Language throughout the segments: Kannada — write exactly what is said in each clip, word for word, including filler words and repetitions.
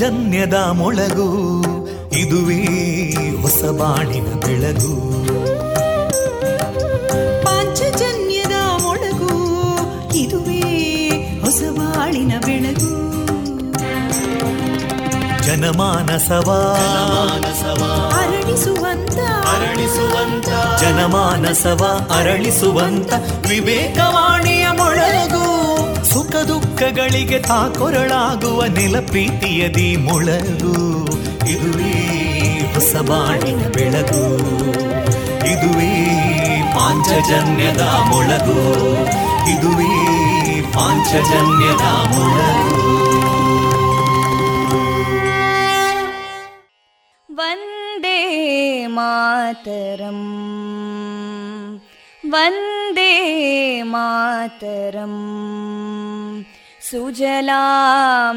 ಜನ್ಯದ ಮೊಳಗು ಇದುವೇ ಹೊಸ ಬಾಳಿನ ಬೆಳಗು, ಪಾಂಚಜನ್ಯದ ಮೊಳಗು ಇದುವೇ ಹೊಸ ಬಾಳಿನ ಬೆಳಗು, ಜನಮಾನಸವ ಅರಳಿಸುವಂತ ಅರಳಿಸುವಂತ ಜನಮಾನಸವ ಅರಳಿಸುವಂತ ವಿವೇಕವಾಣಿಯ ಮೊಳಗು, ಸುಖ ದುಃಖಗಳಿಗೆ ತಾಕೊರಳಾಗುವ ನೆಲ ಪ್ರೀತಿಯದಿ ಮೊಳಗು, ಇದುವೇ ಹೊಸ ಬಾಳಿನ ಬೆಳಗು, ಇದುವೇ ಪಾಂಚಜನ್ಯದ ಮೊಳಗು, ಇದುವೇ ಪಾಂಚಜನ್ಯದ ಮೊಳಗು. ವಂದೇ ಮಾತರಂ, ವಂದೇ ಮಾತರಂ, ಸುಜಲಾಂ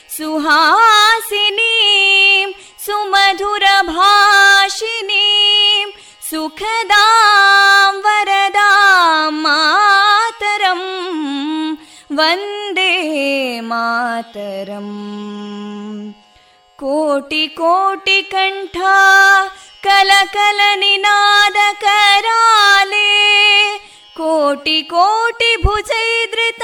ಸುಹಾಸಿನೀಂ ಸುಮಧುರಭಾಷಿನೀಂ ಸುಖದಾಂ ವರದಾಂ ಮಾತರಂ ವಂದೇ ಮಾತರಂ. ಕೋಟಿ ಕೋಟಿ ಕಂಠ ಕಲಕಲ ನಿನಾದ ಕರಾಲೇ, ಕೋಟಿ ಕೋಟಿ ಭುಜೈದೃತ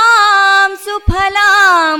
ಸುಫಲಾಂ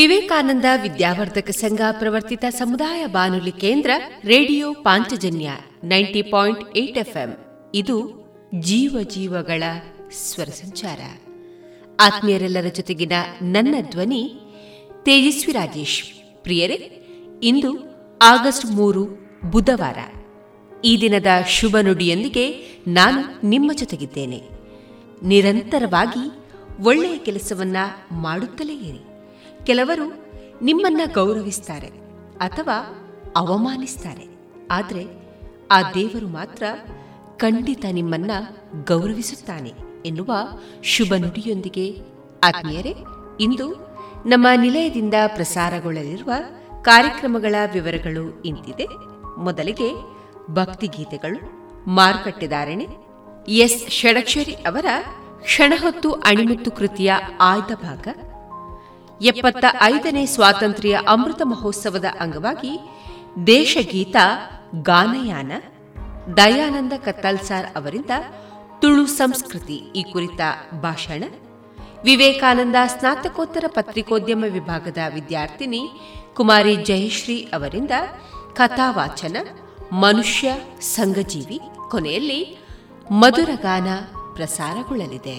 ವಿವೇಕಾನಂದ ವಿದ್ಯಾವರ್ಧಕ ಸಂಘ ಪ್ರವರ್ತಿತ ಸಮುದಾಯ ಬಾನುಲಿ ಕೇಂದ್ರ ರೇಡಿಯೋ ಪಾಂಚಜನ್ಯ ತೊಂಬತ್ತು ಪಾಯಿಂಟ್ ಎಂಟು ಪಾಯಿಂಟ್ ಏಟ್ ಎಫ್ಎಂ ಇದು ಜೀವ ಜೀವಗಳ ಸ್ವರ ಸಂಚಾರ. ಆತ್ಮೀಯರೆಲ್ಲರ ಜೊತೆಗಿನ ನನ್ನ ಧ್ವನಿ ತೇಜಸ್ವಿ ರಾಜೇಶ್. ಪ್ರಿಯರೇ, ಇಂದು ಆಗಸ್ಟ್ ಮೂರು ಬುಧವಾರ. ಈ ದಿನದ ಶುಭ ನುಡಿಯೊಂದಿಗೆ ನಾನು ನಿಮ್ಮ ಜೊತೆಗಿದ್ದೇನೆ. ನಿರಂತರವಾಗಿ ಒಳ್ಳೆಯ ಕೆಲಸವನ್ನ ಮಾಡುತ್ತಲೇ ಇರಿ. ಕೆಲವರು ನಿಮ್ಮನ್ನ ಗೌರವಿಸ್ತಾರೆ ಅಥವಾ ಅವಮಾನಿಸ್ತಾರೆ, ಆದರೆ ಆ ದೇವರು ಮಾತ್ರ ಖಂಡಿತ ನಿಮ್ಮನ್ನ ಗೌರವಿಸುತ್ತಾನೆ ಎನ್ನುವ ಶುಭ ನುಡಿಯೊಂದಿಗೆ ಆತ್ಮೀಯರೇ, ಇಂದು ನಮ್ಮ ನಿಲಯದಿಂದ ಪ್ರಸಾರಗೊಳ್ಳಲಿರುವ ಕಾರ್ಯಕ್ರಮಗಳ ವಿವರಗಳು ಇಂತಿದೆ. ಮೊದಲಿಗೆ ಭಕ್ತಿಗೀತೆಗಳು, ಮಾರುಕಟ್ಟೆದಾರಣೆ, ಎಸ್ ಷಡಕ್ಷರಿ ಅವರ ಕ್ಷಣಹೊತ್ತು ಅಣಿಮುತ್ತು ಕೃತಿಯ ಆಯ್ದ ಭಾಗ, ಎಪ್ಪತ್ತ ಐದನೇ ಸ್ವಾತಂತ್ರ್ಯ ಅಮೃತ ಮಹೋತ್ಸವದ ಅಂಗವಾಗಿ ದೇಶಗೀತ ಗಾನಯಾನ, ದಯಾನಂದ ಕತ್ತಲ್ಸಾರ್ ಅವರಿಂದ ತುಳು ಸಂಸ್ಕೃತಿ ಈ ಕುರಿತ ಭಾಷಣ, ವಿವೇಕಾನಂದ ಸ್ನಾತಕೋತ್ತರ ಪತ್ರಿಕೋದ್ಯಮ ವಿಭಾಗದ ವಿದ್ಯಾರ್ಥಿನಿ ಕುಮಾರಿ ಜಯಶ್ರೀ ಅವರಿಂದ ಕಥಾವಾಚನ, ಮನುಷ್ಯ ಸಂಘಜೀವಿ, ಕೊನೆಯಲ್ಲಿ ಮಧುರಗಾನ ಪ್ರಸಾರಗೊಳ್ಳಲಿದೆ.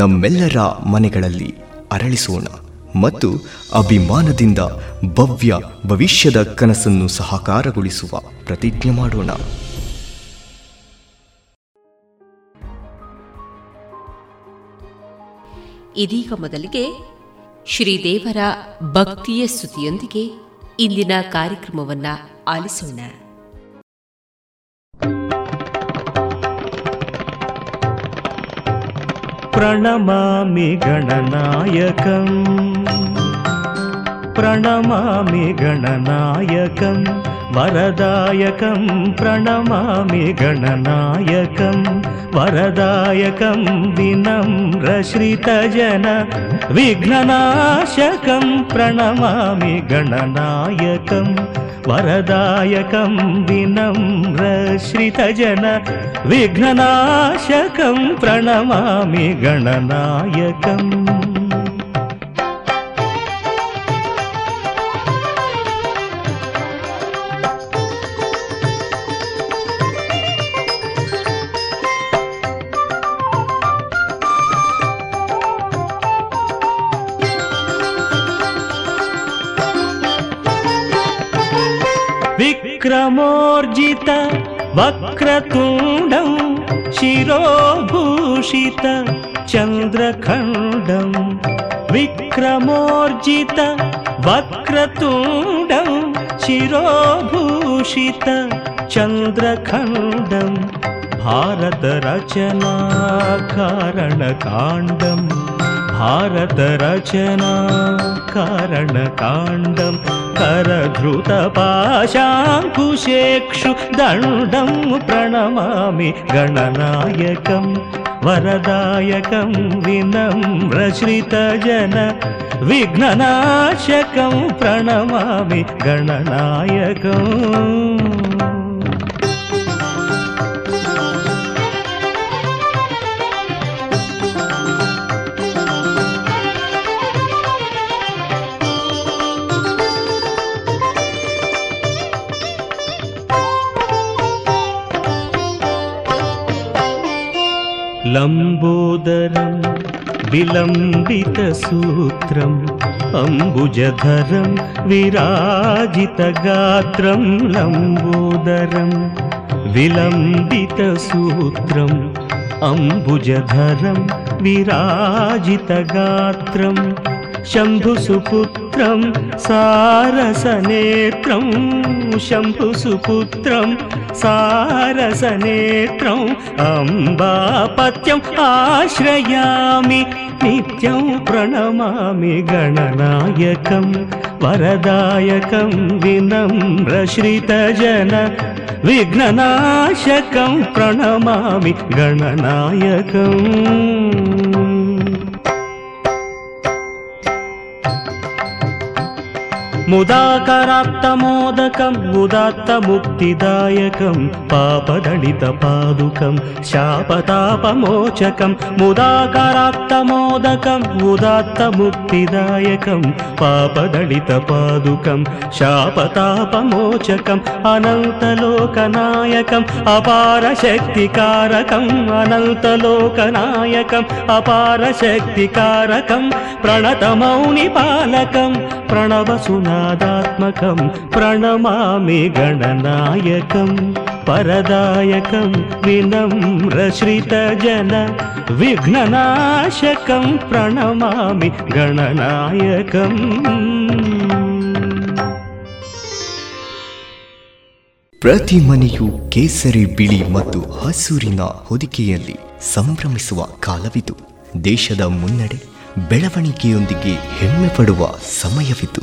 ನಮ್ಮೆಲ್ಲರ ಮನೆಗಳಲ್ಲಿ ಅರಳಿಸೋಣ ಮತ್ತು ಅಭಿಮಾನದಿಂದ ಭವ್ಯ ಭವಿಷ್ಯದ ಕನಸನ್ನು ಸಹಕಾರಗೊಳಿಸುವ ಪ್ರತಿಜ್ಞೆ ಮಾಡೋಣ. ಇದೀಗ ಮೊದಲಿಗೆ ಶ್ರೀದೇವರ ಭಕ್ತಿಯ ಸ್ತುತಿಯೊಂದಿಗೆ ಇಂದಿನ ಕಾರ್ಯಕ್ರಮವನ್ನು ಆಲಿಸೋಣ. ಪ್ರಣಮಾಮಿ ಗಣನಾಯಕಂ ಪ್ರಣಮಾಮಿ ಗಣನಾಯಕಂ ವರದಾಯಕಂ ಪ್ರಣಮಾಮಿ ಗಣನಾಯಕಂ ವರದಾಯಕಂ ವಿನಮ್ರಶ್ರಿತಜನ ವಿಘ್ನನಾಶಕಂ ಪ್ರಣಮಾಮಿ ಗಣನಾಯಕಂ ವರದಾಯಕಂ ವಿನಮ್ರಶ್ರಿತಜನ ವಿಘ್ನನಾಶಕಂ ಪ್ರಣಮಾಮಿ ಗಣನಾಯಕಂ. ವಿಕ್ರಮೋರ್ಜಿತ ವಕ್ರತುಂಡಂ ಶಿರೋಭೂಷಿತ ಚಂದ್ರಖಂಡಂ ವಿಕ್ರಮೋರ್ಜಿತ ವಕ್ರತುಂಡಂ ಶಿರೋಭೂಷಿತ ಚಂದ್ರಖಂಡಂ ಭಾರತರಚನಾ ಕಾರಣಕಾಂಡಂ ಭಾರತರಚನಾ ಕಾರಣಕಾಂಡಂ करधृतपाशाङ्कुशेक्षु दण्डं प्रणमामि गणनायकं वरदायकं विनम्रश्रितजन विघ्ननाशकं प्रणमामि गणनायकम्. ಲಂಬೋದರಂ ವಿಲಂಬಿತಸೂತ್ರಂ ಅಂಬುಜಧರಂ ವಿರಾಜಿತಗಾತ್ರಂ ಲಂಬೋದರಂ ವಿಲಂಬಿತಸೂತ್ರಂ ಅಂಬುಜಧರಂ ವಿರಾಜಿತಗಾತ್ರಂ ಶಂಭುಸುಪುತ್ರಂ ಸಾರಸನೇತ್ರಂ ಶಂಭುಸುಪುತ್ರಂ ಸಾರಸನೇತ್ರಂ ಅಂಬಾಪತ್ಯಂ ಆಶ್ರಯಾಮಿ ನಿತ್ಯಂ ಪ್ರಣಮಾಮಿ ಗಣನಾಯಕಂ ವರದಾಯಕಂ ವಿನಮ್ರಶ್ರಿತಜನ ವಿಘ್ನನಾಶಕಂ ಪ್ರಣಮಾಮಿ ಗಣನಾಯಕಂ. ಮುದಾಕರಾತ್ತಮೋದಕಂ ಉದಾತ್ತಮುಕ್ತಿದಾಯಕಂ ಪಾಪದಳಿತಪಾದುಕಂ ಶಾಪತಾಪಮೋಚಕಂ. ಮುದಾಕರಾತ್ತಮೋದಕಂ ಉದಾತ್ತಮುಕ್ತಿದಾಯಕಂ ಪಾಪದಳಿತಪಾದುಕಂ ಶಾಪತಾಪಮೋಚಕಂ ಅನಂತಲೋಕನಾಯಕಂ ಅಪಾರಶಕ್ತಿಕಾರಕಂ ಅನಂತಲೋಕನಾಯಕಂ ಅಪಾರಶಕ್ತಿಕಾರಕಂ ಪ್ರಣತಮೌನಿಪಾಲಕಂ ಪ್ರಣವಸುನಾ ದಾತ್ಮಕಂ ಪ್ರಣಮಾಮಿ ಗಣನಾಯಕಂ ಪರದಾಯಕಂ ವಿನಮ್ರಶ್ರಿತಜನ ವಿಘ್ನನಾಶಕಂ ಪ್ರಣಮಾಮಿ ಗಣನಾಯಕಂ. ಪ್ರತಿ ಮನೆಯು ಕೇಸರಿ ಬಿಳಿ ಮತ್ತು ಹಸೂರಿನ ಹೊದಿಕೆಯಲ್ಲಿ ಸಂಭ್ರಮಿಸುವ ಕಾಲವಿದು. ದೇಶದ ಮುನ್ನಡೆ ಬೆಳವಣಿಗೆಯೊಂದಿಗೆ ಹೆಮ್ಮೆ ಪಡುವ ಸಮಯವಿತು.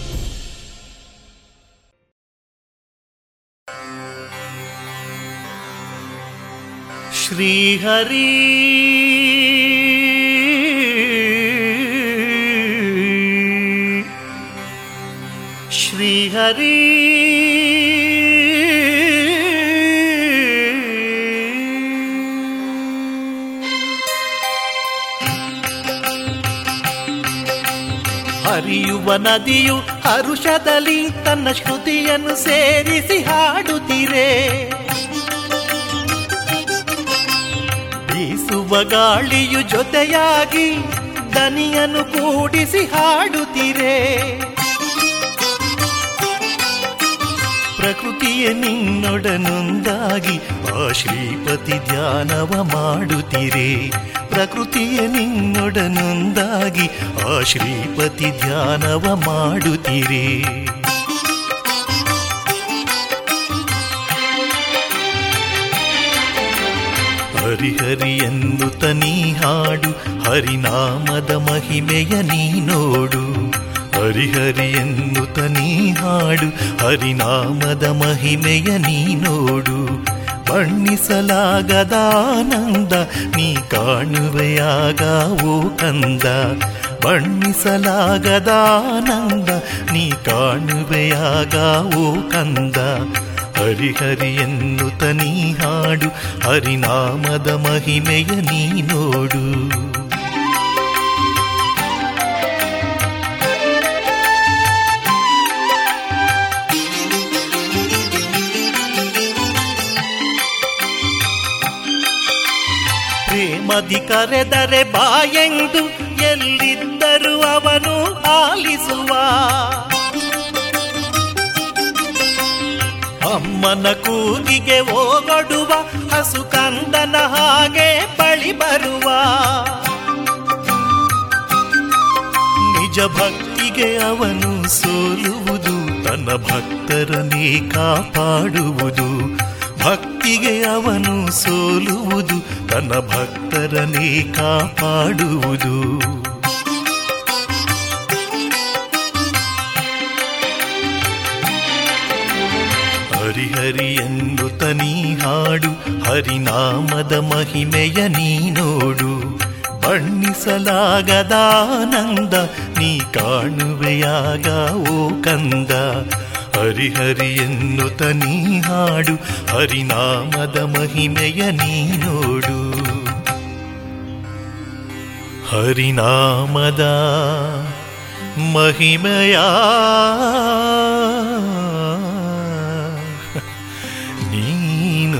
ಶ್ರೀಹರಿ ಶ್ರೀಹರಿ ಹರಿಯುವ ನದಿಯು ಹರುಷದಲ್ಲಿ ತನ್ನ ಶ್ರುತಿಯನ್ನು ಸೇರಿಸಿ ಹಾಡುತ್ತಿರೆ. ಬೀಸುವ ಗಾಳಿಯು ಜೊತೆಯಾಗಿ ದನಿಯನ್ನು ಕೂಡಿಸಿ ಹಾಡುತ್ತಿರೆ. ಪ್ರಕೃತಿಯ ನಿನ್ನೊಡನೊಂದಾಗಿ ಆ ಶ್ರೀಪತಿ ಧ್ಯಾನವ ಮಾಡುತ್ತಿರೆ. ಪ್ರಕೃತಿಯ ನಿನ್ನೊಡನೊಂದಾಗಿ ಆ ಶ್ರೀಪತಿ ಧ್ಯಾನವ ಮಾಡುತ್ತಿರೆ. ಹರಿಹರಿಯನ್ನು ತನಿ ಹಾಡು, ಹರಿನಾಮದ ಮಹಿಮೆಯ ನೀ ನೋಡು. ಹರಿಹರಿಯನ್ನು ತನಿ ಹಾಡು, ಹರಿನಾಮದ ಮಹಿಮೆಯ ನೀ ನೋಡು. ಬಣ್ಣಿಸಲಾಗದ ಆನಂದ ನೀ ಕಾಣುವೆಯಾಗ ಓ ಕಂದ. ಬಣ್ಣಿಸಲಾಗದ ಆನಂದ ನೀ ಕಾಣುವೆಯಾಗ ಓ ಕಂದ. ಹರಿಹರಿಯನ್ನು ತನಿ ಹಾಡು, ಹರಿನಾಮದ ಮಹಿಮೆಯ ನೀ ನೋಡು. ಪ್ರೇಮದಿ ಕರೆದರೆ ಬಾಯೆಂದು ಎಲ್ಲಿದ್ದರೂ ಅವನು ಆಲಿಸುವ. ಅಮ್ಮನ ಕೂಗಿಗೆ ಓಗೊಡುವ ಹಸು ಕಂದನ ಹಾಗೆ ಬಳಿ ಬರುವ. ನಿಜ ಭಕ್ತಿಗೆ ಅವನು ಸೋಲುವುದು, ತನ್ನ ಭಕ್ತರನ್ನೇ ಕಾಪಾಡುವುದು. ಭಕ್ತಿಗೆ ಅವನು ಸೋಲುವುದು, ತನ್ನ ಭಕ್ತರನ್ನೇ ಕಾಪಾಡುವುದು. ಹರಿಹರಿಯನ್ನು ತನಿ ಹಾಡು, ಹರಿನಾಮದ ಮಹಿಮೆಯ ನೀ ನೋಡು. ಬಣ್ಣಿಸಲಾಗದ ಆನಂದ ನೀ ಕಾಣುವೆಯಾಗ ಓ ಕಂದ. ಹರಿಹರಿಯನ್ನು ತನಿ ಹಾಡು, ಹರಿನಾಮದ ಮಹಿಮೆಯ ನೀ ನೋಡು. ಹರಿನಾಮದ ಮಹಿಮೆಯ ನೀನೋಡು.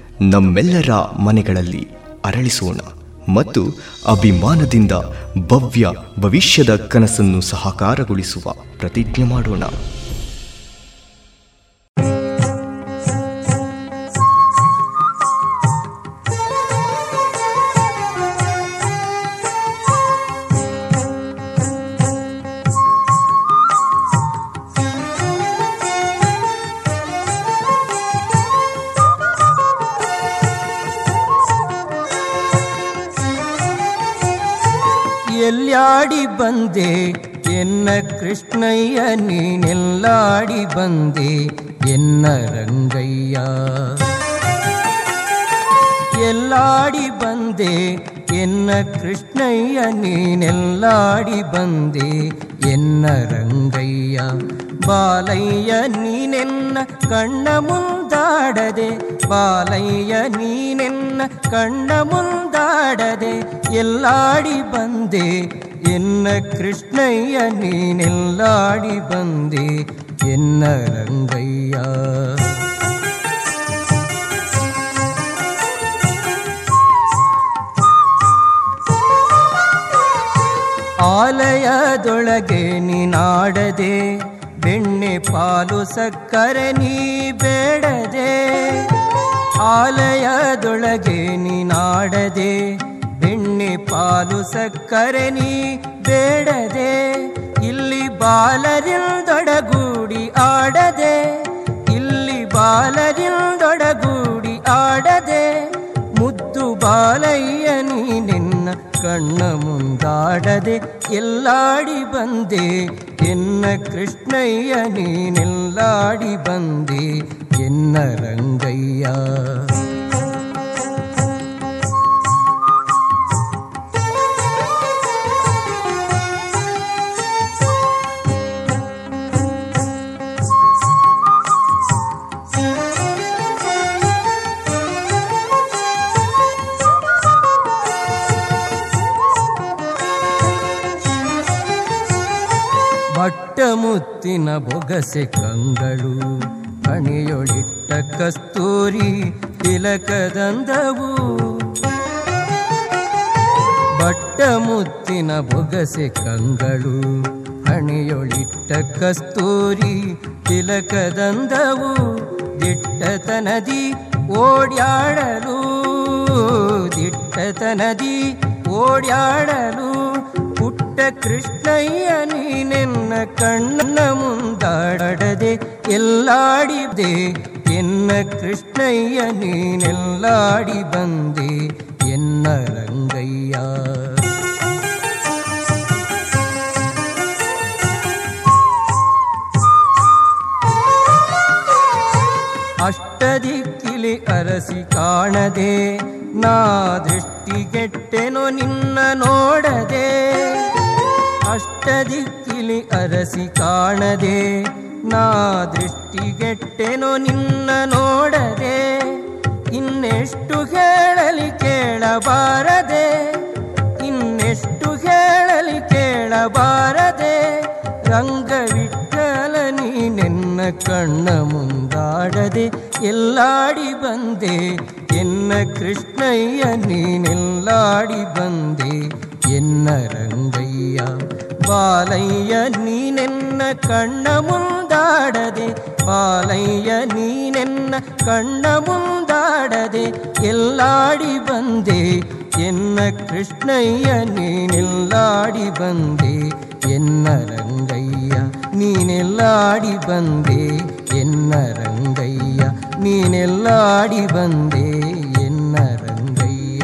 ನಮ್ಮೆಲ್ಲರ ಮನೆಗಳಲ್ಲಿ ಅರಳಿಸೋಣ ಮತ್ತು ಅಭಿಮಾನದಿಂದ ಭವ್ಯ ಭವಿಷ್ಯದ ಕನಸನ್ನು ಸಹಕಾರಗೊಳಿಸುವ ಪ್ರತಿಜ್ಞೆ ಮಾಡೋಣ. ಎಲ್ಲಾಡಿ ಬಂದೆ ಎನ್ನ ಕೃಷ್ಣಯ್ಯ, ನೀನೆಲ್ಲಾಡಿ ಬಂದೆ ಎನ್ನ ರಂಗಯ್ಯ. ಎಲ್ಲಾಡಿ ಬಂದೆ ಎನ್ನ ಕೃಷ್ಣಯ್ಯ, ನೀನೆಲ್ಲಾಡಿ ಬಂದೆ ಎನ್ನ ರಂಗಯ್ಯ. ಬಾಲಯ್ಯ ನೀನೆನ್ನ ಕಣ್ಣ ಮುಂದಾಡದೆ, ಬಾಲಯ್ಯ ನೀನೆನ್ನ ಕಣ್ಣ ಮುಂದಾಡದೆ, ಎಲ್ಲಾಡಿ ಬಂದೆ ಎನ್ನ ಕೃಷ್ಣಯ್ಯ, ನೀನೆಲ್ಲಾಡಿ ಬಂದೆ ಎನ್ನ ರಂಗಯ್ಯ. ಆಲಯದೊಳಗೆ ನೀನಾಡದೆ, ಬೆಣ್ಣೆ ಪಾಲು ಸಕ್ಕರೆ ನೀ ಬೇಡದೆ. ಆಲಯದೊಳಗೆ ನೀನಾಡದೆ, ಬೆಣ್ಣೆ ಪಾಲು ಸಕ್ಕರೆ ನೀ ಬೇಡದೆ. ಇಲ್ಲಿ ಬಾಲರಿಂದೊಡಗೂಡಿ ಆಡದೆ, ಇಲ್ಲಿ ಬಾಲರಿಂದೊಡಗೂಡಿ ಆಡದೆ, ಮುದ್ದು ಬಾಲಯ್ಯ ನೀನೆನ್ನ ಕಣ್ಣ ಮುಂದಾಡದೆ, ಎಲ್ಲಾಡಿ ಬಂದೆ ಎನ್ನ ಕೃಷ್ಣಯ್ಯ, ನೀನೆಲ್ಲಾಡಿ ಬಂದೆ ಎನ್ನ ರಂಗಯ್ಯ. ಮುತ್ತಿನ ಬೊಗಸೆ ಕಂಗಳು, ಕಣಿಯೊಳಿಟ್ಟ ಕಸ್ತೂರಿ ತಿಲಕದಂದವು. ಬಟ್ಟ ಮುತ್ತಿನ ಬೊಗಸೆ ಕಂಗಳು, ಕಣಿಯೊಳಿಟ್ಟ ಕಸ್ತೂರಿ ತಿಲಕದಂದವು. ದಿಟ್ಟತನದಿ ಓಡ್ಯಾಡಲು, ದಿಟ್ಟತನದಿ ಓಡ್ಯಾಡಲು, ಕೃಷ್ಣಯ್ಯ ನೀನೆನ್ನ ಕಣ್ಣ ಮುಂದಾಡದೆ, ಎಲ್ಲಾಡಿದೆ ಎನ್ನ ಕೃಷ್ಣಯ್ಯ, ನೀನೆಲ್ಲಾಡಿ ಬಂದೆ ಎನ್ನ ರಂಗಯ್ಯ. ಅಷ್ಟದಿಕ್ಕಿಲಿ ಅರಸಿ ಕಾಣದೆ, ನಾ ದೃಷ್ಟಿಗೆಟ್ಟೆನೋ ನಿನ್ನ ನೋಡದೆ. ಅಷ್ಟದಿಕ್ಕಿಲಿ ಅರಸಿ ಕಾಣದೆ, ನಾ ದೃಷ್ಟಿಗೆಟ್ಟೆನೋ ನಿನ್ನ ನೋಡದೆ. ಇನ್ನೆಷ್ಟು ಹೇಳಲಿ ಕೇಳಬಾರದೆ, ಇನ್ನೆಷ್ಟು ಹೇಳಲಿ ಕೇಳಬಾರದೆ, ರಂಗವಿಟ್ಟಲ ನೀನೆನ್ನ ಕಣ್ಣ ಮುಂದಾಡದೆ, ಎಲ್ಲಾಡಿ ಬಂದೆ ಎನ್ನ ಕೃಷ್ಣಯ್ಯ, ನೀನೆಲ್ಲಾಡಿ ಬಂದೆ ಎನ್ನ ರಂಗಯ್ಯ. ಬಾಲಯ್ಯ ನೀನೆನ್ನ ಕಣ್ಣ ಮುಂದಾಡದೆ, ಬಾಲಯ್ಯ ನೀನೆನ್ನ ಕಣ್ಣ ಮುಂದಾಡದೆ, ಎಲ್ಲಾಡಿ ಬಂದೆ ಎನ್ನ ಕೃಷ್ಣಯ್ಯ, ನೀನೆಲ್ಲಾಡಿ ಬಂದೆ ಎನ್ನ ರಂಗಯ್ಯ. ನೀನೆಲ್ಲಾಡಿ ಬಂದೆ ಎನ್ನ ರಂಗಯ್ಯ, ನೀನೆಲ್ಲಾಡಿ ಬಂದೆ ಎನ್ನ ರಂಗಯ್ಯ.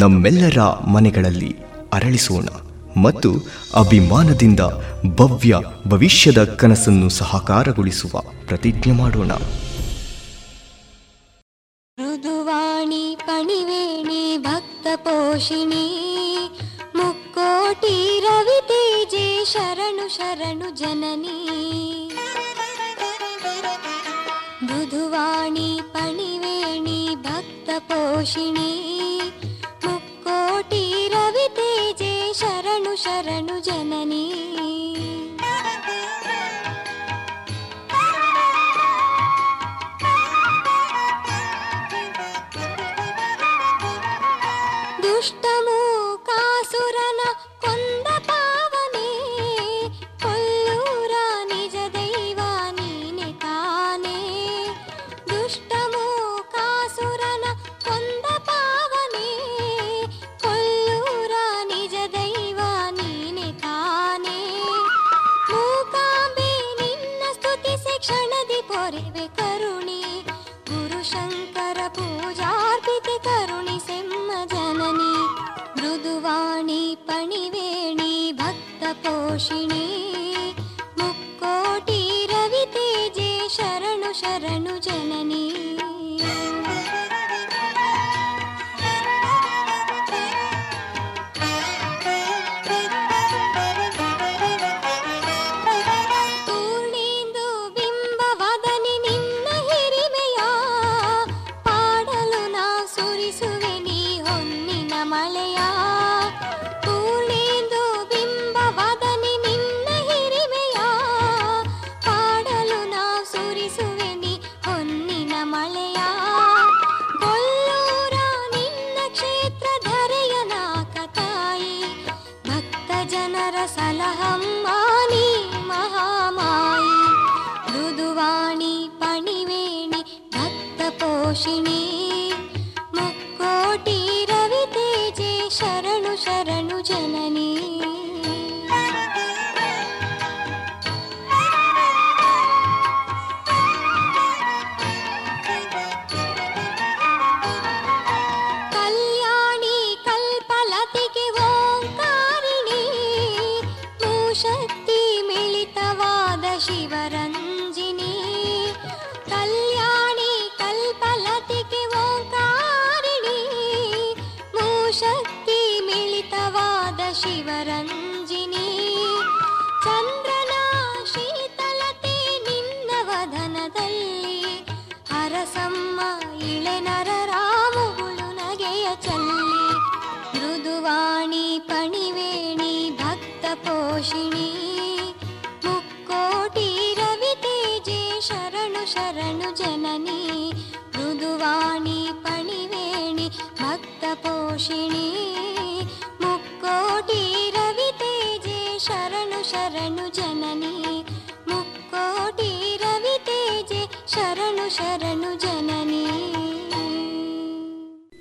ನಮ್ಮೆಲ್ಲರ ಮನೆಗಳಲ್ಲಿ ಅರಳಿಸೋಣ ಮತ್ತು ಅಭಿಮಾನದಿಂದ ಭವ್ಯ ಭವಿಷ್ಯದ ಕನಸನ್ನು ಸಹಕಾರಗೊಳಿಸುವ ಪ್ರತಿಜ್ಞೆ ಮಾಡೋಣ. ಮೃದುವಾಣಿ ಪಣಿವೇಣಿ ಭಕ್ತ ಪೋಷಿಣಿ ಮುಕ್ಕೋಟಿ ರವಿ ತೇಜೆ ಶರಣು ಶರಣು ಜನನಿ. ಮೃದುವಾಣಿ ಪಣಿವೇಣಿ ಭಕ್ತ ಪೋಷಿಣಿ ಮುಕ್ಕೋಟಿ ರವಿ ತೇಜೆ ಶರಣು ಶರಣು ಜನನಿ.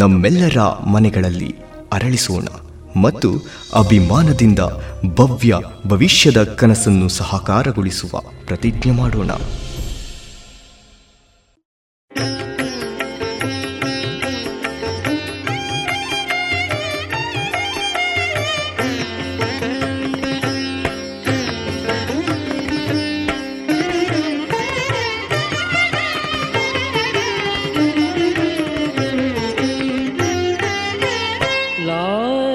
ನಮ್ಮೆಲ್ಲರ ಮನೆಗಳಲ್ಲಿ ಅರಳಿಸೋಣ ಮತ್ತು ಅಭಿಮಾನದಿಂದ ಭವ್ಯ ಭವಿಷ್ಯದ ಕನಸನ್ನು ಸಹಕಾರಗೊಳಿಸುವ ಪ್ರತಿಜ್ಞೆ ಮಾಡೋಣ. Love.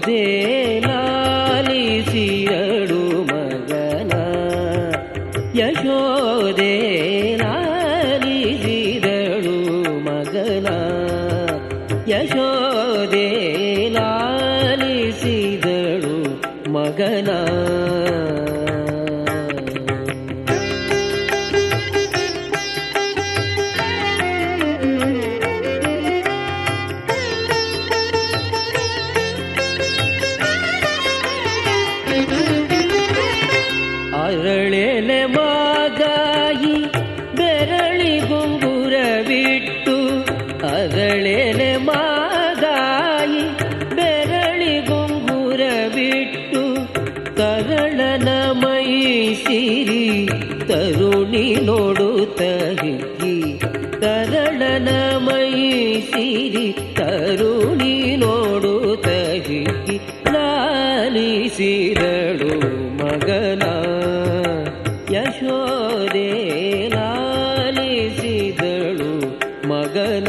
ಮುದೆ ಲಾಲಿಸಿಯಳು ಮಗನ ಯಶೋದೆ ಲಾಲಿಸಿದಳು ಮಗನ ಯಶೋದೆ ಲಾಲಿಸಿದಳು ಮಗನ ಅರಳೆಲೆ ಮಾದಾಯಿ ಬೆರಳಿ ಗುಂಗುರ ಬಿಟ್ಟು ಅರಳೆಲೆ ಮಾದಾಯಿ ಬೆರಳಿ ಗುಂಗುರ ಬಿಟ್ಟು ಕರಳನ ಮೈ ಸಿರಿ ತರುಣಿ ನೋಡುತ್ತ ಹಿಗ್ಗಿ ಕರಳನ ಮೈ ಸಿರಿ ತರುಣಿ ನೋಡುತ್ತ ಹಿಗ್ಗಿ ಲಾಲಿಸಿದಳು ಮಗನ ಯಶೋದೆ ಲಾಲಿಸಿದಳು ಮಗನ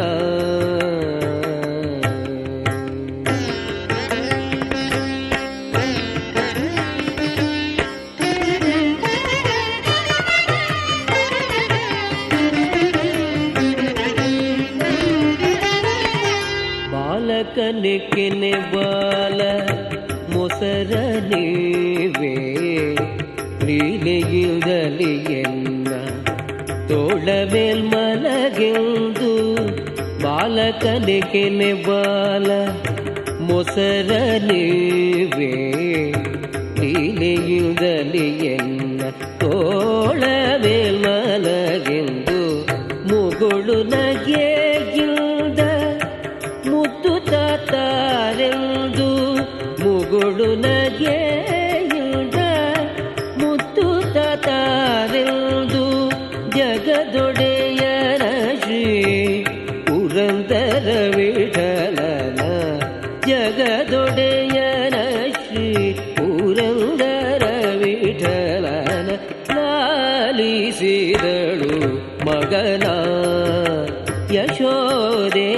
ಬಾಲಕನೆ ಕೆನೆ ಬಾಲ ಮೊಸರ ನೀವೇ ಲೀಲೆಯಿಂದಲಿ ಎನ್ನ ತೋಳವೇಲ್ ಮಲಗೆಂದು ಬಾಲಕನೆ ಕೆನೆ ಬಾಲ ಮೊಸರ ನೀವೇ ಲೀಲೆಯಿಂದಲಿ ಎನ್ನ ತೋಳವೇಲ್ ಮಲಗೆಂದು ಮುಗುಳು ನಗೆಯಿಂದ ಮುದ್ದು ತಾರೆಂದು ಮುಗುಳು ನಗೆ ಜಗದೊಡೆಯನ ಶ್ರೀ ಪುರಂದರ ವಿಠಲನ ಜಗದೊಡೆಯನ ಶ್ರೀ ಪುರಂದರ ವಿಠಲನ ಲಾಲಿಸಿದಳು ಮಗನ ಯಶೋದೆ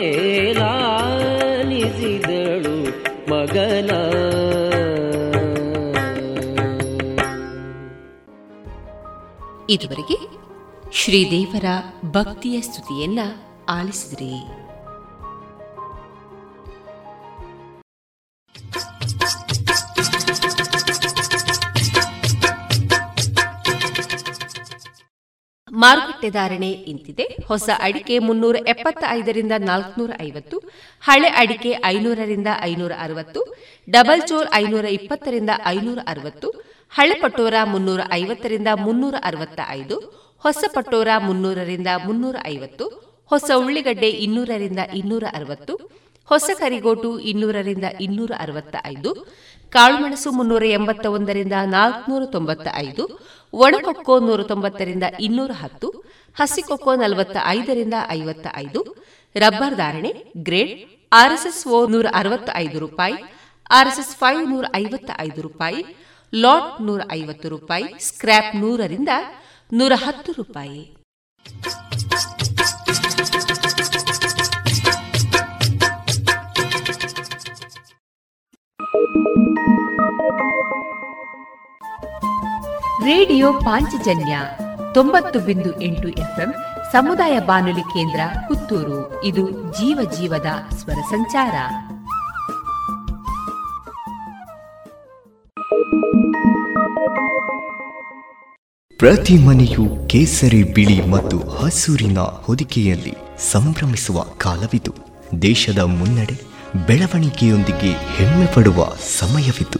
ಲಾಲಿಸಿದಳು ಮಗನ ಇದುವರೆಗೆ ಶ್ರೀದೇವರ ಭಕ್ತಿಯ ಸ್ತುತಿಯನ್ನ ಆಲಿಸಿದ್ರಿ. ಮಾರುಕಟ್ಟೆ ಧಾರಣೆ ಇಂತಿದೆ. ಹೊಸ ಅಡಿಕೆ ಮುನ್ನೂರ ಎಪ್ಪತ್ತ ಐದರಿಂದ ನಾಲ್ಕುನೂರ ಐವತ್ತು, ಹಳೆ ಅಡಿಕೆ ಐನೂರರಿಂದ ಐನೂರ ಅರವತ್ತು, ಡಬಲ್ ಚೋಲ್ ಐನೂರ ಇಪ್ಪತ್ತರಿಂದ ಐನೂರ ಅರವತ್ತು, ಹಳೆ ಪಟೋರ ಮುನ್ನೂರ ಐವತ್ತರಿಂದ ಮುನ್ನೂರ ಅರವತ್ತ ಐದು, ಹೊಸ ಪಟೋರ ಮುನ್ನೂರರಿಂದ ಮುನ್ನೂರ ಐವತ್ತು, ಹೊಸ ಉಳ್ಳಿಗಡ್ಡೆ ಇನ್ನೂರರಿಂದ ಇನ್ನೂರ ಅರವತ್ತು, ಹೊಸ ಕರಿಗೋಟು ಇನ್ನೂರರಿಂದ ಇನ್ನೂರ ಅರವತ್ತ ಐದು, ಕಾಳುಮೆಣಸು ಮುನ್ನೂರ ಎಂಬತ್ತ ಒಂದರಿಂದ ನಾಲ್ಕುನೂರ ತೊಂಬತ್ತ ಐದು, ಒಣಕೊಕ್ಕೋ ನೂರ ತೊಂಬತ್ತರಿಂದ ಇನ್ನೂರ ಹತ್ತು, ಹಸಿಕೊಕ್ಕೋ ನಲವತ್ತ ಐದರಿಂದ ಐವತ್ತ ಐದು. ರಬ್ಬರ್ ಧಾರಣೆ ಗ್ರೇಡ್ ಆರ್ಎಸ್ಎಸ್ ಓ ನೂರ ಅರವತ್ತ ಐದು ರೂಪಾಯಿ, ಆರ್ಎಸ್ಎಸ್ ಫೈವ್ ನೂರ ಐವತ್ತ ಐದು ರೂಪಾಯಿ, ಲಾಟ್ ನೂರ ಐವತ್ತು ರೂಪಾಯಿ, ಸ್ಕ್ರಾಪ್ ನೂರರಿಂದ ನೂರ ಹತ್ತು ರೂಪಾಯಿ. ರೇಡಿಯೋ ಪಾಂಚಜನ್ಯ ತೊಂಬತ್ತು ಬಿಂದು ಎಂಟು ಎಫ್ಎಂ ಸಮುದಾಯ ಬಾನುಲಿ ಕೇಂದ್ರ ಪುತ್ತೂರು. ಇದು ಜೀವ ಜೀವದ ಸ್ವರ ಸಂಚಾರ. ಪ್ರತಿ ಮನೆಯು ಕೇಸರಿ ಬಿಳಿ ಮತ್ತು ಹಸೂರಿನ ಹೊದಿಕೆಯಲ್ಲಿ ಸಂಭ್ರಮಿಸುವ ಕಾಲವಿತು. ದೇಶದ ಮುನ್ನಡೆ ಬೆಳವಣಿಗೆಯೊಂದಿಗೆ ಹೆಮ್ಮೆ ಪಡುವ ಸಮಯವಿತು.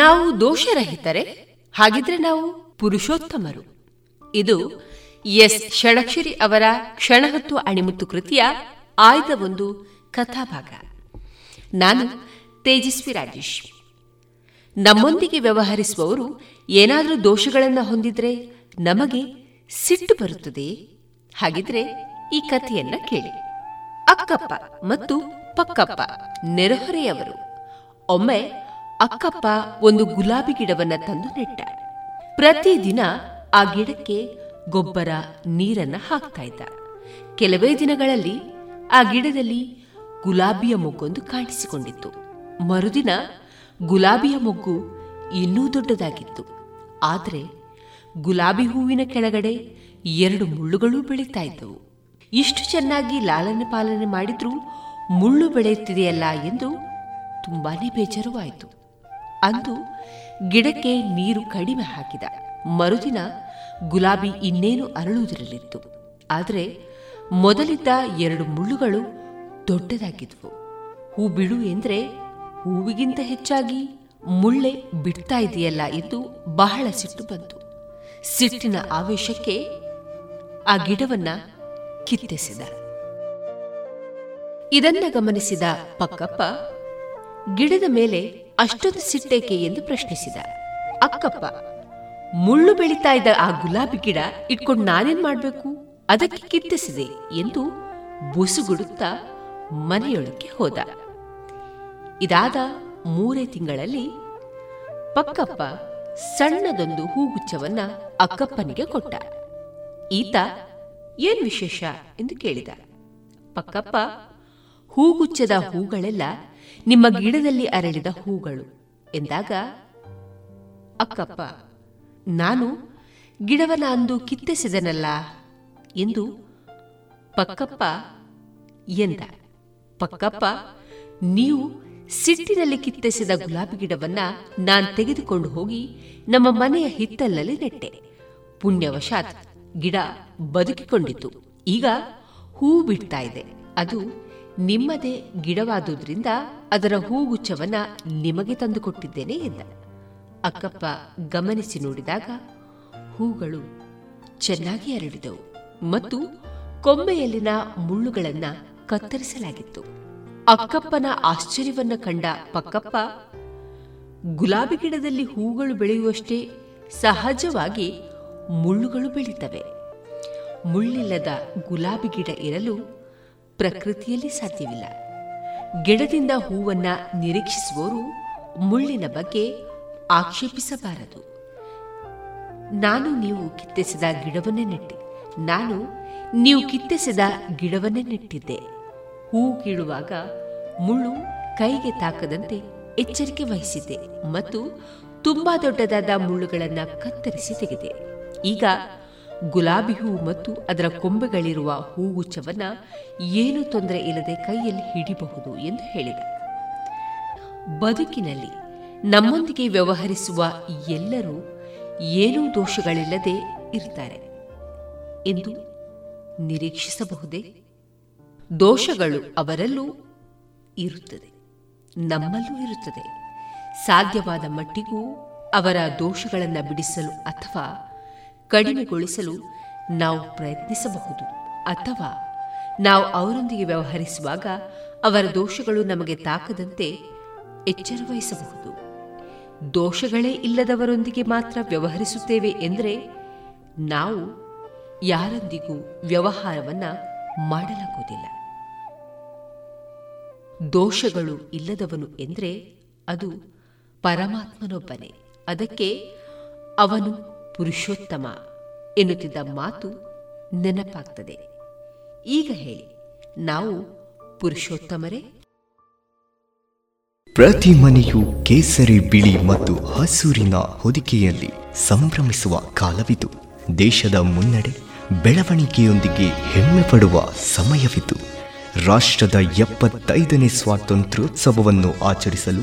ನಾವು ದೋಷರಹಿತರೆ, ಹಾಗಿದ್ರೆ ನಾವು ಪುರುಷೋತ್ತಮರು. ಇದು ಎಸ್ ಷಡಕ್ಷರಿ ಅವರ ಕ್ಷಣಹತ್ತು ಅಣಿಮುತ್ತು ಕೃತಿಯ ಆಯ್ದ ಒಂದು ಕಥಾಭಾಗ. ನಾನು ತೇಜಸ್ವಿ ರಾಜೇಶ್. ನಮ್ಮೊಂದಿಗೆ ವ್ಯವಹರಿಸುವವರು ಏನಾದರೂ ದೋಷಗಳನ್ನು ಹೊಂದಿದ್ರೆ ನಮಗೆ ಸಿಟ್ಟು ಬರುತ್ತದೆ. ಹಾಗಿದ್ರೆ ಈ ಕಥೆಯನ್ನ ಕೇಳಿ. ಅಕ್ಕಪ್ಪ ಮತ್ತು ಪಕ್ಕಪ್ಪ ನೆರೆಹೊರೆಯವರು. ಒಮ್ಮೆ ಅಕ್ಕಪ್ಪ ಒಂದು ಗುಲಾಬಿ ಗಿಡವನ್ನ ತಂದು ನೆಟ್ಟ. ಪ್ರತಿದಿನ ಆ ಗಿಡಕ್ಕೆ ಗೊಬ್ಬರ, ನೀರನ್ನ ಹಾಕ್ತಾ ಇದ್ದ. ಕೆಲವೇ ದಿನಗಳಲ್ಲಿ ಆ ಗಿಡದಲ್ಲಿ ಗುಲಾಬಿಯ ಮೊಗ್ಗೊಂದು ಕಾಣಿಸಿಕೊಂಡಿತ್ತು. ಮರುದಿನ ಗುಲಾಬಿಯ ಮೊಗ್ಗು ಇನ್ನೂ ದೊಡ್ಡದಾಗಿತ್ತು. ಆದರೆ ಗುಲಾಬಿ ಹೂವಿನ ಕೆಳಗಡೆ ಎರಡು ಮುಳ್ಳುಗಳು ಬೆಳೀತಾ ಇದ್ದವು. ಇಷ್ಟು ಚೆನ್ನಾಗಿ ಲಾಲನೆ ಪಾಲನೆ ಮಾಡಿದ್ರೂ ಮುಳ್ಳು ಬೆಳೆಯುತ್ತಿದೆಯಲ್ಲ ಎಂದು ತುಂಬಾನೇ ಬೇಜಾರುವಾಯಿತು. ಅಂದು ಗಿಡಕ್ಕೆ ನೀರು ಕಡಿಮೆ ಹಾಕಿದ. ಮರುದಿನ ಗುಲಾಬಿ ಇನ್ನೇನು ಅರಳುವುದಿರಲಿತ್ತು. ಆದರೆ ಮೊದಲಿದ್ದ ಎರಡು ಮುಳ್ಳುಗಳು ದೊಡ್ಡದಾಗಿದ್ವು. ಹೂ ಬಿಡು ಎಂದರೆ ಹೂವಿಗಿಂತ ಹೆಚ್ಚಾಗಿ ಮುಳ್ಳೆ ಬಿಡ್ತಾ ಇದೆಯಲ್ಲ ಎಂದು ಬಹಳ ಸಿಟ್ಟು ಬಂತು. ಸಿಟ್ಟಿನ ಆವೇಶಕ್ಕೆ ಆ ಗಿಡವನ್ನ ಕಿತ್ತೆಸೆದ. ಇದನ್ನ ಗಮನಿಸಿದ ಪಕ್ಕಪ್ಪ ಗಿಡದ ಮೇಲೆ ಅಷ್ಟೊಂದು ಸಿಟ್ಟೇಕೆ ಎಂದು ಪ್ರಶ್ನಿಸಿದ. ಅಕ್ಕಪ್ಪ, ಮುಳ್ಳು ಬೆಳೀತಾ ಇದ್ದ ಆ ಗುಲಾಬಿ ಗಿಡ ಇಟ್ಕೊಂಡು ನಾನೇನ್ ಮಾಡಬೇಕು, ಅದಕ್ಕೆ ಕಿತ್ತೆಸಿದೆ ಎಂದು ಬುಸುಗುಡುತ್ತಾ ಮನೆಯೊಳಕ್ಕೆ ಹೋದ. ಇದಾದ ಮೂರೇ ತಿಂಗಳಲ್ಲಿ ಪಕ್ಕಪ್ಪ ಸಣ್ಣದೊಂದು ಹೂಗುಚ್ಛವನ್ನ ಅಕ್ಕಪ್ಪನಿಗೆ ಕೊಟ್ಟ. ಈತ ಏನ್ ವಿಶೇಷ ಎಂದು ಕೇಳಿದ. ಪಕ್ಕಪ್ಪ, ಹೂಗುಚ್ಛದ ಹೂಗಳೆಲ್ಲ ನಿಮ್ಮ ಗಿಡದಲ್ಲಿ ಅರಳಿದ ಹೂಗಳು ಎಂದಾಗ ಅಕ್ಕಪ್ಪ, ನಾನು ಗಿಡವನ್ನ ಅಂದು ಕಿತ್ತೆಸೆದನಲ್ಲ ಎಂದು ಪಕ್ಕಪ್ಪ ಎಂದ. ಪಕ್ಕಪ್ಪ, ನೀವು ಸಿಟ್ಟಿನಲ್ಲಿ ಕಿತ್ತೆಸೆದ ಗುಲಾಬಿ ಗಿಡವನ್ನ ನಾನು ತೆಗೆದುಕೊಂಡು ಹೋಗಿ ನಮ್ಮ ಮನೆಯ ಹಿತ್ತಲಿನಲ್ಲಿ ನೆಟ್ಟೆ. ಪುಣ್ಯವಶಾತ್ ಗಿಡ ಬದುಕಿಕೊಂಡಿತು. ಈಗ ಹೂ ಬಿಡ್ತಾ ಇದೆ. ಅದು ನಿಮ್ಮದೇ ಗಿಡವಾದುದರಿಂದ ಅದರ ಹೂಗುಚ್ಛವನ್ನ ನಿಮಗೆ ತಂದುಕೊಟ್ಟಿದ್ದೇನೆ ಎಂದ. ಅಕ್ಕಪ್ಪ ಗಮನಿಸಿ ನೋಡಿದಾಗ ಹೂಗಳು ಚೆನ್ನಾಗಿ ಅರಳಿದವು ಮತ್ತು ಕೊಂಬೆಯಲ್ಲಿನ ಮುಳ್ಳುಗಳನ್ನು ಕತ್ತರಿಸಲಾಗಿತ್ತು. ಅಕ್ಕಪ್ಪನ ಆಶ್ಚರ್ಯವನ್ನು ಕಂಡ ಪಕ್ಕಪ್ಪ ಗುಲಾಬಿ ಗಿಡದಲ್ಲಿ ಹೂಗಳು ಬೆಳೆಯುವಷ್ಟೇ ಸಹಜವಾಗಿ ಮುಳ್ಳುಗಳು ಬೆಳೀತವೆ. ಮುಳ್ಳಿಲ್ಲದ ಗುಲಾಬಿ ಗಿಡ ಇರಲು ಪ್ರಕೃತಿಯಲ್ಲಿ ಸಾಧ್ಯವಿಲ್ಲ. ಗಿಡದಿಂದ ಹೂವನ್ನು ನಿರೀಕ್ಷಿಸುವವರು ಮುಳ್ಳಿನ ಬಗ್ಗೆ ಆಕ್ಷೇಪಿಸಬಾರದು. ನಾನು ನೀವು ಕಿತ್ತೆಸೆದ ಗಿಡವನ್ನೇ ನೆಟ್ಟೆ ನಾನು ನೀವು ಕಿತ್ತೆಸೆದ ಗಿಡವನ್ನೇ ನೆಟ್ಟಿದ್ದೆ. ಹೂ ಕೀಳುವಾಗ ಮುಳ್ಳು ಕೈಗೆ ತಾಕದಂತೆ ಎಚ್ಚರಿಕೆ ವಹಿಸಿದೆ ಮತ್ತು ತುಂಬಾ ದೊಡ್ಡದಾದ ಮುಳ್ಳುಗಳನ್ನು ಕತ್ತರಿಸಿ ತೆಗೆದೆ. ಈಗ ಗುಲಾಬಿ ಹೂ ಮತ್ತು ಅದರ ಕೊಂಬೆಗಳಿರುವ ಹೂಗುಚ್ಛವನ್ನು ಏನೂ ತೊಂದರೆ ಇಲ್ಲದೆ ಕೈಯಲ್ಲಿ ಹಿಡಿಬಹುದು ಎಂದು ಹೇಳಿದ. ಬದುಕಿನಲ್ಲಿ ನಮ್ಮೊಂದಿಗೆ ವ್ಯವಹರಿಸುವ ಎಲ್ಲರೂ ಏನೂ ದೋಷಗಳಿಲ್ಲದೆ ಇರ್ತಾರೆ ಎಂದು ನಿರೀಕ್ಷಿಸಬಹುದೇ? ದೋಷಗಳು ಅವರಲ್ಲೂ ಇರುತ್ತದೆ, ನಮ್ಮಲ್ಲೂ ಇರುತ್ತದೆ. ಸಾಧ್ಯವಾದ ಮಟ್ಟಿಗೂ ಅವರ ದೋಷಗಳನ್ನು ಬಿಡಿಸಲು ಅಥವಾ ಕಡಿಮೆಗೊಳಿಸಲು ನಾವು ಪ್ರಯತ್ನಿಸಬಹುದು. ಅಥವಾ ನಾವು ಅವರೊಂದಿಗೆ ವ್ಯವಹರಿಸುವಾಗ ಅವರ ದೋಷಗಳು ನಮಗೆ ತಾಕದಂತೆ ಎಚ್ಚರ ವಹಿಸಬಹುದು. ದೋಷಗಳೇ ಇಲ್ಲದವರೊಂದಿಗೆ ಮಾತ್ರ ವ್ಯವಹರಿಸುತ್ತೇವೆ ಎಂದರೆ ನಾವು ಯಾರೊಂದಿಗೂ ವ್ಯವಹಾರವನ್ನು ಮಾಡಲಾಗುವುದಿಲ್ಲ. ದೋಷಗಳು ಇಲ್ಲದವನು ಎಂದರೆ ಅದು ಪರಮಾತ್ಮನೊಬ್ಬನೇ. ಅದಕ್ಕೆ ಅವನು ಪುರುಷೋತ್ತಮ ಎನ್ನುತ್ತಿದ್ದ ಮಾತು ನೆನಪಾಗ್ತದೆ. ಈಗ ಹೇಳಿ, ನಾವು ಪುರುಷೋತ್ತಮರೇ? ಪ್ರತಿ ಮನೆಯು ಕೇಸರಿ, ಬಿಳಿ ಮತ್ತು ಹಸೂರಿನ ಹೊದಿಕೆಯಲ್ಲಿ ಸಂಭ್ರಮಿಸುವ ಕಾಲವಿದು. ದೇಶದ ಮುನ್ನಡೆ ಬೆಳವಣಿಗೆಯೊಂದಿಗೆ ಹೆಮ್ಮೆ ಪಡುವ ಸಮಯವಿದು. ರಾಷ್ಟ್ರದ ಎಪ್ಪತ್ತೈದನೇ ಸ್ವಾತಂತ್ರ್ಯೋತ್ಸವವನ್ನು ಆಚರಿಸಲು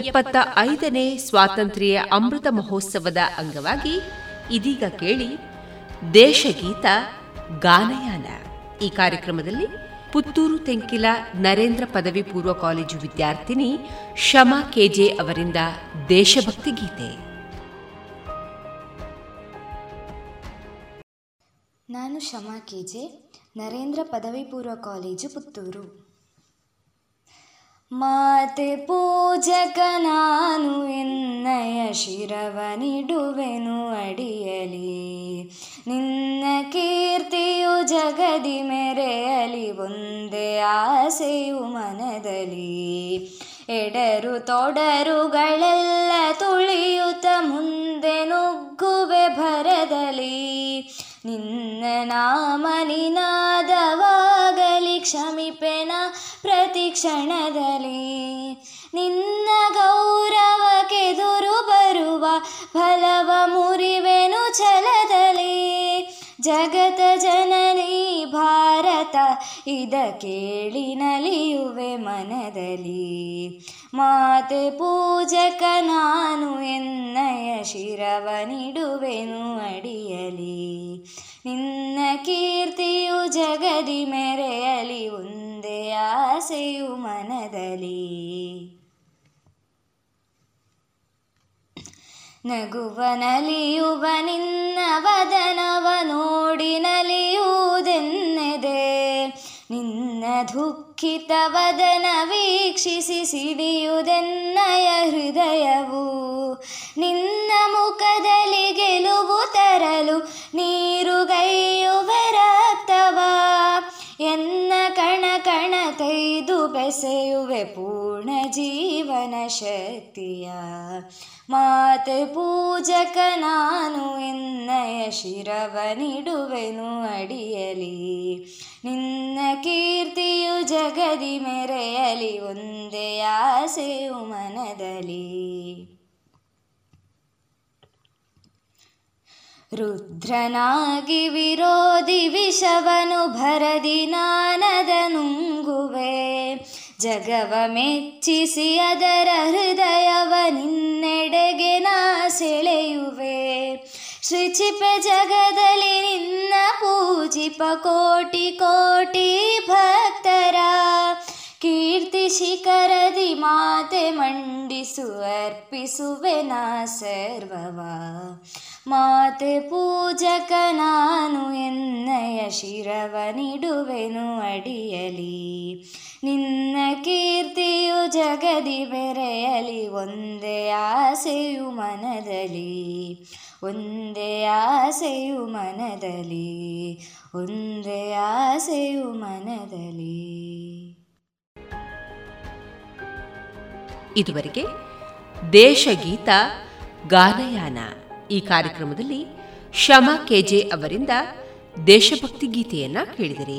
ಎಪ್ಪತ್ತ ಐದನೇ ಸ್ವಾತಂತ್ರ್ಯ ಅಮೃತ ಮಹೋತ್ಸವದ ಅಂಗವಾಗಿ ಇದೀಗ ಕೇಳಿ ದೇಶಗೀತ ಗಾನಯಾನ. ಈ ಕಾರ್ಯಕ್ರಮದಲ್ಲಿ ಪುತ್ತೂರು ತೆಂಕಿಲ ನರೇಂದ್ರ ಪದವಿ ಪೂರ್ವ ಕಾಲೇಜು ವಿದ್ಯಾರ್ಥಿನಿ ಶಮಾ ಕೆಜೆ ಅವರಿಂದ ದೇಶಭಕ್ತಿ ಗೀತೆ. ನಾನು ಶಮಾ ಕೆಜೆ, ನರೇಂದ್ರ ಪದವಿ ಪೂರ್ವ ಕಾಲೇಜು ಪುತ್ತೂರು. ಮಾತೆ ಪೂಜಕ ನಾನು ಎನ್ನಯ ಶಿರವನಿಡುವೆನು ಅಡಿಯಲಿ, ನಿನ್ನ ಕೀರ್ತಿಯು ಜಗದಿ ಮೆರೆಯಲಿ, ಒಂದೇ ಆಸೆಯು ಮನದಲ್ಲಿ. ಎಡರು ತೊಡರುಗಳೆಲ್ಲ ತುಳಿಯುತ್ತ ಮುಂದೆ ನುಗ್ಗುವೆ ಭರದಲ್ಲಿ, ನಿನ್ನ ನಾಮ ನಿನಾದವಾಗಲಿ ಕ್ಷಮಿಪೆನ ಪ್ರತಿ ಕ್ಷಣದಲ್ಲಿ. ನಿನ್ನ ಗೌರವಕ್ಕೆದುರು ಬರುವ ಫಲವ ಮುರಿವೆನು ಛಲದಲ್ಲಿ, ಜಗತ ಜನನಿ ಭಾರತ ಇದ ಕೇಳಿ ನಲಿಯುವೆ ಮನದಲ್ಲಿ. ಮಾತೆ ಪೂಜಕ ನಾನು ಎನ್ನಯ ಶಿರವನಿಡುವೆನು ಅಡಿಯಲಿ, ನಿನ್ನ ಕೀರ್ತಿಯು ಜಗದಿ ಮೆರೆಯಲಿ, ಒಂದೇ ಆಸೆಯು ಮನದಲ್ಲಿ. ನಗುವ ನಲಿಯುವ ನಿನ್ನ ವದನವ ನೋಡಿ ನಲಿಯುವುದೆನ್ನೆದೆ, ನಿನ್ನ ದುಃಖಿತ ವದನ ವೀಕ್ಷಿಸಿ ಸಿಡಿಯುವುದೆನ್ನಯ ಹೃದಯವು. ನಿನ್ನ ಮುಖದಲ್ಲಿ ಗೆಲುವು ತರಲು ನೀರುಗೈಯುವ ರಕ್ತವ, ಎನ್ನ ಕಣ ಕಣ ಕೈದು ಬೆಸೆಯುವೆ ಪೂರ್ಣ ಜೀವನ ಶಕ್ತಿಯ. ಮಾತೆ ಪೂಜಕ ನಾನು ಎನ್ನಯ ಶಿರವನಿಡುವೆನು ಅಡಿಯಲಿ, ನಿನ್ನ ಕೀರ್ತಿಯು ಜಗದಿ ಮೆರೆಯಲಿ, ಒಂದೇ ಆಸೆಯು ಮನದಲ್ಲಿ. ರುದ್ರನಾಗಿ ವಿರೋಧಿ ವಿಷವನು ಭರದಿ ನಾನದನುಂಗುವೆ, ಜಗವ ಮೆಚ್ಚಿಸಿ ಅದರ ಹೃದಯವ ನಿನ್ನೆಡೆಗೆ ನಾ ಸೆಳೆಯುವೆ. ಶ್ರೀಚಿಪೆ ಜಗದಲ್ಲಿ ನಿನ್ನ ಪೂಜಿಪ ಕೋಟಿ ಕೋಟಿ ಭಕ್ತರ, ಕೀರ್ತಿ ಶಿಖರದಿ ಮಾತೆ ಮಂಡಿಸು ಅರ್ಪಿಸುವೆ ನಾ ಸರ್ವವ. ಮಾತೆ ಪೂಜಕ ನಾನು ಎನ್ನಯ ಶಿರವನಿಡುವೆನು ಅಡಿಯಲಿ, ನಿನ್ನ ಕೀರ್ತಿಯು ಜಗದಿ ಬೆರೆಯಲಿ, ಒಂದೇ ಆಸೆಯು ಮನದಲ್ಲಿ, ಒಂದೇ ಆಸೆಯು ಮನದಲ್ಲಿ, ಒಂದೇ ಆಸೆಯು ಮನದಲ್ಲಿ. ಇದುವರೆಗೆ ದೇಶಗೀತ ಗಾನಯಾನ ಈ ಕಾರ್ಯಕ್ರಮದಲ್ಲಿ ಶಮಾ ಕೆಜೆ ಅವರಿಂದ ದೇಶಭಕ್ತಿ ಗೀತೆಯನ್ನ ಕೇಳಿದರೆ.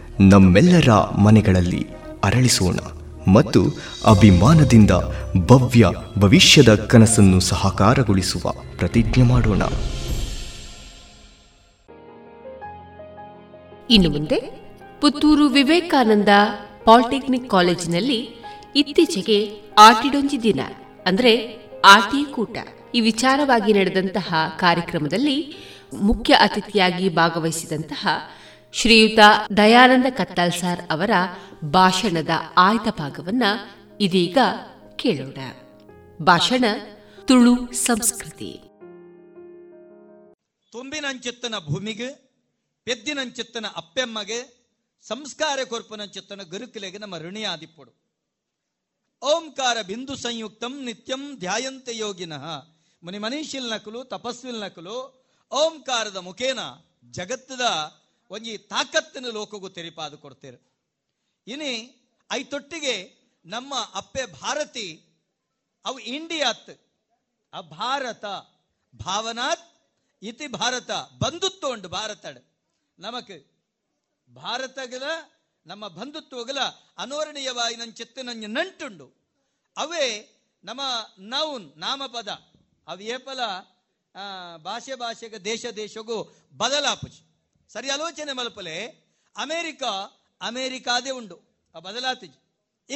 ನಮ್ಮೆಲ್ಲರ ಮನೆಗಳಲ್ಲಿ ಅರಳಿಸೋಣ ಮತ್ತು ಅಭಿಮಾನದಿಂದ ಭವ್ಯ ಭವಿಷ್ಯದ ಕನಸನ್ನು ಸಹಕಾರಗೊಳಿಸುವ ಪ್ರತಿಜ್ಞೆ ಮಾಡೋಣ. ಇನ್ನು ಮುಂದೆ ಪುತ್ತೂರು ವಿವೇಕಾನಂದ ಪಾಲಿಟೆಕ್ನಿಕ್ ಕಾಲೇಜಿನಲ್ಲಿ ಇತ್ತೀಚೆಗೆ ಆಟಿಡೊಂಜಿ ದಿನ ಅಂದರೆ ಆಟಿ ಕೂಟ ಈ ವಿಚಾರವಾಗಿ ನಡೆದಂತಹ ಕಾರ್ಯಕ್ರಮದಲ್ಲಿ ಮುಖ್ಯ ಅತಿಥಿಯಾಗಿ ಭಾಗವಹಿಸಿದಂತಹ ಶ್ರೀಯುತ ದಯಾನಂದ ಕತ್ತಾಲ್ ಸಾರ್ ಅವರ ಭಾಷಣದ ಆಯ್ದ ಭಾಗವನ್ನು ಇದೀಗ ಕೇಳೋಣ. ಭಾಷಣ ತುಳು ಸಂಸ್ಕೃತಿ. ತುಂಬಿನಂಚಿತ್ತನ ಭೂಮಿಗೆ, ಪೆದ್ದಿನಂಚಿತ್ತನ ಅಪ್ಪೆಮ್ಮಗೆ, ಸಂಸ್ಕಾರ ಕೊರ್ಪನಂಚಿತ್ತನ ಗುರುಕಲೆಗೆ ನಮ್ಮ ಋಣಿಯಾದಿಪ್ಪಡು. ಓಂಕಾರ ಬಿಂದು ಸಂಯುಕ್ತಂ ನಿತ್ಯಂ ಧ್ಯಾಯಂತೆ ಯೋಗಿನಃ ಮುನಿ ಮನೀಷಿಲ್ ನಕಲು ತಪಸ್ವಿಲ್ ನಕಲು ಓಂಕಾರದ ಮುಖೇನ ಜಗತ್ತದ ಒಂಜಿ ತಾಕತ್ತಿನ ಲೋಕಗೂ ತೆರಿಪಾದು ಕೊಡ್ತೀರಿ. ಇನಿ ಐತೊಟ್ಟಿಗೆ ನಮ್ಮ ಅಪ್ಪೆ ಭಾರತಿ ಅವು ಇಂಡಿಯಾತ್ ಅಭಾರತ ಭಾವನಾತ್ ಇತಿ ಭಾರತ ಬಂಧುತ್ವ ಉಂಡು ಭಾರತಡ್ ನಮಕ್ ಭಾರತಗಲ ನಮ್ಮ ಬಂಧುತ್ವಗಲ ಅನೋರಣೀಯವಾಗಿ ನನ್ನ ಚಿತ್ತ ನನ್ನ ನಂಟುಂಡು ಅವೇ ನಮ್ಮ ನೌನ್ ನಾಮಪದ ಅವು ಏಪಲ ಭಾಷೆ ಭಾಷೆಗ ದೇಶ ದೇಶಗೂ ಬದಲಾಪು ಸರಿ ಆಲೋಚನೆ ಮಲ್ಪಲೆ ಅಮೇರಿಕ ಅಮೇರಿಕಾದೇ ಉಂಡು ಆ ಬದಲಾತಿಜಿ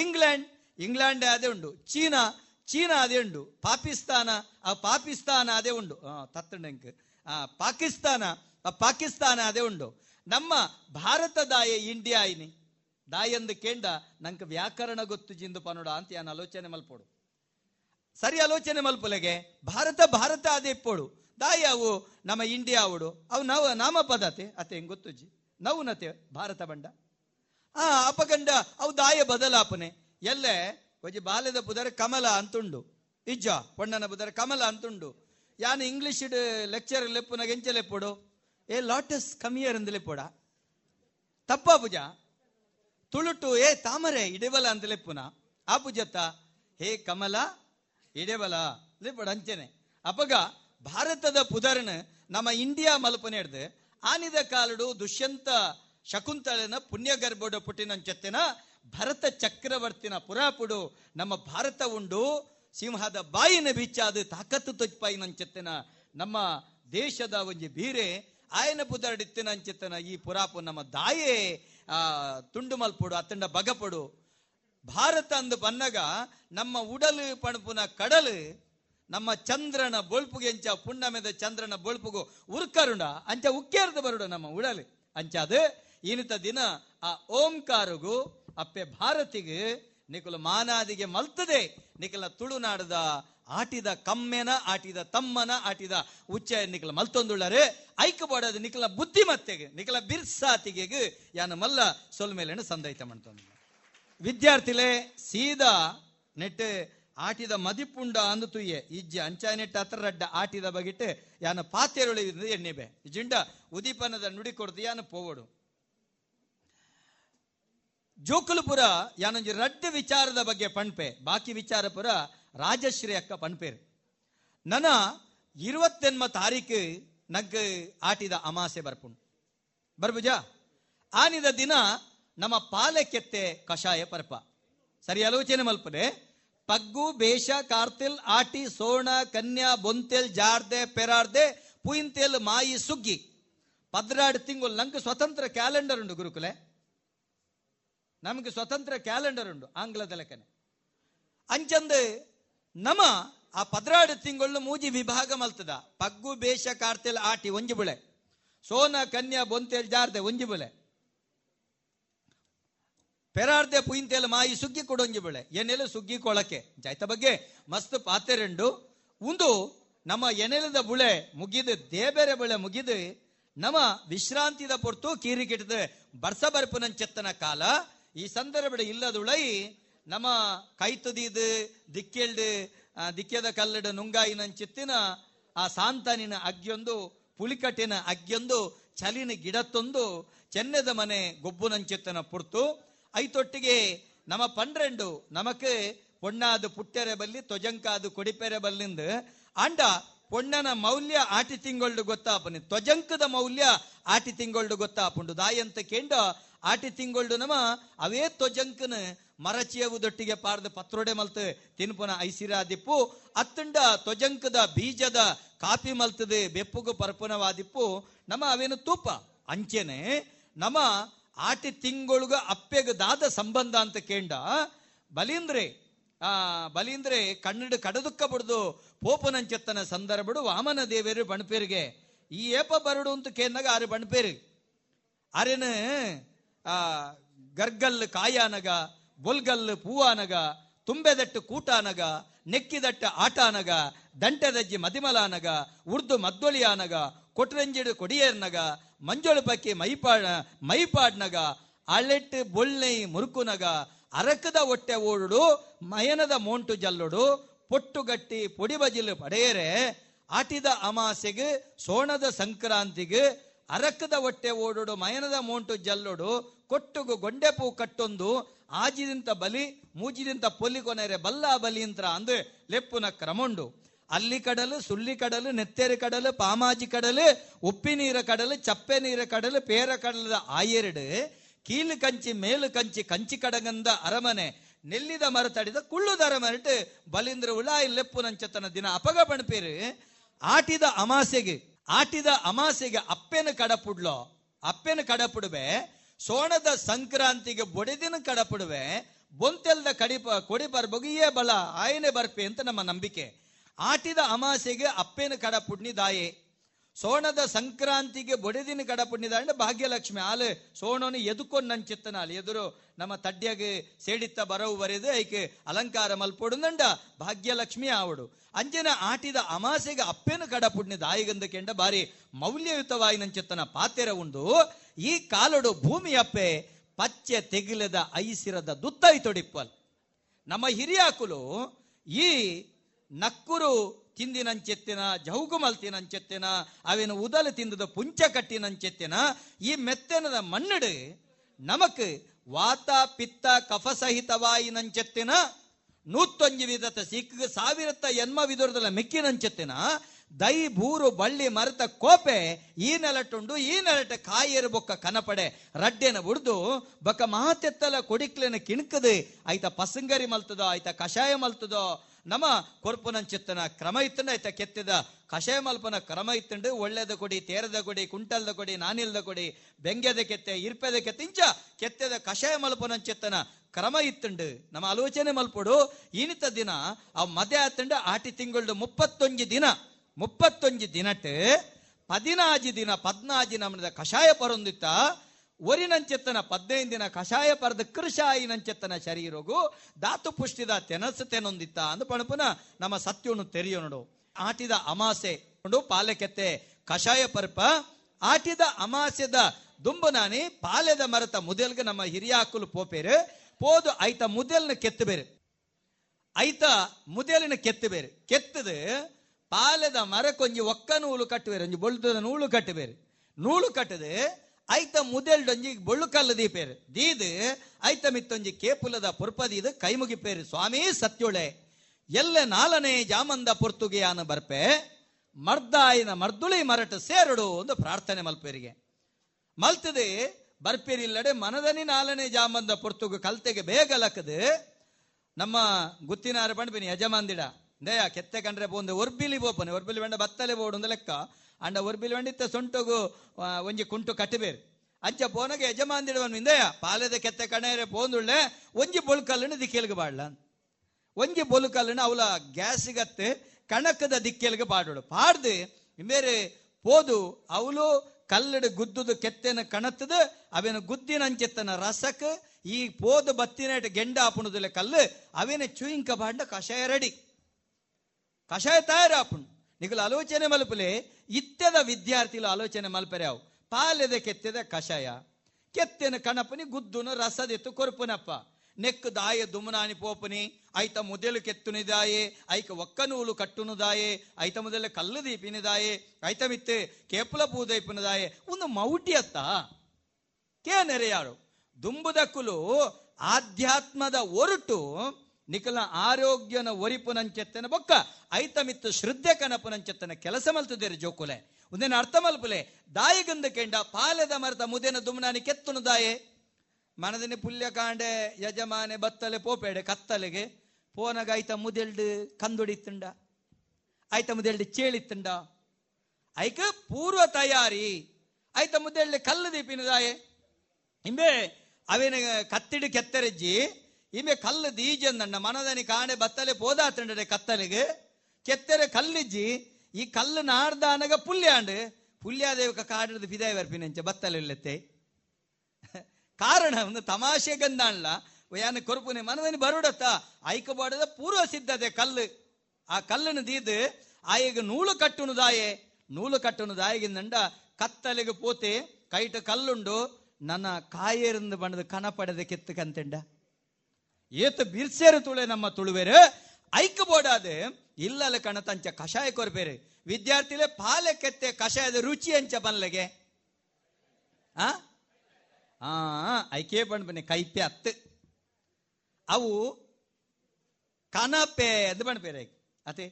ಇಂಗ್ಲೆಂಡ್ ಇಂಗ್ಲೆಂಡ್ ಅದೇ ಉಂಡು ಚೀನಾ ಚೀನಾ ಅದೇ ಉಂಡು ಪಾಕಿಸ್ತಾನ ಆ ಪಾಕಿಸ್ತಾನ ಅದೇ ಉಂಡು ತತ್ತಂಕ ಆ ಪಾಕಿಸ್ತಾನ ಆ ಪಾಕಿಸ್ತಾನ ಅದೇ ಉಂಡು ನಮ್ಮ ಭಾರತ ದಾಯ ಇಂಡಿಯಾ ಐನಿ ದಾಯಂದು ಕೇಂದ್ರ ನಂಗೆ ವ್ಯಾಕರಣ ಗೊತ್ತು ಜಿಂದು ಪನೋಡ ಅಂತ ನಾನು ಆಲೋಚನೆ ಮಲ್ಪೋಡು ಸರಿ ಆಲೋಚನೆ ಮಲ್ಪಲೆಗೆ ಭಾರತ ಭಾರತ ಅದೇ ಇಪ್ಪೋಡು ದಾಯ ಅವು ನಮ್ಮ ಇಂಡಿಯಾ ಅವಡು ಅವು ನಾವು ನಾಮ ಪದತೆ ಅತೆ ಹೆಂಗೆ ಗೊತ್ತುಜ್ಜಿ ನಾವು ನತೆ ಭಾರತ ಬಂಡ ಆ ಅಪಗಂಡ ಅವು ದಾಯ ಬದಲಾಪನೆ ಎಲ್ಲೇ ಒಜಿ ಬಾಲ್ಯದ ಬುಧರ ಕಮಲ ಅಂತುಂಡು ಇಜ್ಜ ಪೊಣ್ಣನ ಬುಧರ ಕಮಲ ಅಂತುಂಡು ಯಾನು ಇಂಗ್ಲಿಷ್ ಲೆಕ್ಚರ್ ಲೆಪ್ಪು ನಾಗ ಎಂಚೆ ಲೆಪ್ಪೋಡು ಏ ಲಾಟಸ್ ಕಮಿಯರ್ ಅಂದಲೇ ಪೋಡ ತಪ್ಪ ಪೂಜ ತುಳುಟು ಏ ತಾಮರೆ ಇಡೇಬಲ ಅಂತಲೇ ಪುನ ಆ ಪೂಜತ್ತ ಹೇ ಕಮಲ ಇಡೇಬಲ ಲೇಪೋಡ ಅಂಚನೆ ಅಪಗ ಭಾರತದ ಪುದರ್ನ ನಮ್ಮ ಇಂಡಿಯಾ ಮಲ್ಪನೆ ಹಿಡ್ದು ಆನಿದ ಕಾಲಡು ದುಷ್ಯಂತ ಶಕುಂತಳನ ಪುಣ್ಯ ಗರ್ಭೋಡ ಪುಟ್ಟಿನ ಭರತ ಚಕ್ರವರ್ತಿನ ಪುರಾಪುಡು ನಮ್ಮ ಭಾರತ ಉಂಡು ಸಿಂಹದ ಬಾಯಿನ ಬೀಚಾದ ತಾಕತ್ತು ತೊಚ್ಪಾಯಿ ನಂಚೆತ್ತಿನ ನಮ್ಮ ದೇಶದ ಒಂಜಿ ಬೀರೆ ಆಯನ ಪುದರ್ಡಿತ್ತಿನ ಅಂಚಿತ್ತನ ಈ ಪುರಾಪು ನಮ್ಮ ದಾಯೇ ಆ ತುಂಡು ಮಲ್ಪಡು ಅತ್ತಂಡ ಬಗಪಡು ಭಾರತ ಅಂದು ಬನ್ನಗ ನಮ್ಮ ಉಡಲು ಪಣಪುನ ಕಡಲು ನಮ್ಮ ಚಂದ್ರನ ಬೊಳ್ಪುಗೆ ಅಂಚ ಪುಣ್ಣಮೆದ ಚಂದ್ರನ ಬೊಳ್ಪುಗು ಉರ್ಕರುಂಡ ಅಂಚ ಉಕ್ಕೇರ್ದು ಬರುಡು ನಮ್ಮ ಉಡಲು ಅಂಚ ಅದು ಇನಿತ ದಿನ ಆ ಓಂಕಾರಗೂ ಅಪ್ಪೆ ಭಾರತಿಗೆ ನಿಕುಲ ಮಾನಾದಿಗೆ ಮಲ್ತದೆ ನಿಕಲ ತುಳುನಾಡದ ಆಟಿದ ಕಮ್ಮೆನ ಆಟಿದ ತಮ್ಮನ ಆಟಿದ ಉಚ್ಚ ನಿಕಲ ಮಲ್ತೊಂದುಳ್ಳರೆ ಐಕ್ಯಪಡೋದು ನಿಕಲ ಬುದ್ಧಿಮತ್ತೆಗೆ ನಿಕಲ ಬಿರ್ಸಾತಿಗೆಗೆ ಯಾನ ಮಲ್ಲ ಸೊಲ್ ಮೇಲೆ ಸಂದೈತ ಮಾಡ್ತಂದ ವಿದ್ಯಾರ್ಥಿಲೆ ಸೀದಾ ನೆಟ್ಟು ಆಟಿದ ಮದಿಪುಂಡ ಅಂದು ತುಯ್ಯೆ ಇಜ್ಜೆ ಅಂಚಾನೆಟ್ಟು ಹತ್ರ ರಡ್ಡ ಆಟಿದ ಬಗೆಟ್ಟು ಯಾನ ಪಾತೆರುಳಿ ಎಣ್ಣೆ ಬೇ ಜಿಂಡ ಉದೀಪನದ ನುಡಿ ಕೊಡ್ದು ಯಾನ ಪೋವಡು ಜೋಕುಲಪುರ ಯಾನೊಂದು ರಡ್ಡ ವಿಚಾರದ ಬಗ್ಗೆ ಪಣ್ಪೆ ಬಾಕಿ ವಿಚಾರಪುರ ರಾಜಶ್ರೀ ಅಕ್ಕ ಪಣ್ಪೇರು ನನ್ನ ಇರುವತ್ತೆನ್ಮ ತಾರೀಕು ನಗ್ ಆಟಿದ ಅಮಾಸೆ ಬರ್ಪುಣ್ ಬರ್ಬುಜ ಆನಿದ ದಿನ ನಮ್ಮ ಪಾಲಕ್ಕೆತ್ತೆ ಕಷಾಯ ಪರ್ಪ ಸರಿ ಆಲೋಚನೆ ಮಲ್ಪನೆ ಪಗ್ಗು ಬೇಷ ಕಾರ್ತಿಲ್ ಆಟಿ ಸೋಣ ಕನ್ಯಾ ಬೊಂತೆಲ್ ಜಾರ್ದೆ ಪೆರಾರ್ದೆ ಪುಯಿಂತೆಲ್ ಮಾಯಿ ಸುಗ್ಗಿ ಪದ್ರಾಡು ತಿಂಗಳು ನಂಗೆ ಸ್ವತಂತ್ರ ಕ್ಯಾಲೆಂಡರ್ ಉಂಡು ಗುರುಕುಲೆ ನಮಗೆ ಸ್ವತಂತ್ರ ಕ್ಯಾಲೆಂಡರ್ ಉಂಡು ಆಂಗ್ಲದ ಲೆಕ್ಕನೆ ಅಂಚಂದು ನಮ ಆ ಪದ್ರಾಡು ತಿಂಗಳು ಮೂಜಿ ವಿಭಾಗ ಮಲ್ತದ ಪಗ್ಗು ಬೇಷ ಕಾರ್ತೆಲ್ ಆಟಿ ಒಂಜಿ ಬುಳೆ ಸೋನ ಕನ್ಯಾ ಬೊಂತೆಲ್ ಜಾರ್ದೆ ಒಂಜಿ ಬುಳೆ ಪೆರಾರ್ದೆ ಪುಯಿಂತೆಲ್ ಮಾಯಿ ಸುಗ್ಗಿ ಕೊಡೊಂಜಿ ಬುಳೆ ಎನೆಲು ಸುಗ್ಗಿ ಕೊಳಕೆ ಜಾಯ್ತ ಬಗ್ಗೆ ಮಸ್ತ್ ಪಾತೆರೆಂಡು ಉಂದು ನಮ್ಮ ಎನೆಲದ ಬುಳೆ ಮುಗಿದು ದೇಬೇರೆ ಬುಳೆ ಮುಗಿದು ನಮ ವಿಶ್ರಾಂತಿದ ಪೊರ್ತು ಕೀರಿಕಿಟ್ಟದ ಬರ್ಸ ಬರ್ಪುನನ್ ಚೆತ್ತನ ಕಾಲ ಈ ಸಂದರ್ಭ ಇಲ್ಲದುಳೈ ನಮ್ಮ ಕೈತುದೀದ ದಿಕ್ಕೆಲ್ಡು ದಿಕ್ಕೆದ ಕಲ್ಲಡ ನುಂಗಾಯಿನ ಚಿತ್ತಿನ ಆ ಸಾಂತಾನಿನ ಅಗ್ಗಿಯೊಂದು ಪುಲಿಕಟ್ಟಿನ ಅಗ್ಗಿಯೊಂದು ಚಲಿನ ಗಿಡತ್ತೊಂದು ಚೆನ್ನದ ಮನೆ ಗೊಬ್ಬು ನಂಚಿತ್ತನ ಪುರ್ತು ಐತೊಟ್ಟಿಗೆ ನಮ್ಮ ಪಂಡ್ರೆಂಡು ನಮಕ್ ಪೊಣ್ಣಾದ ಪುಟ್ಟೆರೆ ಬಲ್ಲಿ ತ್ವಜಂಕಾದ ಕೊಡಿಪೆರೆ ಬಲ್ಲಿಂದ ಅಂಡ ಪೊಣ್ಣನ ಮೌಲ್ಯ ಆಟಿ ತಿಂಗೊಳ್ಳು ಗೊತ್ತಾಪನೆ ತ್ವಜಂಕದ ಮೌಲ್ಯ ಆಟಿ ತಿಂಗೊಳ್ಳು ಗೊತ್ತಾಪುಂಡು ದಾಯಂತ ಕೇಂಡ ಆಟಿ ತಿಂಗೊಳ್ಳು ನಮ ಅವೇ ತ್ವಜಂಕನ ಮರಚಿಯವುದೊಟ್ಟಿಗೆ ಪಾರ್ದ ಪತ್ರೊಡೆ ಮಲ್ತ ತಿನ್ಪುನ ಐಸಿರಾ ದಿಪ್ಪು ಅತ್ತಂಡ ತ್ವಜಂಕದ ಬೀಜದ ಕಾಪಿ ಮಲ್ತದೆ ಬೆಪ್ಪುಗು ಪರ್ಪುನವಾದಿಪ್ಪು ನಮ್ಮ ಅವೇನು ತೂಪ ಅಂಚೆನೆ ನಮ್ಮ ಆಟಿ ತಿಂಗೊಳಗ ಅಪ್ಪೆಗ ದಾದ ಸಂಬಂಧ ಅಂತ ಕೇಂಡ ಬಲೀಂದ್ರೆ ಆ ಬಲೀಂದ್ರೆ ಕನ್ನಡ ಕಡದುಕ್ಕ ಬಿಡ್ದು ಪೋಪನಂಚೆತ್ತನ ಸಂದರ್ಭಡು ವಾಮನ ದೇವರು ಬಣ್ಪೇರಿಗೆ ಈ ಏಪ ಬರಡು ಅಂತ ಕೇಂದಾಗ ಆರು ಬಣ್ಪೇರಿ ಆರೇನು ಆ ಗರ್ಗಲ್ ಕಾಯಾನಗ ಬೊಲ್ಗಲ್ ಪೂವಾನಗ ತುಂಬೆದಟ್ಟು ಕೂಟಾನಗ ನೆಕ್ಕಿದಟ್ಟ ಆಟಾನಗ ದಂಟದಜ್ಜಿ ಮದಿಮಲಾನಗ ಉರ್ದು ಮದ್ದೊಳಿಯಾನಗ ಕೊಟ್ರಂಜಿಡು ಕೊಡಿಯರ್ನಗ ಮಂಜೋಳ ಪಕ್ಕಿ ಮೈಪಾಡ ಮೈಪಾಡ್ನಗ ಅಳೆಟ್ಟು ಬೊಳ್ಳೆ ಮುರುಕುನಗ ಅರಕದ ಹೊಟ್ಟೆ ಓಡುಡು ಮಯನದ ಮೋಂಟು ಜಲ್ಲುಡು ಪೊಟ್ಟುಗಟ್ಟಿ ಪುಡಿ ಬಜಿಲು ಪಡೆಯರೆ ಆಟಿದ ಅಮಾಸೆಗೆ ಸೋಣದ ಸಂಕ್ರಾಂತಿಗೆ ಅರಕದ ಹೊಟ್ಟೆ ಓಡುಡು ಮಯನದ ಮೋಂಟು ಜಲ್ಲುಡು ಕೊಟ್ಟುಗು ಗೊಂಡೆಪೂ ಕಟ್ಟೊಂದು ಆಜಿದಿಂತ ಬಲಿ ಮೂಜಿದಿಂತ ಪೊಲಿ ಕೊನೆರೆ ಬಲ್ಲ ಬಲಿಯಂತ್ರ ಅಂದ್ರೆ ಲೆಪ್ಪುನ ಕ್ರಮುಂಡು. ಅಲ್ಲಿ ಕಡಲು ಸುಳ್ಳಿ ಕಡಲು ನೆತ್ತೇರಿ ಕಡಲು ಪಾಮಾಜಿ ಕಡಲು ಉಪ್ಪಿ ನೀರ ಕಡಲು ಚಪ್ಪೆ ನೀರ ಕಡಲು ಪೇರ ಕಡಲದ ಆಯೆರಡು ಕೀಲು ಕಂಚಿ ಮೇಲು ಕಂಚಿ ಕಂಚಿ ಕಡಗಂದ ಅರಮನೆ ನೆಲ್ಲಿದ ಮರತಡಿದ ಕುಳ್ಳುದ ಅರಮನೆಟ್ ಬಲಿಂದ್ರ ಉಳಾಯಿ ಲೆಪ್ಪು ನಂಚತನ ದಿನ ಅಪಗ ಬಣಪೇರು ಆಟಿದ ಅಮಾಸೆಗೆ ಆಟಿದ ಅಮಾಸೆಗೆ ಅಪ್ಪೆನ ಕಡಪುಡ್ಲೋ ಅಪ್ಪೆನ ಕಡಪುಡುವೆ ಸೋಣದ ಸಂಕ್ರಾಂತಿಗೆ ಬೊಡೆದಿನ ಕಡಪುಡುವೆ ಬೊಂತೆಲ್ದ ಕಡಿಪ ಕೊಡಿ ಬರ್ಬೊಗಿಯೇ ಬಲ ಆಯನೆ ಬರ್ಪೆ ಅಂತ ನಮ್ಮ ನಂಬಿಕೆ. ಆಟಿದ ಅಮಾಸೆಗೆ ಅಪ್ಪೇನ ಕಡಪುಡ್ನಿ ದಾಯೆ ಸೋಣದ ಸಂಕ್ರಾಂತಿಗೆ ಬೊಡೆದಿನ ಕಡಪುಡ್ನಿ ದಾಂಡ ಭಾಗ್ಯಲಕ್ಷ್ಮಿ ಆಲೆ ಸೋಣೋನು ಎದುಕೊಂಡು ನನ್ ಚಿತ್ತನ ಅಲ್ಲಿ ಎದುರು ನಮ್ಮ ತಡ್ಯಾಗೆ ಸೇಡಿತ್ತ ಬರವು ಬರೆದು ಐಕೆ ಅಲಂಕಾರ ಮಲ್ಪೊಡುಂಡ ಭಾಗ್ಯಲಕ್ಷ್ಮಿ ಆವಡು ಅಂಜನ ಆಟಿದ ಅಮಾಸೆಗೆ ಅಪ್ಪೇನ ಕಡಪುಡ್ನಿ ದಾಯಿಗಂದ ಕೆಂಡ ಬಾರಿ ಮೌಲ್ಯಯುತವಾಗಿ ನನ್ ಚಿತ್ತನ ಪಾತೆರ ಉಂಡು. ಈ ಕಾಲಡು ಭೂಮಿ ಅಪ್ಪೆ ಪಚ್ಚೆ ತೆಗಿಲದ ಐಸಿರದ ದುತ್ತೈ ತೊಡಿಪ್ಪಲ್ ನಮ್ಮ ಹಿರಿಯಾಕುಲು ಈ ನಕ್ಕುರು ತಿಂದಿನಂಚೆತ್ತಿನ ಜೌಗು ಮಲ್ತಿನಂಚೆತ್ತಿನ ಅವಿನ ಉದಲು ತಿಂದದ ಪುಂಚ ಕಟ್ಟಿನಂಚೆತ್ತಿನ ಈ ಮೆತ್ತನದ ಮಣ್ಣಡು ನಮಕ್ ವಾತ ಪಿತ್ತ ಕಫ ಸಹಿತವಾಯಿನಂಚೆತ್ತಿನ ನೂತ್ತೊಂಜಿ ವಿಧತ ಸಿಕ್ಕ ಸಾವಿರತ್ತ ಎನ್ಮ ವಿದುರದಲ್ಲ ಮೆಕ್ಕಿನಂಚೆತ್ತಿನ ದೈ ಬೂರು ಬಳ್ಳಿ ಮರೆತ ಕೋಪೆ ಈ ನೆಲಟುಂಡು ಈ ನೆಲಟ ಕಾಯೇರು ಬೊಕ್ಕ ಕನಪಡೆ ರಡ್ಡೆನ ಉಡ್ದು ಬೊಕ್ಕ ಮಹಾತೆತ್ತಲ ಕೊಡಿಕ್ಲೆನ ಕಿಣಕದು ಆಯ್ತ ಪಸಂಗರಿ ಮಲ್ತದೋ ಆಯ್ತ ಕಷಾಯ ಮಲ್ತದೋ ನಮ್ಮ ಕೊರ್ಪುನನ್ ಚಿತ್ತನ ಕ್ರಮ ಇತ್ತಂಡ ಆಯ್ತ ಕೆತ್ತಿದ ಕಷಾಯ ಮಲ್ಪನ ಕ್ರಮ ಇತ್ತಂಡು ಒಳ್ಳೆದ ಕೊಡಿ ತೇರದ ಕೊಡಿ ಕುಂಟಲ್ದ ಕೊಡಿ ನಾನಿಲ್ದ ಕೊಡಿ ಬೆಂಗೆದ ಕೆತ್ತೆ ಇರ್ಪೆದ ಕೆತ್ತ ಇಂಚ ಕೆತ್ತೆದ ಕಷಾಯ ಮಲ್ಪನನ್ ಚಿತ್ತನ ಕ್ರಮ ಇತ್ತುಂಡು ನಮ್ಮ ಆಲೋಚನೆ ಮಲ್ಪಡು. ಈನಿತ ದಿನ ಅವ್ ಮದೆ ಆತಂಡ ಆಟಿ ತಿಂಗಳ್ದು ಮುಪ್ಪತ್ತೊಂಜಿ ದಿನ ಮುಪ್ಪತ್ತೊಂಜಿ ದಿನಟ್ ಪದಿನಾಜಿ ದಿನ ಪದ್ನಾಜಿ ನಮ್ದ ಕಷಾಯ ಪರೊಂದಿತ್ತ ಒರಿ ನಂಚೆತ್ತನ ಪದ್ನೈದು ದಿನ ಕಷಾಯ ಪರದ ಕೃಷಾಯಿ ನಂಚೆತ್ತನ ಶರೀರಗು ಧಾತು ಪುಷ್ಟಿದ ತೆನಸು ತೆನೊಂದಿತ್ತ ಅಂದ ಪಣಪುನ ನಮ್ಮ ಸತ್ಯವನ್ನು ತೆರೆಯೋಣಡು. ಆಟಿದ ಅಮಾಸೆ ಪಾಲೆಕೆತ್ತೆ ಕಷಾಯ ಪರ್ಪ ಆಟಿದ ಅಮಾಸೆದ ದುಂಬನಾನಿ ಪಾಲೆದ ಮರತ ಮುದಲ್ಗೆ ನಮ್ಮ ಹಿರಿಯಾಕುಲು ಪೋಪೇರು ಪೋದು ಐತ ಮುದಲ್ನ ಕೆತ್ತಬೇರು ಐತ ಮುದಲಿನ ಕೆತ್ತಬೇರು ಕೆತ್ತದ ಪಾಲೆದ ಮರಕ್ಕೊಂಜಿ ಒಕ್ಕ ನೂಲು ಕಟ್ಟುವೇರು ಒಂಜಿ ಬೊಳ್ಳುದ ನೂಲು ಕಟ್ಟುವೇರು ನೂಲು ಕಟ್ಟದೆ ಐತ ಮುದೆಲ್ಡೊಂಜಿ ಬೊಳ್ಳು ಕಲ್ಲು ದೀಪೇರು ದೀದು ಐತ ಮಿತ್ತೊಂಜಿ ಕೇಪುಲದ ಪುರ್ಪದೀದು ಕೈ ಮುಗಿಪೇರು ಸ್ವಾಮಿ ಸತ್ಯೊಳೆ ಎಲ್ಲ ನಾಲನೇ ಜಾಮಂದ ಪೊರ್ತುಗೆಯಾನ ಬರ್ಪೆ ಮರ್ದಾಯಿನ ಮರ್ದುಳಿ ಮರಟ ಸೇರಡು ಒಂದು ಪ್ರಾರ್ಥನೆ ಮಲ್ಪೇರಿಗೆ ಮಲ್ತದೆ ಬರ್ಪೇರಿಲ್ಲಡೆ ಮನದನಿ ನಾಲನೇ ಜಾಮಂದ ಪೊರ್ತುಗು ಕಲ್ತೆಗೆ ಬೇಗ ಲಕ್ಕದು ನಮ್ಮ ಗುತ್ತಿನಾರ ಬಣ್ಬಿನಿ ಯಜಮಾಂದಿಡ ದಯಾ ಕೆತ್ತೆ ಕಂಡ್ರೆ ಪೋಂದು ಒರ್ಬಿಲಿ ಬೋಪನೆ ಒರ್ಬಿಲಿ ಬಂಡ ಬತ್ತಲೆ ಬೋಡು ಒಂದು ಲೆಕ್ಕ ಅಂಡ ಒರ್ಬಿಲಿ ಬಂಡಿತ್ತ ಸೊಂಟಗು ಒಂಜಿ ಕುಂಟು ಕಟ್ಟಬೇರು ಅಂಚ ಪೋನಾಗ ಯಜಮಾಂದಿಡವನ್ ಇಂದಯ ಪಾಲದ ಕೆತ್ತೆ ಕಣೇರೆ ಪೋಂದುಳ್ಳೆ ಒಂಜಿ ಬೊಳುಕಲ್ಲನ್ನು ದಿಕ್ಕೇಲ್ಗೆ ಬಾಡ್ಲ ಒಂಜಿ ಬೊಲುಕಲ್ಲನ್ನು ಅವಳ ಗ್ಯಾಸಿಗತ್ತೆ ಕಣಕದ ದಿಕ್ಕೇಲ್ಗೆ ಪಾಡೋಳು ಪಾಡ್ದು ಬೇರೆ ಪೋದು ಅವಳು ಕಲ್ಲಡು ಗುದ್ದುದು ಕೆತ್ತೆನ ಕಣತ್ತದ ಅವೇನು ಗುದ್ದಿನಂಚೆತ್ತನ ರಸಕ್ ಈ ಪೋದು ಬತ್ತಿನ ಗೆಂಡ ಹಾಪುಣದಿಲ್ಲ ಕಲ್ಲು ಅವೇನ ಚೂಯಿಂಕ ಬಾಂಡ ಕಷಾಯ ರೆಡಿ ಕಷಾಯ ತಯಾರಾಪುಣ್ ನಿಗಲು ಆಲೋಚನೆ ಮಲ್ಪಲೆ ಇತ್ಯದ ವಿದ್ಯಾರ್ಥಿಗಳು ಆಲೋಚನೆ ಮಲ್ಪರ್ಯಾವು ಪಾಲೆದ ಕೆತ್ತೆದ ಕಷಾಯ ಕೆತ್ತೆನ ಕಣಪನಿ ಗುದ್ದುನು ರಸದೆತ್ತು ಕೊರ್ಪುನಪ್ಪ ನೆಕ್ಕು ದಾಯ ದುಮನಾನಿ ಪೋಪನಿ ಐತ ಮುದಲು ಕೆತ್ತುನಿದಾಯೆ ಐಕ ಒಕ್ಕನೂಲು ಕಟ್ಟುನುದಾಯೆ ಐತ ಮುದಲು ಕಲ್ಲು ದೀಪಿನಿದಾಯೆ ಐತ ಮಿತ್ತೆ ಕೇಪುಲ ಪೂದೈಪುನದಾಯೆ ಒಂದು ಮೌಢ್ಯತ್ತ ಕೇ ನೆರೆಯಾಳು ದುಂಬುದಕ್ಕುಲು ಆಧ್ಯಾತ್ಮದ ಒರಟು ನಿಖಲ ಆರೋಗ್ಯನ ಒರಿಪುನಂಚೆತ್ತನ ಬೊಕ್ಕ ಐತ ಮಿತ್ತು ಶ್ರದ್ಧೆ ಕನಪುನಂಚೆತ್ತನ ಕೆಲಸ ಮಲ್ತದೇರಿ ಜೋಕುಲೆ ಒಂದೇನು ಅರ್ಥ ಮಲ್ಪಲೆ ದಾಯಿಗಂದ ಕೆಂಡ ಪಾಲೆದ ಮರದ ಮುದೇನ ದುಮ್ನಾನಿ ಕೆತ್ತುನು ದಾಯೆ ಮನದಿನ ಪುಲ್ಯ ಕಾಂಡೆ ಯಜಮಾನೆ ಬತ್ತಲೆ ಪೋಪೇಡೆ ಕತ್ತಲೆಗೆ ಪೋನಾಗ ಐತ ಮುದೆಲ್ಡು ಕಂದುಡಿತ್ತುಂಡ ಐತ ಮುದೆಲ್ಡು ಚೇಳಿತ್ತುಂಡ ಐಕ ಪೂರ್ವ ತಯಾರಿ ಐತ ಮುದೆಲ್ಡು ಕಲ್ಲು ದೀಪಿನ ದಾಯೆ ಹಿಂಬೆ ಅವೇನ ಕತ್ತಿಡಿ ಕೆತ್ತರೆಜ್ಜಿ ಇಮೆ ಕಲ್ಲು ದೀಜಂದಣ್ಣ ಮನದನಿ ಕಾಣೆ ಬತ್ತಲೆ ಪೋದಾತಂಡಡೆ ಕತ್ತಲೆಗೆ ಕೆತ್ತರೆ ಕಲ್ಲಿಜ್ಜಿ ಈ ಕಲ್ಲು ನಾಡ್ದಾನಗ ಪುಲ್ಯಾಂಡ್ ಪುಲ್ಯಾದೇವಕ ಕಾಡದ ಬಿದಾಯ ಬರ್ಪಿನಂಚ ಬತ್ತಲೆ ಇಲ್ಲತ್ತೆ ಕಾರಣ ಒಂದು ತಮಾಷೆ ಗಂದಾಣ್ಲ ಯಾನ ಕೊರ್ಪುನೆ ಮನದನಿ ಬರುಡತ್ತ ಐಕಬಾಡದ ಪೂರ್ವ ಸಿದ್ಧತೆ ಕಲ್ಲು ಆ ಕಲ್ಲನ್ನು ದೀದು ಆಯಗ ನೂಲು ಕಟ್ಟುನು ದಾಯೆ ನೂಲು ಕಟ್ಟುನು ದಾಯಗಿಂದಂಡ ಕತ್ತಲೆಗೆ ಪೋತೆ ಕೈಟ ಕಲ್ಲುಂಡು ನನ್ನ ಕಾಯೇರಿಂದ ಬಣ್ಣದ ಕನ ಪಡೆದ ಕೆತ್ತ ಕಂತಂಡ ಏತ ಬಿರ್ಸೇರು ತುಳೆ ನಮ್ಮ ತುಳುವೇರು ಐಕಬೋಡಾದೆ ಇಲ್ಲಲ್ಲ ಕಣ ತಂಚ ಕಷಾಯ ಕೊರ್ಬೇರೆ ವಿದ್ಯಾರ್ಥಿಲೆ ಪಾಲೆ ಕೆತ್ತೆ ಕಷಾಯದ ರುಚಿ ಅಂಚ ಬನ್ಲೆಗೆ ಆ ಐಕೆ ಬಣ್ಣ ಬನ್ನಿ ಕೈಪೆ ಅತ್ತು ಅವು ಕನಪೆ ಎಂದು ಬಣ್ಪೇರೆ ಅತೇ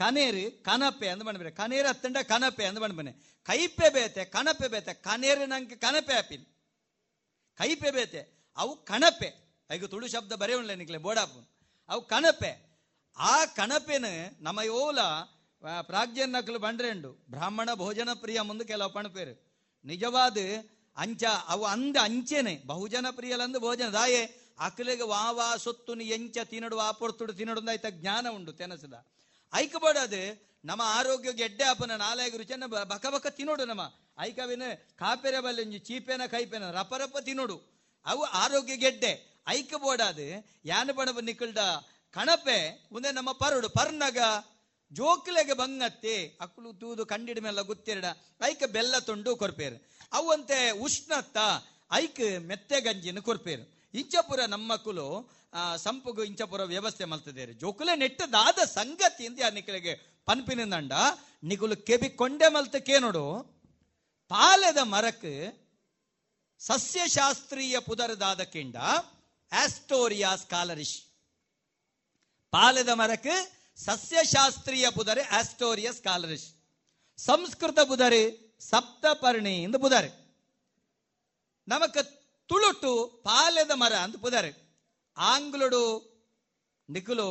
ಕನೇರು ಕನಪೆ ಎಂದು ಬಣ್ಪೇರೆ ಕನೇರು ಅತ್ತಂಡ ಕನಪೆ ಎಂದು ಬಣ್ಪನೆ ಕೈಪೆ ಬೇತೆ ಕನಪೆ ಬೇತೆ ಕನೇರು ನಂಗೆ ಕನಪೆ ಆಪಿನ್ ಕೈಪೆ ಬೇತೆ ಅವು ಕಣಪೆ ಈಗ ತುಳು ಶಬ್ದ ಬರೇ ಉಂಡ್ಲೆ ನಿಕ್ಲೆ ಬೋಡಾಪು ಅವು ಕಣಪೆ ಆ ಕಣಪೆನ ನಮ್ಮ ಯೋಲ ಪ್ರಾಗ್ಜನ್ ನಕಲು ಬಂಡ್ರೆಂಡು ಬ್ರಾಹ್ಮಣ ಭೋಜನ ಪ್ರಿಯ ಮುಂದೆ ಕೆಲವು ಪಣಪೇರು ನಿಜವಾದ ಅಂಚ ಅವು ಅಂದ ಅಂಚೆನೆ ಬಹುಜನ ಪ್ರಿಯಲಂದು ಭೋಜನ ದಾಯೇ ಅಕಲಿಗೆ ವಾ ವಾ ಸೊತ್ತು ನೀ ಎಂಚ ತಿನ್ನಡು ಆ ಪೊರ್ತುಡು ತಿನ್ನಡು ಆಯ್ತ ಜ್ಞಾನ ಉಂಡು ತೆನಸದ ಐಕಬಾಡದು ನಮ್ಮ ಆರೋಗ್ಯ ಗೆಡ್ಡೆ ಆಪನ ನಾಲಾಗಿ ರುಚನ ಬಕ ಬಕ ತಿನ್ನೋಡು ನಮ್ಮ ಐಕವಿನ ಕಾಪೆರ ಬಲ್ಲಂಜಿ ಚೀಪೆನ ಕೈಪೆನ ರಪರಪ ತಿನ್ನೋಡು ಅವು ಆರೋಗ್ಯ ಗೆಡ್ಡೆ ಐಕಬೋಡಾದು ಯಾನ ಬಣಬ ನಿಕಲ್ದ ಕಣಪೆ ಮುಂದೆ ನಮ್ಮ ಪರುಡು ಪರ್ನಗ ಜೋಕ್ಲೆಗೆ ಬಂಗತ್ತೆ ಅಕ್ಕಲು ತೂದು ಕಂಡಿಡ ಮೇಲೆ ಗೊತ್ತಿರಡ ಐಕ ಬೆಲ್ಲ ತೊಂಡು ಕೊರ್ಪೇರು ಅವಂತೆ ಉಷ್ಣತ್ತ ಐಕ್ ಮೆತ್ತೆ ಗಂಜಿನ ಕೊರ್ಪೇರು ಇಂಚಪುರ ನಮ್ಮಕ್ಕಲು ಸಂಪುಗು ಇಂಚಪುರ ವ್ಯವಸ್ಥೆ ಮಲ್ತದೇರು ಜೋಕುಲೆ ನೆಟ್ಟ ದಾದ ಸಂಗತಿ ಅಂತ ಯಾರ ನಿಕ್ಕಳಿಗೆ ಪನ್ಪಿನಿಂದಂಡ ನಿಗುಲು ಕೆಬಿ ಕೊಂಡೆ ಮಲ್ತ ಕೇನೋಡು ಪಾಲೆದ ಮರಕ್ಕೆ ಸಸ್ಯಶಾಸ್ತ್ರೀಯ ಪುದರದಾದ ಕಿಂಡ ಆಸ್ಟೋರಿಯಾ ಸ್ಕಾಲರಿಶ್ ಪಾಲೆದ ಮರಕ್ಕೆ ಸಸ್ಯಶಾಸ್ತ್ರೀಯ ಪುದರೆ ಆಸ್ಟೋರಿಯಾ ಸ್ಕಾಲರಿಶ್ ಸಂಸ್ಕೃತ ಪುದರೆ ಸಪ್ತಪರ್ಣಿ ಎಂದು ಪುದರೆ ನಮಕ್ ತುಳುಟು ಪಾಲೆದ ಮರ ಅಂತ ಪುದರೆ ಆಂಗ್ಲುಡು ನಿಕುಲು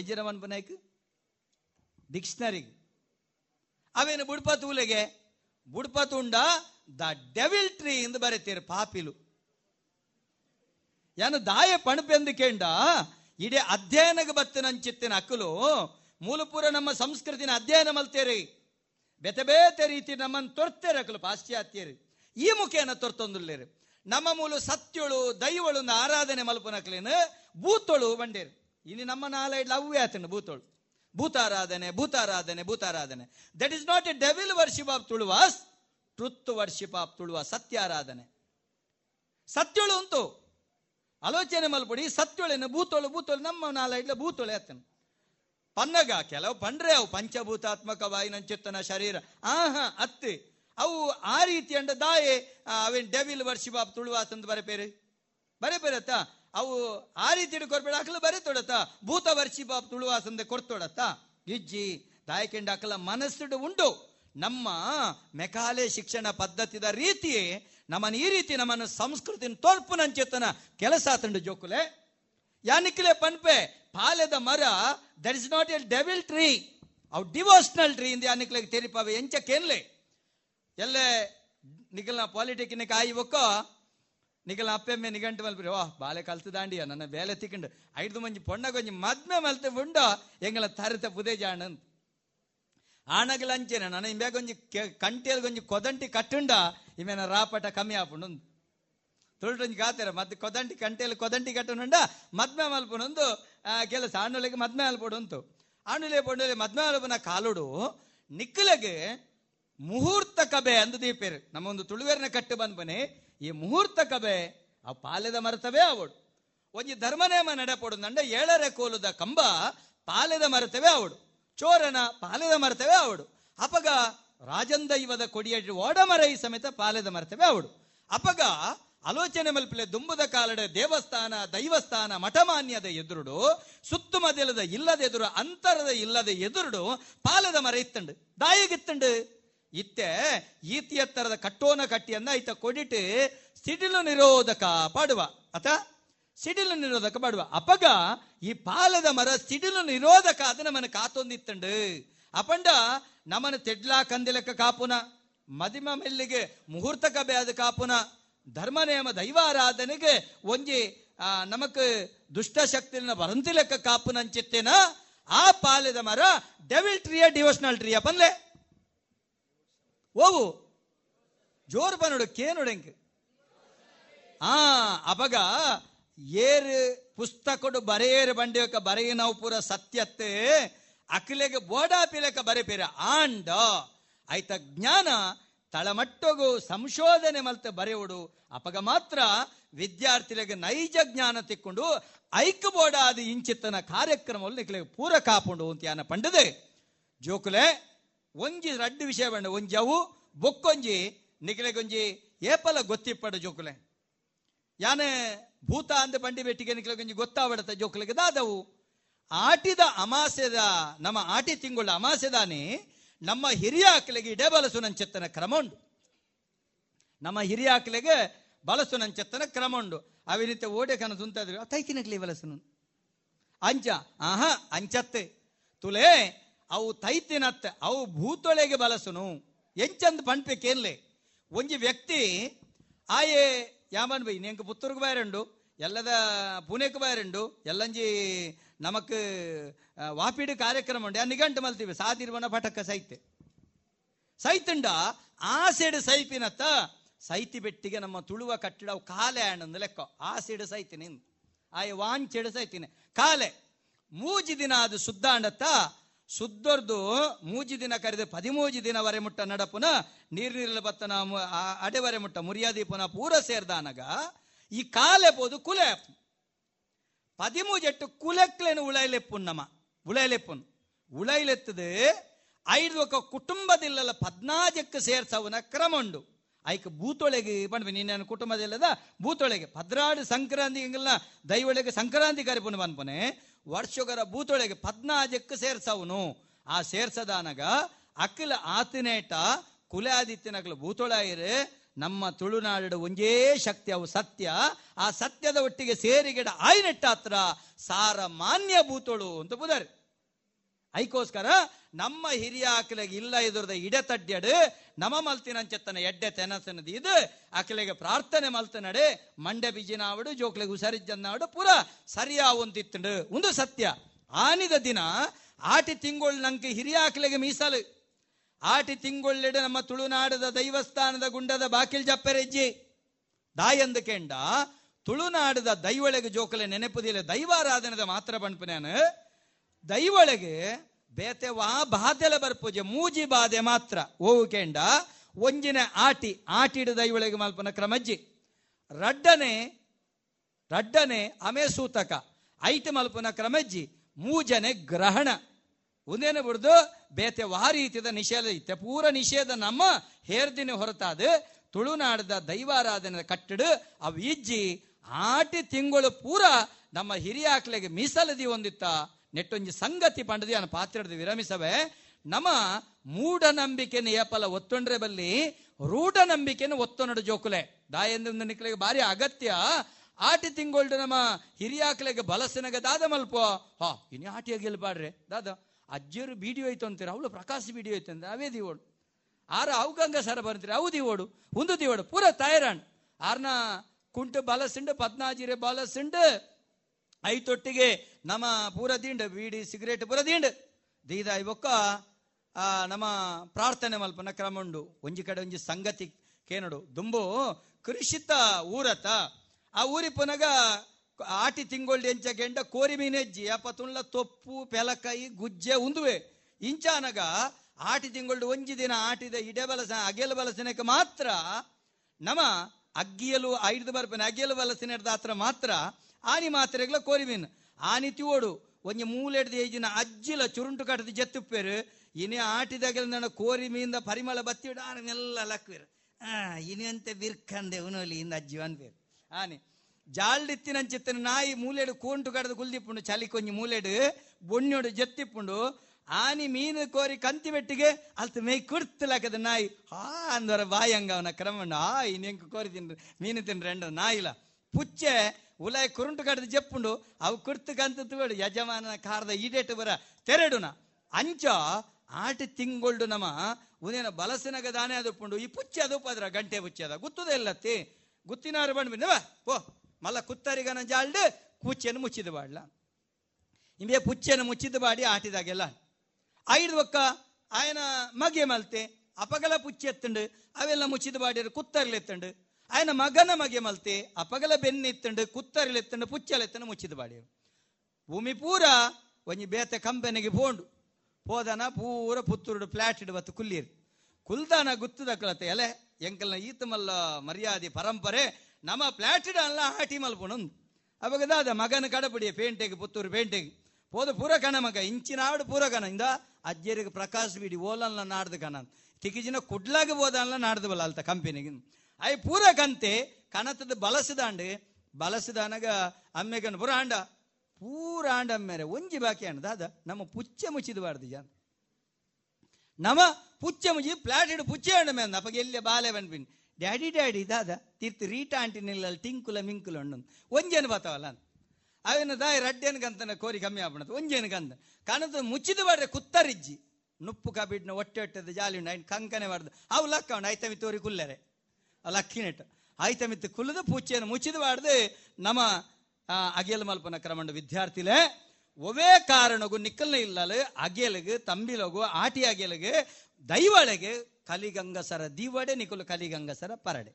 ಎಂಜಿನ ಮನ್ಪುನಾಯ್ಕ ಡಿಕ್ಷನರಿ ಅವೇನು ಬುಡ್ಪ ತೂಲೆಗೆ ಬುಡ್ಪ ತುಂಡ ದ ಡೆವಿಲ್ ಟ್ರೀ ಎಂದು ಬರೀತೀರಿ ಪಾಪಿಲು ಯಾನು ದಾಯ ಪಣಪೆಂದು ಕೇಂಡ ಇಡೀ ಅಧ್ಯಯನಕ್ಕೆ ಬತ್ತಿನ ಅಂಚಿತ್ತಿನ ಅಕ್ಕಲು ಮೂಲಪುರ ನಮ್ಮ ಸಂಸ್ಕೃತಿನ ಅಧ್ಯಯನ ಮಲ್ತೇರಿ ಬೇತೆ ಬೇತೆ ರೀತಿ ನಮ್ಮನ್ನು ತೊರ್ತೇರಿ ಅಕ್ಕಲು ಪಾಶ್ಚಾತ್ಯರಿ ಈ ಮುಖೇನ ತೊರ್ತೊಂದುಲ್ಲೇರಿ ನಮ್ಮ ಮೂಲ ಸತ್ಯಳು ದೈವಳು ಆರಾಧನೆ ಮಲ್ಪನಕ್ಲೇನು ಭೂತೋಳು ಬಂಡೇರಿ ಇಲ್ಲಿ ನಮ್ಮ ನಾಲ್ಡ್ ಅವ್ಯ ಆತನ ಭೂತೋಳು ಭೂತಾರಾಧನೆ ಭೂತಾರಾಧನೆ ಭೂತಾರಾಧನೆ that is not a devil worship of Tuluvas truth worship of Tuluvas ಸತ್ಯಾರಾಧನೆ ಸತ್ಯಳು ಉಂಟು ಆಲೋಚನೆ ಮಲ್ಪಡಿ ಸತ್ಯೊಳೆನ ಭೂತೋಳು ಭೂತೋಳು ನಮ್ಮ ನಾಲ್ಡ್ ಭೂತೋಳೆ ಆತನ ಪನ್ನಗ ಕೆಲವು ಪಂಡ್ರೆ ಅವು ಪಂಚಭೂತಾತ್ಮಕ ವಾಯಿನ ಚಿತ್ತನ ಶರೀರ ಆಹ ಅತ್ತೆ ಅವು ಆ ರೀತಿ ಅಂಡ ದಾಯೆ ಅವೇನು ಡೆವಿಲ್ ವರ್ಷಿಪ್ ಆಫ್ ತುಳುವಾಸ್ ಅಂತ ಬರಬೇರೆ ಬರೇ ಬೇರತ್ತ ಅವು ಆ ರೀತಿ ಕೊರ್ಬೇಡ ಹಾಕಲು ಬರೇ ತೊಡತ್ತ ಭೂತ ವರ್ಷಿಪ್ ಆಫ್ ತುಳುವಾಸ್ ಅಂದ ಕೊರ್ತೊಡತ್ತ ಇಜ್ಜಿ ದಾಯಕೆಂಡ ಹಾಕಲ ಮನಸ್ಸು ಉಂಡು ನಮ್ಮ ಮೆಕಾಲೆ ಶಿಕ್ಷಣ ಪದ್ಧತಿದ ರೀತಿ ನಮ್ಮನ್ನು ಈ ರೀತಿ ನಮ್ಮನ್ನು ಸಂಸ್ಕೃತಿನ ತೋರ್ಪು ನಂಚೇತನ ಕೆಲಸ ತಂಡು ಜೋಕುಲೆ ಯಾನಿಕ್ಲೆ ಪನ್ಪೆ ಪಾಲೆದ ಮರ that is not a devil tree ಅವು ಡಿವೋಷನಲ್ ಟ್ರೀ ಇಂದ ಯಾನಿಕ್ಲೆಗೆ ತೆರಿಪಾವೆ ಎಂಚ ಕೇನ್ಲೆ ಎಲ್ಲೇ ನಿಗಲ್ನ ಪಾಲಿಟಿಕ್ನ ಕಾಯಿ ಒಕ್ಕ ನಿಗಲ್ನ ಅಪ್ಪೆಮ್ಮೆ ನಿಗಂಟು ಮಲ್ಬಿರಿ ಓ ಬಾಳೆ ಕಲ್ತು ದಾಂಡಿಯ ನನ್ನ ಬೇಲೆ ತಿಕ್ಕೊಂಡು ಐದು ಮಂಜಿ ಪೊಣ್ಣ ಕೊಂಜಿ ಮದ್ಮೆ ಮಲ್ತೆ ಉಂಡು ಎಂಗಲ ತರಿತ ಪುದೇ ಜಾಣ ಅಂತ ಆಣಗಲ ಅಂಚೇನೆ ನನ್ನ ಇಂಬೆ ಕೊಂಜಿ ಕಂಟಿಯಲ್ಲಿ ಕೊಂಜಿ ಕೊದಂಟಿ ಕಟ್ಟುಂಡ ಇಮೇನ ರಾಪಟ ಕಮ್ಮಿ ಆಪುಂಡು ತುಳುಟೊಂಜಿ ಕಾತಾರೆ ಮದ್ ಕೊದಂಟಿ ಕಂಟಿಯಲ್ಲಿ ಕೊದಂಟಿ ಕಟ್ಟುಂಡ ಮದ್ಮೆ ಮಲ್ಪುನೊಂದು ಕೆಲಸ ಆಣುಲೆಗೆ ಮದ್ಮೆ ಮಲ್ಪುಡು ಅಂತು ಆಣುಲೆ ಪೊಂಡುಲೆ ಮದ್ಮೆ ಮಲ್ಪನ ಕಾಲುಡು ನಿಕ್ಕಲೆಗೆ ಮುಹೂರ್ತ ಕಬೆ ಅಂದು ದೀಪೇರು ನಮ್ಮ ಒಂದು ತುಳುವೇರಿನ ಕಟ್ಟು ಬಂದ್ಬನಿ ಈ ಮುಹೂರ್ತ ಕಬೆ ಆ ಪಾಲೆದ ಮರತವೇ ಅವಡು ಒಂಜಿ ಧರ್ಮನೇಮ ನಡೆಪೋಡು ನಂಡ ಏಳರ ಕೋಲುದ ಕಂಬ ಪಾಲೆದ ಮರತವೇ ಅವಡು ಚೋರನ ಪಾಲೆದ ಮರತವೇ ಅವಡು ಅಪಗ ರಾಜಂದೈವದ ಕೊಡಿಯ ಓಡಮರೈ ಸಮೇತ ಪಾಲೆದ ಮರತವೇ ಅವಡು ಅಪಗ ಆಲೋಚನೆ ಮಲ್ಪಿಲೆ ದುಂಬುದ ಕಾಲದ ದೇವಸ್ಥಾನ ದೈವಸ್ಥಾನ ಮಠಮಾನ್ಯದ ಎದುರುಡು ಸುತ್ತುಮದಲದ ಇಲ್ಲದ ಎದುರು ಅಂತರದ ಇಲ್ಲದ ಎದುರುಡು ಪಾಲೆದ ಮರ ಇತ್ತಂಡು ದಾಯಗಿತ್ತಂಡು ಇತ್ತೆ ಈತಿಯ ತರದ ಕಟ್ಟೋನ ಕಟ್ಟಿಯನ್ನ ಈತ ಕೊಡಿಟ್ಟು ಸಿಡಿಲು ನಿರೋಧಕ ಪಾಡುವ ಅಥ ಸಿಡಿಲು ನಿರೋಧಕ ಪಾಡುವ ಅಪಗ ಈ ಪಾಲದ ಮರ ಸಿಡಿಲು ನಿರೋಧಕ ಅದು ನಮ್ಮನ್ನು ಕಾತೊಂದಿತ್ತಂಡು ಅಪಂಡ ನಮ್ಮನ್ನು ತೆಡ್ಲಾ ಕಂದಿಲಕ್ಕ ಕಾಪುನ ಮದಿಮ ಮೆಲ್ಲಿಗೆ ಮುಹೂರ್ತಕ ಬೇದ ಕಾಪುನ ಧರ್ಮ ನೇಮ ದೈವಾರಾಧನೆಗೆ ಒಂಜಿ ನಮಕ್ ದುಷ್ಟಶಕ್ತಿನ ವರಂತಿಲೆಕ್ಕ ಕಾಪುನ ಅಂಚಿತ್ತೇನ ಆ ಪಾಲದ ಮರ ಡೆವಿಲ್ ಟ್ರಿಯ ಡಿವೋಷನಲ್ ಟ್ರಿಯ ಪನ್ಲೆ ಓವು ಜೋರ್ ಬನ್ನೋಡು ಕೇನೋಡೆಂಕ್ ಆ ಅಪಗ ಏರು ಪುಸ್ತಕಡು ಬರೆಯೇರು ಬಂಡಿಯೊಕ್ಕ ಬರೆಯ ನಾವು ಪೂರ ಸತ್ಯತ್ತೆ ಅಕ್ಲೆಗೆ ಬೋಡಾಪಿಲೆಕ್ಕ ಬರೆಪೇರ ಆಂಡ ಆಯ್ತ ಜ್ಞಾನ ತಳಮಟ್ಟಗೂ ಸಂಶೋಧನೆ ಮಲ್ತೆ ಬರೆಯೋಡು ಅಪಗ ಮಾತ್ರ ವಿದ್ಯಾರ್ಥಿಗಳಿಗೆ ನೈಜ ಜ್ಞಾನ ತಿಕ್ಕೊಂಡು ಐಕ ಬೋಡಾದ ಇಂಚಿತ್ತನ ಕಾರ್ಯಕ್ರಮವನ್ನು ಇಕ್ಲೆಗೆ ಪೂರ ಕಾಪುಂಡು ಅಂತ ಯಾನ ಪಂಡದೆ ಜೋಕುಲೆ ಒಂಜಿ ರಡ್ಡು ವಿಷಯ ಬಂಡ ಒಂಜಿ ಅವು ಬೊಕ್ಕೊಂಜಿ ನಿಗಲೆಗೊಂಜಿ ಏಪಲ ಗೊತ್ತಿಪ್ಪಡ ಜೋಕುಲೆ ಯಾನೇ ಭೂತ ಅಂದ ಬಂಡಿ ಬೆಟ್ಟಿಗೆ ಕೆಲವೊಂದು ಗೊತ್ತಾವಡತ್ತೆ ಜೋಕುಲಕ್ಕೆ ದಾದವು. ಆಟಿದ ಅಮಾಸೆದ ನಮ್ಮ ಆಟಿ ತಿಂಗಳ ಅಮಾಸೆದಾನೆ ನಮ್ಮ ಹಿರಿಯ ಆಕಲೆಗೆ ಇಡೇ ಬಲಸು ನಂಚೆತ್ತನ ಕ್ರಮ ಉಂಡು. ನಮ್ಮ ಹಿರಿಯ ಆಕಲೆಗೆ ಬಲಸು ನಂಚೆತ್ತನ ಕ್ರಮ ಉಂಡು. ಅವಿ ರೀತಿ ಓಡೆ ಕನಸು ಅಂತಾದ್ರು ತೈತಿನಕ್ಲಿ ಬಲಸನು ಅಂಚ ಆಹಾ ಅಂಚತ್ತೆ ತುಲೆ ಅವು ತೈತಿನತ್ತೆ ಅವು ಭೂತೊಳೆಗೆ ಬಲಸನು ಎಂಚಂದ್ ಪಣ್ಪೇಕೇನ್ಲೆ. ಒಂಜಿ ವ್ಯಕ್ತಿ ಆಯೇ ಯಾಮನ್ ಬೈ ನೆಂಗೆ ಪುತ್ತೂರ್ಗೆ ಬಾಯರಂಡು ಎಲ್ಲದ ಪುಣೆಗೆ ಬಾಯರಂಡು ಎಲ್ಲಂಜಿ ನಮಕ್ ವಾಪಿಡು ಕಾರ್ಯಕ್ರಮ ಉಂಡೆ ಆ ನಿಘಂಟು ಮಲ್ತೀವಿ ಸಾದಿರ್ವನ ಪಟಕ ಸೈತೆ ಸೈತುಂಡ ಆ ಸೈಡ್ ಸೈಪಿನತ್ತ ಸೈತಿ ಬೆಟ್ಟಿಗೆ ನಮ್ಮ ತುಳುವ ಕಟ್ಟಡ ಕಾಲೆ ಆಣಂದು ಲೆಕ್ಕ ಆ ಸೈಡ್ ಸೈತಿನಿ ಆಯ್ ವಾನ್ ಸೈಡ್ ಸೈತಿನಿ ಕಾಲೆ ಮೂಜಿ ದಿನ ಅದು ಸುದ್ದ ಅಂಡತ್ತ ಸುದ್ದರ್ದು ಮೂಜಿ ದಿನ ಕರೆದು ಪದಿಮೂಜಿ ದಿನ ವರೆ ಮುಟ್ಟ ನಡಪುನ ನೀರ್ ನೀರಲ ಬತ್ತನ ಅಡೆವರೆ ಮುಟ್ಟ ಮುರಿಯಾದೀಪನ ಪೂರ ಸೇರ್ದಾನಗ ಈ ಕಾಲೆ ಪೋದು ಕುಲೆ ಪದಿಮೂಜೆಟ್ಟು ಕುಲೆಕ್ಲೇನು ಉಳೈಲೆಪ್ಪುನ್ ನಮ್ಮ ಉಳೈಲೆಪ್ಪುನ್ ಉಳೈಲೆತ್ತದೆ ಐದು ಒಕ್ಕ ಕುಟುಂಬದಿಲ್ಲ ಪದ್ನಾಜಕ್ಕೆ ಸೇರ್ಸವನ ಕ್ರಮ ಉಂಡು. ಆಯ್ಕೆ ಭೂತೊಳಗೆ ಬಂದ್ವಿ ನಿನ್ನ ಕುಟುಂಬದಿಲ್ಲದ ಭೂತೊಳಗೆ ಪದ್ರಾಡು ಸಂಕ್ರಾಂತಿ ಹಿಂಗಲ್ಲ ದೈವೊಳಗೆ ಸಂಕ್ರಾಂತಿ ಕರಿಪುನ ಬಂದ್ಪುನೆ ವರ್ಷಗರ ಭೂತೊಳಗೆ ಪದ್ನಾಜಕ್ಕೆ ಸೇರ್ಸವನು ಆ ಸೇರ್ಸದಾನಗ ಅಕ್ಕಿಲ ಆತನೇಟ ಕುಲ ಆದಿತ್ಯನಕ್ಲ ಭೂತೊಳಾಯಿರೆ ನಮ್ಮ ತುಳುನಾಡು ಒಂದೇ ಶಕ್ತಿ ಅವು ಸತ್ಯ ಆ ಸತ್ಯದ ಒಟ್ಟಿಗೆ ಸೇರಿಗಿಡ ಆಯ್ನೆಟ್ಟಾತ್ರ ಸಾರಮಾನ್ಯ ಭೂತೋಳು ಅಂತ ಬುದಾರಿ. ಐಕೋಸ್ಕರ ನಮ್ಮ ಹಿರಿಯ ಆಕಲೆಗೆ ಇಲ್ಲ ಇದ್ರದ ಇಡತಡ್ಯಡು ನಮ ಮಲ್ತಿನಂಚೆತ್ತನ ಎಡ್ಡೆ ತೆನಸನದಿ ಇದು ಆಕಲೆಗೆ ಪ್ರಾರ್ಥನೆ ಮಲ್ತನಡೆ ಮಂಡೆ ಬಿಜಿನಾವಡು ಜೋಕ್ಲೆಗೆ ಹುಸರಿಜ್ಜನ್ನಾವಡು ಪುರ ಸರಿಯಾವಂತಿತ್ತಂಡು ಒಂದು ಸತ್ಯ. ಆನಿದ ದಿನ ಆಟಿ ತಿಂಗಳು ನಂಗೆ ಹಿರಿಯ ಆಕಲೆಗೆ ಮೀಸಲು ಆಟಿ ತಿಂಗೊಳ್ಳೆಡೆ ನಮ್ಮ ತುಳುನಾಡದ ದೈವಸ್ಥಾನದ ಗುಂಡದ ಬಾಕಿಲ್ ಜಪ್ಪೆರೆಜ್ಜಿ ದಾಯಂದು ಕೆಂಡ ತುಳುನಾಡದ ದೈವೊಳಗೆ ಜೋಕಲೆ ನೆನಪುದಿಲ್ಲ ದೈವಾರಾಧನದ ಮಾತ್ರ ಬಣ್ಪನೇನು ದೈವೊಳಗೆ ಬೇತೆ ವಾ ಬಾಧೆಲೆ ಬರ್ಪೂಜೆ ಮೂಜಿ ಬಾಧೆ ಮಾತ್ರ ಓವು ಕೆಂಡ ಒಂಜಿನ ಆಟಿ ಆಟಿಡು ದೈವೊಳಗೆ ಮಲ್ಪನ ಕ್ರಮಜ್ಜಿ ರಡ್ಡನೆ ರಡ್ಡನೆ ಅಮೆ ಸೂತಕ ಐಟ ಮಲ್ಪನ ಕ್ರಮಜ್ಜಿ ಮೂಜನೆ ಗ್ರಹಣ ಒಂದೇನೆ ಬಿಡ್ದು ಬೇತೆ ವಾರೀತಿದ ನಿಷೇಧ ಇತ್ತೆ ಪೂರ ನಿಷೇಧ ನಮ್ಮ ಹೇರ್ದಿನ ಹೊರತಾದ ತುಳುನಾಡದ ದೈವಾರಾಧನೆ ಕಟ್ಟಡು ಅವು ಇಜ್ಜಿ ಆಟಿ ತಿಂಗಳು ಪೂರ ನಮ್ಮ ಹಿರಿಯ ಆಕಲೆಗೆ ಮೀಸಲದಿ ಹೊಂದಿತ್ತ ನೆಟ್ಟೊಂಜಿ ಸಂಗತಿ ಪಂಡದಿ ಅನ್ನ ಪಾತ್ರದ ವಿರಮಿಸವೆ ನಮ್ಮ ಮೂಢನಂಬಿಕೆನ ಏಪಲ ಒತ್ತೊಂಡ್ರೆ ಬಲ್ಲಿ ರೂಢ ನಂಬಿಕೆನ ಒತ್ತೊಂಡು ಜೋಕುಲೆ ದಾಯಂದ ನಿಕ್ಲೆಗೆ ಭಾರಿ ಅಗತ್ಯ. ಆಟಿ ತಿಂಗಳು ನಮ್ಮ ಹಿರಿಯ ಆಕಲೆಗೆ ಬಲಸಿನಗ ದಾದ ಮಲ್ಪೋ ಹಾ ಇನ್ನು ಆಟಿಯಾಗಿ ಗೆಲ್ಬಾಡ್ರೆ ದಾದ ಅಜ್ಜರು ಬೀಡಿಯೋ ಆಯ್ತು ಅಂತೀರ ಅವಳು ಪ್ರಕಾಶ್ ಬಿಡಿಯೋ ಆಯ್ತು ಅಂದ್ರೆ ಅವೇ ದಿವೋಡು ಆರ ಅವು ಗಂಗಾ ಸರ ಬರ್ತೀರಿ ಅವು ದಿವೋಡು ಒಂದು ದಿವೋಡು ಪೂರ ತಯರಾಣ್ ಆರ್ನ ಕುಂಟು ಬಲಸಿಂಡು ಪದ್ನಾಜಿರೆ ಬಲಸಿಂಡು ಐತೊಟ್ಟಿಗೆ ನಮ್ಮ ಪೂರ ದಿಂಡು ಬೀಡಿ ಸಿಗರೇಟ್ ಪೂರ ದಿಂಡು ದೀದಾಯ್ ಬೊಕ್ಕ ನಮ್ಮ ಪ್ರಾರ್ಥನೆ ಮಲ್ಪನ ಕ್ರಮ ಉಂಡು. ಒಂಜಿ ಕಡೆ ಒಂಜಿ ಸಂಗತಿ ಕೇನೋಡು ದುಂಬು ಕೃಷಿತ ಊರತ ಆ ಊರಿ ಪುನಗ ಆಟಿ ತಿಂಗಳು ಎಂಚ ಗೆಂಡ ಕೋರಿ ಮೀನೆಜ್ಜಿ ಅಪ್ಪ ತುಂಡ್ಲ ತೊಪ್ಪು ಪೆಲಕಾಯಿ ಗುಜ್ಜೆ ಉಂದುವೆ ಇಂಚಾನಗ ಆಟಿ ತಿಂಗಳು ಒಂಜಿ ದಿನ ಆಟಿದ ಇಡೆ ಬಲಸ ಅಗೆಲ ಬಲಸಿನಕ್ಕೆ ಮಾತ್ರ ನಮ ಅಗ್ಗಿಯಲು ಐದು ಬರ್ಪನೆ ಅಗೆಲು ಬಲಸಿನ ದಾತ್ರ ಮಾತ್ರ ಆನಿ ಮಾತ್ರೆಗಳ ಕೋರಿ ಮೀನು ಆನಿ ತಿವೋಡು ಒಂಜಿ ಮೂಲೆಡ್ದು ಏಜಿನ ಅಜ್ಜಿಲ ಚುರುಂಟು ಕಟ್ಟದ ಜೆತ್ತುಪ್ಪೇರು ಇನಿ ಆಟಿದಾಗೆಲ್ಲ ಕೋರಿ ಮೀನಿಂದ ಪರಿಮಳ ಬತ್ತಿವಿಡು ಆನೆಲ್ಲ ಲಕ್ವೇರು ಆ ಇನಿಯಂತೆ ಬಿರ್ಕಂದೆ ಉನೋಲಿ ಇಂದ ಅಜ್ಜಿ ಅನ್ಬೇರು ಆನೆ ಜಾಲ್ಡಿತ್ತಿನಂಚಿತ್ತನ ನಾಯಿ ಮೂಲೆಡು ಕೂಂಟು ಕಡದ ಕುಲ್ದಿಪ್ಪುಂಡು ಚಲಿಕೊಂಜಿ ಮೂಲೆಡು ಬೊಣ್ಣೊಡು ಜೆತ್ತಿಪ್ಪುಂಡು ಆನಿ ಮೀನು ಕೋರಿ ಕಂತಿ ಬೆಟ್ಟಿಗೆ ಅಲ್ತು ಮೈ ಕುಡ್ತಲಾಕದ ನಾಯಿ ಹಾ ಅಂದವರ ಬಾಯಂಗ ಅವನ ಕ್ರಮಣ್ಣ ಆ ಇನ್ನೆಂಕ ಕೋರಿ ತಿನ್ರಿ ಮೀನು ತಿನ್ರಿ ಅಂಡ ನಾಯಿಲ ಪುಚ್ಚೆ ಉಲಾಯ್ ಕುರುಂಟು ಕಡದ ಜೆಪ್ಪುಂಡು ಅವು ಕುಡ್ತು ಕಂತುಬೇಡು ಯಜಮಾನನ ಕಾರದ ಈಡೇಟು ಬರ ತೆರಡುನ ಅಂಚ ಆಟಿ ತಿಂಗೊಳ್ಡು ನಮ ಉದೇನ ಬಲಸಿನಗ ದಾನೆ ಅದಪ್ಪುಂಡು ಈ ಪುಚ್ಚೆ ಅದು ಪದ್ರ ಗಂಟೆ ಪುಚ್ಚೆ ಅದ ಗೊತ್ತದ ಇಲ್ಲತ್ತಿ ಗುತ್ತಿನಾರು ಬಂಡ್ಬಿಂದವಾ ಓ ಮಲ್ಲ ಕುತ್ತರಿಗನ ಜಾಲ್ಡು ಕೂಚೆಯನ್ನು ಮುಚ್ಚಿದ ಬಾಡ್ಲ ಇಂಬೆ ಪುಚ್ಚೆಯನ್ನು ಮುಚ್ಚಿದ ಬಾಡಿ ಆಟಿದಾಗೆಲ್ಲ ಐದು ಒಕ್ಕ ಆಯನ ಮಗೆ ಮಲ್ತೆ ಅಪಗಲ ಪುಚ್ಚೆ ಎತ್ತಂಡು ಅವೆಲ್ಲ ಮುಚ್ಚಿದ ಬಾಡಿಯರು ಕುತ್ತರ್ಲೆತ್ತಂಡು ಆಯನ ಮಗನ ಮಗೆ ಮಲ್ತೆ ಅಪಗಲ ಬೆನ್ನೆತ್ತಂಡು ಕುತ್ತರ್ಲೆತ್ತಂಡು ಪುಚ್ಚಲೆತ್ತಂಡು ಮುಚ್ಚಿದ ಬಾಡಿಯರು ಭೂಮಿ ಪೂರ ಒಂಜಿ ಬೇತೆ ಕಂಪನಿಗೆ ಪೋಂಡು ಹೋದನ ಪೂರ ಪುತ್ತೂರು ಫ್ಲಾಟ್ ಇಡುವತ್ತು ಕುಲ್ಲಿಯರು ಕುಲ್ದಾನ ಗುತ್ತದಕ್ಕಳತ್ತೆ ಎಲೆ ಎಂಕಲ್ನ ಈತ ಮಲ್ಲ ಮರ್ಯಾದೆ ಪರಂಪರೆ ನಮ್ಮ ಪ್ಲಾಟಿಡ್ ಅಲ್ಲ ಆಟಿ ಮಲ್ಪುಣು ಅವಾಗ ದಾದ ಮಗನ ಕಡಪುಡಿಯ ಪೇಂಟೆಗೆ ಪುತ್ತೂರು ಪೇಂಟೆಗೆ ಹೋದ ಪೂರ ಕಣ ಮಗ ಇಂಚಿನ ಆಡು ಪೂರ ಕಣ ಇಂದ ಅಜ್ಜರಿಗೆ ಪ್ರಕಾಶ್ ಬಿಡಿ ಓಲಲ್ಲ ನಾಡ್ದು ಕಣ ತಿಕ್ಕಿಜಿನ ಕುಡ್ಲಾಗ ಹೋದಲ್ಲ ನಾಡ್ದು ಬಲ್ಲ ಅಲ್ತ ಕಂಪೆನಿಗೆ ಅಯ್ಯ ಪೂರ ಕಂತೆ ಕಣತದ ಬಲಸದಾಂಡು ಬಳಸಿದ ಅನಗ ಅಮ್ಮೆಗನ್ನು ಪುರ ಆಂಡ ಪೂರ ಆಂಡ ಅಮ್ಮೆರೆ ಒಂಜಿ ಬಾಕಿ ಆಂಡ ದಾದ ನಮ್ಮ ಪುಚ್ಚೆ ಮುಚ್ಚಿದ ಬಾರ್ದು ಜಾನ್ ನಮ್ಮ ಪುಚ್ಚೆ ಮುಚ್ಚಿ ಪ್ಲಾಟ್ ಹಿಡು ಪುಚ್ಚೆ ಆಂಡ ಮೇಲೆ ಅಪ್ಪಗೆ ಎಲ್ಲೇ ಬಾಲೆ ಬಂದ್ಬಿನ್ ಡ್ಯಾಡಿ ಡ್ಯಾಡಿ ದಾದ ತೀರ್ತಿ ರೀಟ ಆಂಟಿನಿಲ್ಲ ಟಿಂಕುಲ ಮಿಂಕುಲ ಅಣ್ಣ ಒಂಜೇನು ಬರ್ತಾವಲ್ಲ ಅವನ ದಾಯಿ ರಡ್ಡೇನು ಕಂತನ ಕೋರಿ ಕಮ್ಮಿ ಆಗ್ಬಿಡದು ಒಂಜೇನು ಕಂದ ಕಾಣದ ಮುಚ್ಚಿದ ಬಾಡ್ರೆ ಕುತ್ತರಿಜ್ಜಿ ನುಪ್ಪು ಕಾಬಿಡ್ನ ಒಟ್ಟೆ ಒಟ್ಟದ ಜಾಲಿ ಉಂಡು ಆಯ್ತು ಕಂಕನೆ ಬಾರ್ದು ಅವು ಲಕ್ಕ ಉಂಡು ಆಯ್ತ ಮಿತ್ತೋರಿ ಕುಲ್ಲರೆ ಲಕ್ಕಿನೆಟ್ಟು ಆಯ್ತ ಮಿತ್ತು ಕುಲ್ಲದು ಪೂಚೆಯನ್ನು ಮುಚ್ಚಿದ ಬಾಡ್ದು ನಮ್ಮ ಅಗೇಲ್ ಮಲ್ಪನ ಕ್ರಮಂಡ ವಿದ್ಯಾರ್ಥಿಲೇ ಒವೇ ಕಾರಣಗೂ ನಿಕ್ಕಲ್ನ ಇಲ್ಲಲು ಅಗೇಲಗು ತಂಬಿಲಗು ಆಟಿ ಅಗೇಲಗು ದೈವಳೆಗೆ ಕಲಿಗಂಗಸರ ದಿವಡೆ ನಿಕುಲು ಕಲಿಗಂಗಸರ ಪರಡೆ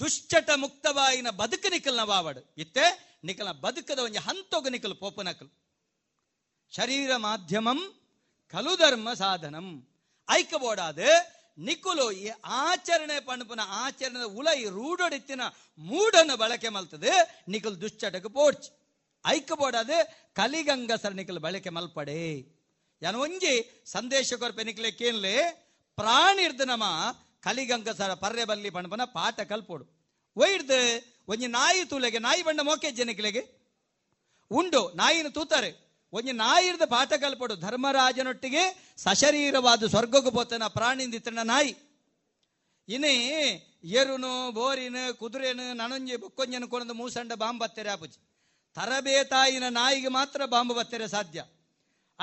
ದುಶ್ಚಟ ಮುಕ್ತವಾಯಿನ ಬದುಕು ನಿಕಲ್ನ ಬಾವಡು ಇತ್ತೆ ನಿಕಲ್ನ ಬದುಕದ ಒಂದು ಹಂತೊಗು ನಿಕಲು ಪೋಪನಕಲು ಶರೀರ ಮಾಧ್ಯಮಂ ಕಲು ಧರ್ಮ ಸಾಧನಂ ಐಕಬೋಡಾದ ನಿಕುಲು ಈ ಆಚರಣೆ ಪಣಪನ ಆಚರಣೆ ಉಲ ಈ ರೂಢೊಡಿತ್ತಿನ ಮೂಡನ್ನು ಬಳಕೆ ಮಲ್ತದೆ ನಿಕುಲು ದುಶ್ಚಟಕ್ಕೆ ಪೋಡ್ಚಿ ಐಕಬೋಡಾದ ಕಲಿಗಂಗಸರ ನಿಕಲು ಬಳಕೆ ಮಲ್ಪಡೆ ಯಾನು ಒಂಜಿ ಸಂದೇಶ ಕೊರಪೆ ನಿಕ್ಲೆ ಕೇನ್ಲೆ ಪ್ರಾಣಿರ್ದು ನಮ್ಮ ಕಲಿಗಂಗಸರ ಪರ್ರೆ ಬಲ್ಲಿ ಬಣ್ಣ ಪಾಠ ಕಲ್ಪೋಡು ಒಯ್ದು ಒಂಜಿ ನಾಯಿ ತೂಲೆಗೆ ನಾಯಿ ಬಣ್ಣ ಮೋಕೆಜ್ಜೆ ನಿಕ್ಲೆಗೆ ಉಂಡು ನಾಯಿನ ತೂತಾರೆ ಒಂಜಿ ನಾಯಿ ಇರ್ದು ಪಾಠ ಕಲ್ಪೋಡು ಧರ್ಮರಾಜನೊಟ್ಟಿಗೆ ಸಶರೀರವಾದ ಸ್ವರ್ಗಕ್ಕೆ ಪೋತನ ಪ್ರಾಣಿಯಿಂದ ಇತ್ತಣ್ಣ ನಾಯಿ ಇನ್ನೇ ಏರುನು ಬೋರಿನು ಕುದುರೆನು ನನಂಜಿ ಬೊಕ್ಕೊಂಜನ ಕೊಳಂದು ಮೂಸಂಡ ಬಾಂಬ್ ಬತ್ತರೆ ಆಪುಜಿ ತರಬೇತಾಯಿನ ನಾಯಿಗೆ ಮಾತ್ರ ಬಾಂಬ್ ಬತ್ತರೆ ಸಾಧ್ಯ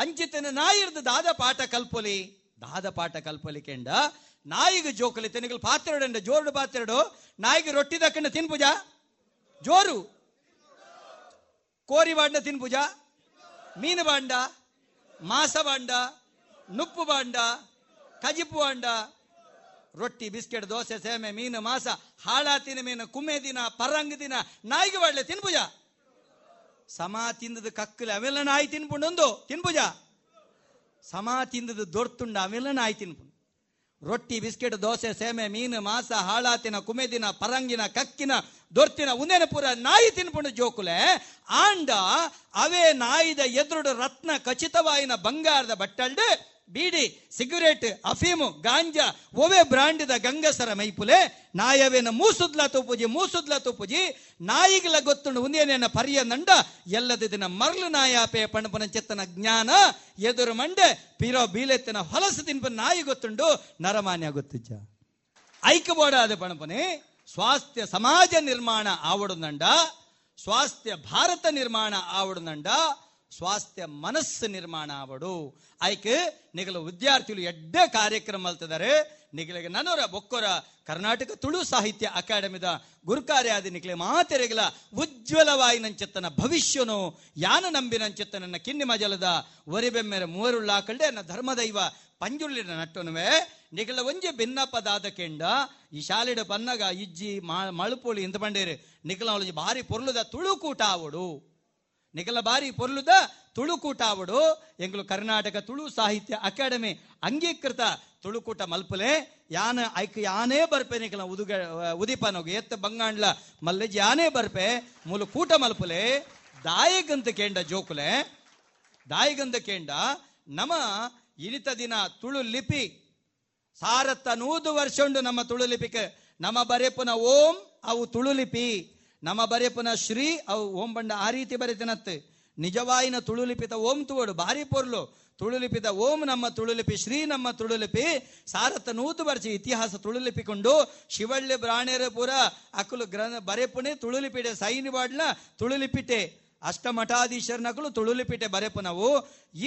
ಅಂಚಿತನ ನಾಯಿ ಇರ್ದು ದಾದ ಪಾಠ ಕಲ್ಪೊಲಿ ದಾದ ಪಾಠ ಕಲ್ಪೊಲಿ ಕೆಂಡ ನಾಯಿಗೆ ಜೋಕಲಿ ತನಿಗೆ ಪಾತ್ರೆಡು ಜೋರು ಪಾತ್ರೆಡು ನಾಯಿಗೆ ರೊಟ್ಟಿ ದಕ್ಕಂಡು ತಿನ್ಪುಜ ಜೋರು ಕೋರಿ ಬಾಂಡ ತಿನ್ಪುಜ ಮೀನು ಬಾಂಡ ಮಾಸ ಬಾಂಡ ನುಪ್ಪು ಬಾಂಡ ಕಜಿಪು ಬಾಂಡ ರೊಟ್ಟಿ ಬಿಸ್ಕೆಟ್ ದೋಸೆ ಸೇಮೆ ಮೀನು ಮಾಸ ಹಾಳಾತಿನ ಮೀನು ಕುಮ್ಮೆ ದಿನ ಪರಂಗ್ ದಿನ ನಾಯಿಗೆ ಬಾಡ್ಲೆ ತಿನ್ಪುಜ ಸಮಾ ತಿಂದದ ಕಕ್ಕಲೆ ಅವೆಲ್ಲ ನಾಯಿ ತಿನ್ಪುಂಡೊಂದು ತಿನ್ಪುಜ ಸಮಾ ತಿಂದದ ದೊಡ್ತುಂಡ ಅವೆಲ್ಲ ನಾಯಿ ತಿನ್ಪುಂಡು ರೊಟ್ಟಿ ಬಿಸ್ಕೆಟ್ ದೋಸೆ ಸೇಮೆ ಮೀನು ಮಾಸ ಹಾಳಾತಿನ ಕುಮೆದಿನ ಪರಂಗಿನ ಕಕ್ಕಿನ ದೊರ್ತಿನ ಉಂದೇನ ಪೂರ ನಾಯಿ ತಿನ್ಪುಂಡು ಜೋಕುಲೆ ಆಂಡ ಅವೇ ನಾಯಿದ ಎದುರುಡು ರತ್ನ ಖಚಿತವಾಯಿನ ಬಂಗಾರದ ಬಟ್ಟಲ್ಡ್ ಬೀಡಿ ಸಿಗರೇಟ್ ಅಫೀಮು ಗಾಂಜಾ ಒವೇ ಬ್ರಾಂಡಿದ ಗಂಗಸರ ಮೈಪುಲೆ ನಾಯವೇನ ಮೂಸುದ್ಲ ತೂಪುಜಿ ಮೂಸುದ್ಲ ತೂಪುಜಿ ನಾಯಿಗಳ ಗೊತ್ತುಂಡು ಉಂದೇನೇನ ಪರಿಯ ನಂಡ ಎಲ್ಲದ ದಿನ ಮರಳು ನಾಯಾಪೆ ಪಣಪನ ಚೆತ್ತನ ಜ್ಞಾನ ಎದುರು ಮಂಡೆ ಪಿರೋ ಬೀಲೆತ್ತನ ಹೊಲಸು ತಿನ್ಪ ನಾಯಿ ಗೊತ್ತುಂಡು ನರಮಾನ್ಯ ಗೊತ್ತುಜ್ಜ ಐಕ್ಯಬೋಡಾದ ಪಣಪನೆ ಸ್ವಾಸ್ಥ್ಯ ಸಮಾಜ ನಿರ್ಮಾಣ ಆವಡು ನಂಡ ಸ್ವಾಸ್ಥ್ಯ ಭಾರತ ನಿರ್ಮಾಣ ಆವಡು ನಂಡ ಸ್ವಾಸ್ಥ್ಯ ಮನಸ್ಸು ನಿರ್ಮಾಣ ಆವಡು ಆಯ್ಕೆ ನಿಗಲ ವಿದ್ಯಾರ್ಥಿಗಳು ಎಡ್ಡೆ ಕಾರ್ಯಕ್ರಮ ಅಲ್ತಿದ್ದಾರೆ ನಿಗಲಿಗೆ ನನ್ನೋರ ಬೊಕ್ಕೋರ ಕರ್ನಾಟಕ ತುಳು ಸಾಹಿತ್ಯ ಅಕಾಡೆಮಿದ ಗುರುಕಾರ್ಯಾದಿ ನಿಗಲೆ ಮಾತೆರೆಗಲ ಉಜ್ವಲವಾಯಿ ನಂಚೆತ್ತನ ಭವಿಷ್ಯನು ಯಾನ ನಂಬಿ ನಂಚೆತ್ತ ನನ್ನ ಕಿನ್ನಿಮ ಜಲದ ಒರಿಬೆಮ್ಮೆರ ಮೂವರುಳ್ಳಾಕಲ್ಡೆ ನನ್ನ ಧರ್ಮದೈವ ಪಂಜುಳ್ಳಿನ ನಟ್ಟನುವೆ ನಿಗಲ ಒಂಜೆ ಭಿನ್ನಪದಾದ ಕೆಂಡ ಈ ಶಾಲೆಡ ಪನ್ನಗ ಇಜ್ಜಿ ಮಳುಪೋಳಿ ಇಂತ ಪಂಡೇರಿ ನಿಗಲ ಅವಳಿಗೆ ಭಾರಿ ಪೊರ್ಲುದ ತುಳುಕೂಟ ಆವಡು ನಿಗಲ ಬಾರಿ ಪೊರ್ಲುದ ತುಳುಕೂಟ ಆವಡು ಎಂಗ್ಲು ಕರ್ನಾಟಕ ತುಳು ಸಾಹಿತ್ಯ ಅಕಾಡೆಮಿ ಅಂಗೀಕೃತ ತುಳುಕೂಟ ಮಲ್ಪಲೆ ಯಾನ ಐಕ್ ಯಾನೇ ಬರ್ಪೆ ನಿಗಲ ಉದುಗ ಉದಿಪನೋಗ ಎತ್ತ ಬಂಗಾಂಡ್ಲ ಮಲ್ಲೆಜ್ ಯಾನೇ ಬರ್ಪೆ ಮೂಲ ಕೂಟ ಮಲ್ಪಲೆ ದಾಯಗಂತ ಕೇಂಡ ಜೋಕುಲೆ ದಾಯಗಂತ ಕೇಂಡ ನಮ ಇಳಿತ ದಿನ ತುಳು ಲಿಪಿ ಸಾರತ್ತ ನೂದು ವರ್ಷ ಉಂಡು ನಮ್ಮ ತುಳು ಲಿಪಿಕ ನಮ್ಮ ಬರೆಪುನ ಓಂ ಅವು ತುಳು ಲಿಪಿ ನಮ್ಮ ಬರೆಪುನ ಶ್ರೀ ಅವು ಓಂ ಬಂಡ ಆ ರೀತಿ ಬರೆತನತ್ತು ನಿಜವಾಯಿನ ತುಳುಲಿಪಿತ ಓಂ ತುವಡು ಭಾರಿ ಪೊರ್ಲು ತುಳುಲಿಪಿತ ಓಂ ನಮ್ಮ ತುಳುಲಿಪಿ ಶ್ರೀ ನಮ್ಮ ತುಳುಲಿಪಿ ಸಾರತ್ತ ನೂತು ವರ್ಷ ಇತಿಹಾಸ ತುಳುಲಿಪಿಕೊಂಡು ಶಿವಳ್ಳಿ ಬ್ರಾಣೇರ ಪುರ ಅಕುಲು ಗ್ರ ಬರೆಪುಣೆ ತುಳುಲಿಪಿಟೆ ಸೈನಿ ಬಾಡ್ಲ ತುಳುಲಿಪಿಟೆ ಅಷ್ಟಮಠಾಧೀಶರ ನಕಲು ತುಳುಲಿಪಿಟೆ ಬರೆಪುನವು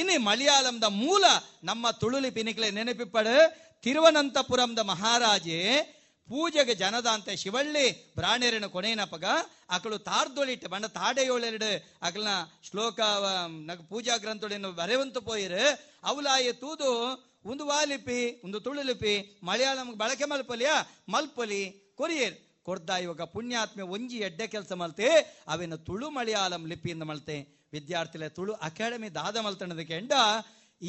ಇನಿ ಮಲಯಾಳಂದ ಮೂಲ ನಮ್ಮ ತುಳುಲಿಪಿ ನಿಕ್ಲೆ ನೆನಪಿಪ್ಪಡು ತಿರುವನಂತಪುರಂದ ಮಹಾರಾಜೆ ಪೂಜೆಗೆ ಜನದ ಅಂತೆ ಶಿವಳ್ಳಿ ಬ್ರಾಣೇರಿನ ಕೊನೆಯನಪಗ ಅಕಳು ತಾರ್ದೊಳಿಟ್ಟು ಬಣ್ಣ ತಾಡೆಯೋಳೆರಡು ಅಕಲ್ನ ಶ್ಲೋಕ ನಗ ಪೂಜಾ ಗ್ರಂಥೊಳಿನ ಬರೆವಂತು ಪೋಯಿರು ಅವಲಾಯ ತೂದು ಒಂದು ವಾಲಿಪಿ ಒಂದು ತುಳುಲಿಪಿ ಮಲಯಾಳಂ ಬಳಕೆ ಮಲ್ಪಲಿಯ ಮಲ್ಪಲಿ ಕೊರಿಯೇರ್ ಕೊಡ್ದ ಇವಾಗ ಪುಣ್ಯಾತ್ಮೆ ಒಂಜಿ ಎಡ್ಡೆ ಕೆಲಸ ಮಲ್ತೆ ಅವೇನು ತುಳು ಮಲಯಾಳಂ ಲಿಪಿಯಿಂದ ಮಲ್ತೆ ವಿದ್ಯಾರ್ಥಿಲೆ ತುಳು ಅಕಾಡೆಮಿ ದಾದ ಮಲ್ತಣದಕ್ಕೆ ಎಂಡ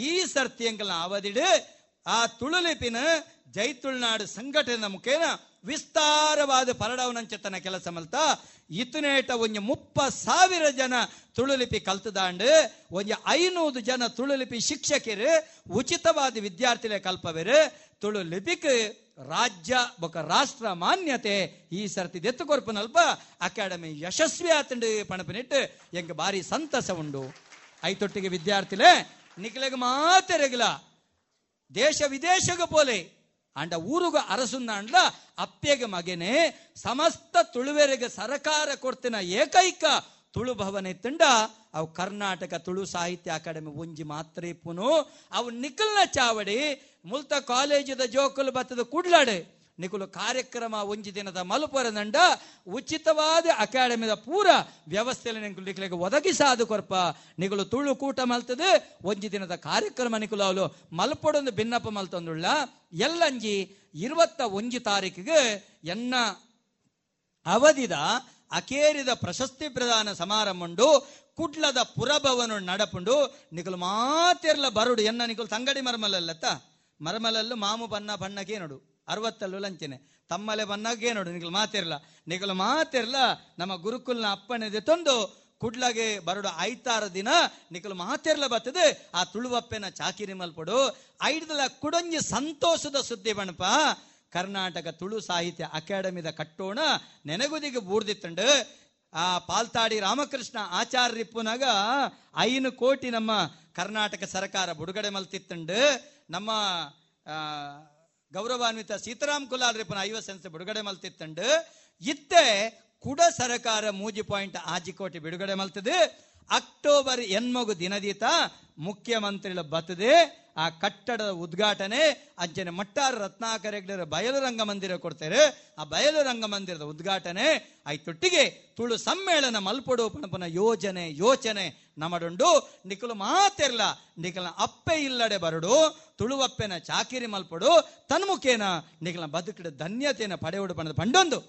ಈ ಸರ್ತಿ ಎಂಕಲ್ನ ಅವಧಿಡು ಆ ತುಳುಲಿಪಿನ ಜೈ ತುಳುನಾಡು ಸಂಘಟನೆ ಮುಖೇನ ವಿಸ್ತಾರವಾದ ಪರಡವನಂಚತನ ಕೆಲಸ ಮಲ್ತಾ ಇತನೇಟ ಒಂದು ಮುಪ್ಪ ಸಾವಿರ ಜನ ತುಳುಲಿಪಿ ಕಲ್ತದಾಂಡು ಒಂದು ಐನೂರು ಜನ ತುಳುಲಿಪಿ ಶಿಕ್ಷಕರು ಉಚಿತವಾದ ವಿದ್ಯಾರ್ಥಿಲೆ ಕಲ್ಪವೇರು ತುಳು ಲಿಪಿಕ್ ರಾಜ್ಯ ಬೊಕ ರಾಷ್ಟ್ರ ಮಾನ್ಯತೆ ಈ ಸರ್ತಿ ದೆತ್ತುಕೊರ್ಪನಲ್ಪ ಅಕಾಡೆಮಿ ಯಶಸ್ವಿ ಆತಂಡು ಪಣಪನಿಟ್ಟು ಎಂಗೆ ಭಾರಿ ಸಂತಸ ಉಂಡು. ಐತೊಟ್ಟಿಗೆ ವಿದ್ಯಾರ್ಥಿಲೆ ನಿಖಲೆಗೆ ಮಾತೆರೆಗಿಲ ದೇಶ ವಿದೇಶಗ ಪೋಲೆ ಅಂಡ ಊರುಗ ಅರಸುನ್ನ ಅಂಡ್ಲ ಅಪ್ಪೆಗೆ ಮಗನೆ ಸಮಸ್ತ ತುಳುವೆರೆಗೆ ಸರಕಾರ ಕೊಡ್ತಿನ ಏಕೈಕ ತುಳು ಭವನ ಇತ್ತಂಡ ಅವು ಕರ್ನಾಟಕ ತುಳು ಸಾಹಿತ್ಯ ಅಕಾಡೆಮಿ ಒಂಜಿ ಮಾತ್ರ ಇಪ್ಪುನು ಅವು ನಿಖಲ್ನ ಚಾವಡಿ ಮುಲ್ತ ಕಾಲೇಜದ ಜೋಕುಲು ಬತ್ತದ ಕೂಡ್ಲಾಡೆ ನಿಖಲು ಕಾರ್ಯಕ್ರಮ ಒಂಜಿ ದಿನದ ಮಲುಪರದಂಡ ಉಚಿತವಾದ ಅಕಾಡೆಮಿದ ಪೂರ ವ್ಯವಸ್ಥೆಯಲ್ಲಿ ನಿಖಲಿಗೆ ಒದಗಿಸಾದು ಕೊರಪ ನಿಖಲು ತುಳು ಕೂಟ ಮಲ್ತದ ಒಂಜಿ ದಿನದ ಕಾರ್ಯಕ್ರಮ ನಿಖಲು ಅವಳು ಮಲ್ಪಡೊಂದು ಭಿನ್ನಪ್ಪ ಮಲ್ತಂದುಳ್ಳ ಎಲ್ಲಂಜಿ ಇರುವತ್ತ ಒಂಜಿ ತಾರೀಕಿಗೆ ಎನ್ನ ಅವಧಿದ ಅಕೇರಿದ ಪ್ರಶಸ್ತಿ ಪ್ರದಾನ ಸಮಾರಂಭಂಡು ಕುಡ್ಲದ ಪುರಭವನ ನಡಪುಂಡು ನಿಖಲು ಮಾತೆರ್ಲ ಬರುಡು ಎನ್ನ ನಿಖಲು ತಂಗಡಿ ಮರ್ಮಲಲ್ಲತ್ತ ಮರ್ಮಲಲ್ಲು ಮಾಮು ಬಣ್ಣ ಬಣ್ಣಕ್ಕೆ ನೋಡು ಅರವತ್ತಲ್ಲೂ ಲಂಚನೆ ತಮ್ಮಲೆ ಬಣ್ಣಕ್ಕೆ ನೋಡು ನಿಖಲು ಮಾತೆರ್ಲ ನಿಖಲು ಮಾತೆರ್ಲ ನಮ್ಮ ಗುರುಕುಲ್ನ ಅಪ್ಪಣೆದೆ ತಂದು ಕುಡ್ಲಗೆ ಬರುಡು ಐತಾರ ದಿನ ನಿಖಲು ಮಾತೆರ್ಲ ಬರ್ತದೆ ಆ ತುಳುವಪ್ಪೆನ ಚಾಕಿರಿ ಮಲ್ಪಡು ಐಡ್ದಲ ಕುಡಂಜಿ ಸಂತೋಷದ ಸುದ್ದಿ ಬಣಪ ಕರ್ನಾಟಕ ತುಳು ಸಾಹಿತ್ಯ ಅಕಾಡೆಮಿದ ಕಟ್ಟೋಣ ನೆನೆಗುದಿಗೆ ಬೂರ್ದಿತ್ತಂಡು ಆ ಪಾಲ್ತಾಡಿ ರಾಮಕೃಷ್ಣ ಆಚಾರ್ಯಪ್ಪನಾಗ ಐನು ಕೋಟಿ ನಮ್ಮ ಕರ್ನಾಟಕ ಸರ್ಕಾರ ಬಿಡುಗಡೆ ಮಲ್ತಿತ್ತಂಡು ನಮ್ಮ ಗೌರವಾನ್ವಿತ ಸೀತಾರಾಮ್ ಕುಲಾಲ್ರಿಪ್ಪನ ಐವತ್ತು ಸೆನ್ಸ್ ಬಿಡುಗಡೆ ಮಲ್ತಿತ್ತಂಡು ಇತ್ತೆ ಕುಡ ಸರ್ಕಾರ ಮೂಜಿ ಪಾಯಿಂಟ್ ಆಜಿ ಕೋಟಿ ಬಿಡುಗಡೆ ಮಲ್ತದೆ ಅಕ್ಟೋಬರ್ ಎನ್ಮಗು ದಿನದೀತ ಮುಖ್ಯಮಂತ್ರಿಗಳ ಬತ್ತದೆ ಆ ಕಟ್ಟಡದ ಉದ್ಘಾಟನೆ ಅಂಜನೆ ಮಟ್ಟಾರ ರತ್ನಾಕರ ಹೆಗ್ಡೆರ ಬಯಲು ರಂಗಮಂದಿರ ಕೊಡ್ತಾರೆ ಆ ಬಯಲು ರಂಗಮಂದಿರದ ಉದ್ಘಾಟನೆ ಆಯ್ತೊಟ್ಟಿಗೆ ತುಳು ಸಮ್ಮೇಳನ ಮಲ್ಪಡು ಪಣಪನ ಯೋಜನೆ ಯೋಚನೆ ನಮಡುಂಡು ನಿಖಲು ಮಾತೆರ್ಲ ನಿಖಲ ಅಪ್ಪೆ ಇಲ್ಲಡೆ ಬರಡು ತುಳುವಪ್ಪೆನ ಚಾಕಿರಿ ಮಲ್ಪಡು ತನ್ಮುಖೇನ ನಿಖಲ ಬದುಕಿಡ ಧನ್ಯತೆಯನ್ನು ಪಡೆಯೋಡು ಪಣದ ಪಂಡೊಂದು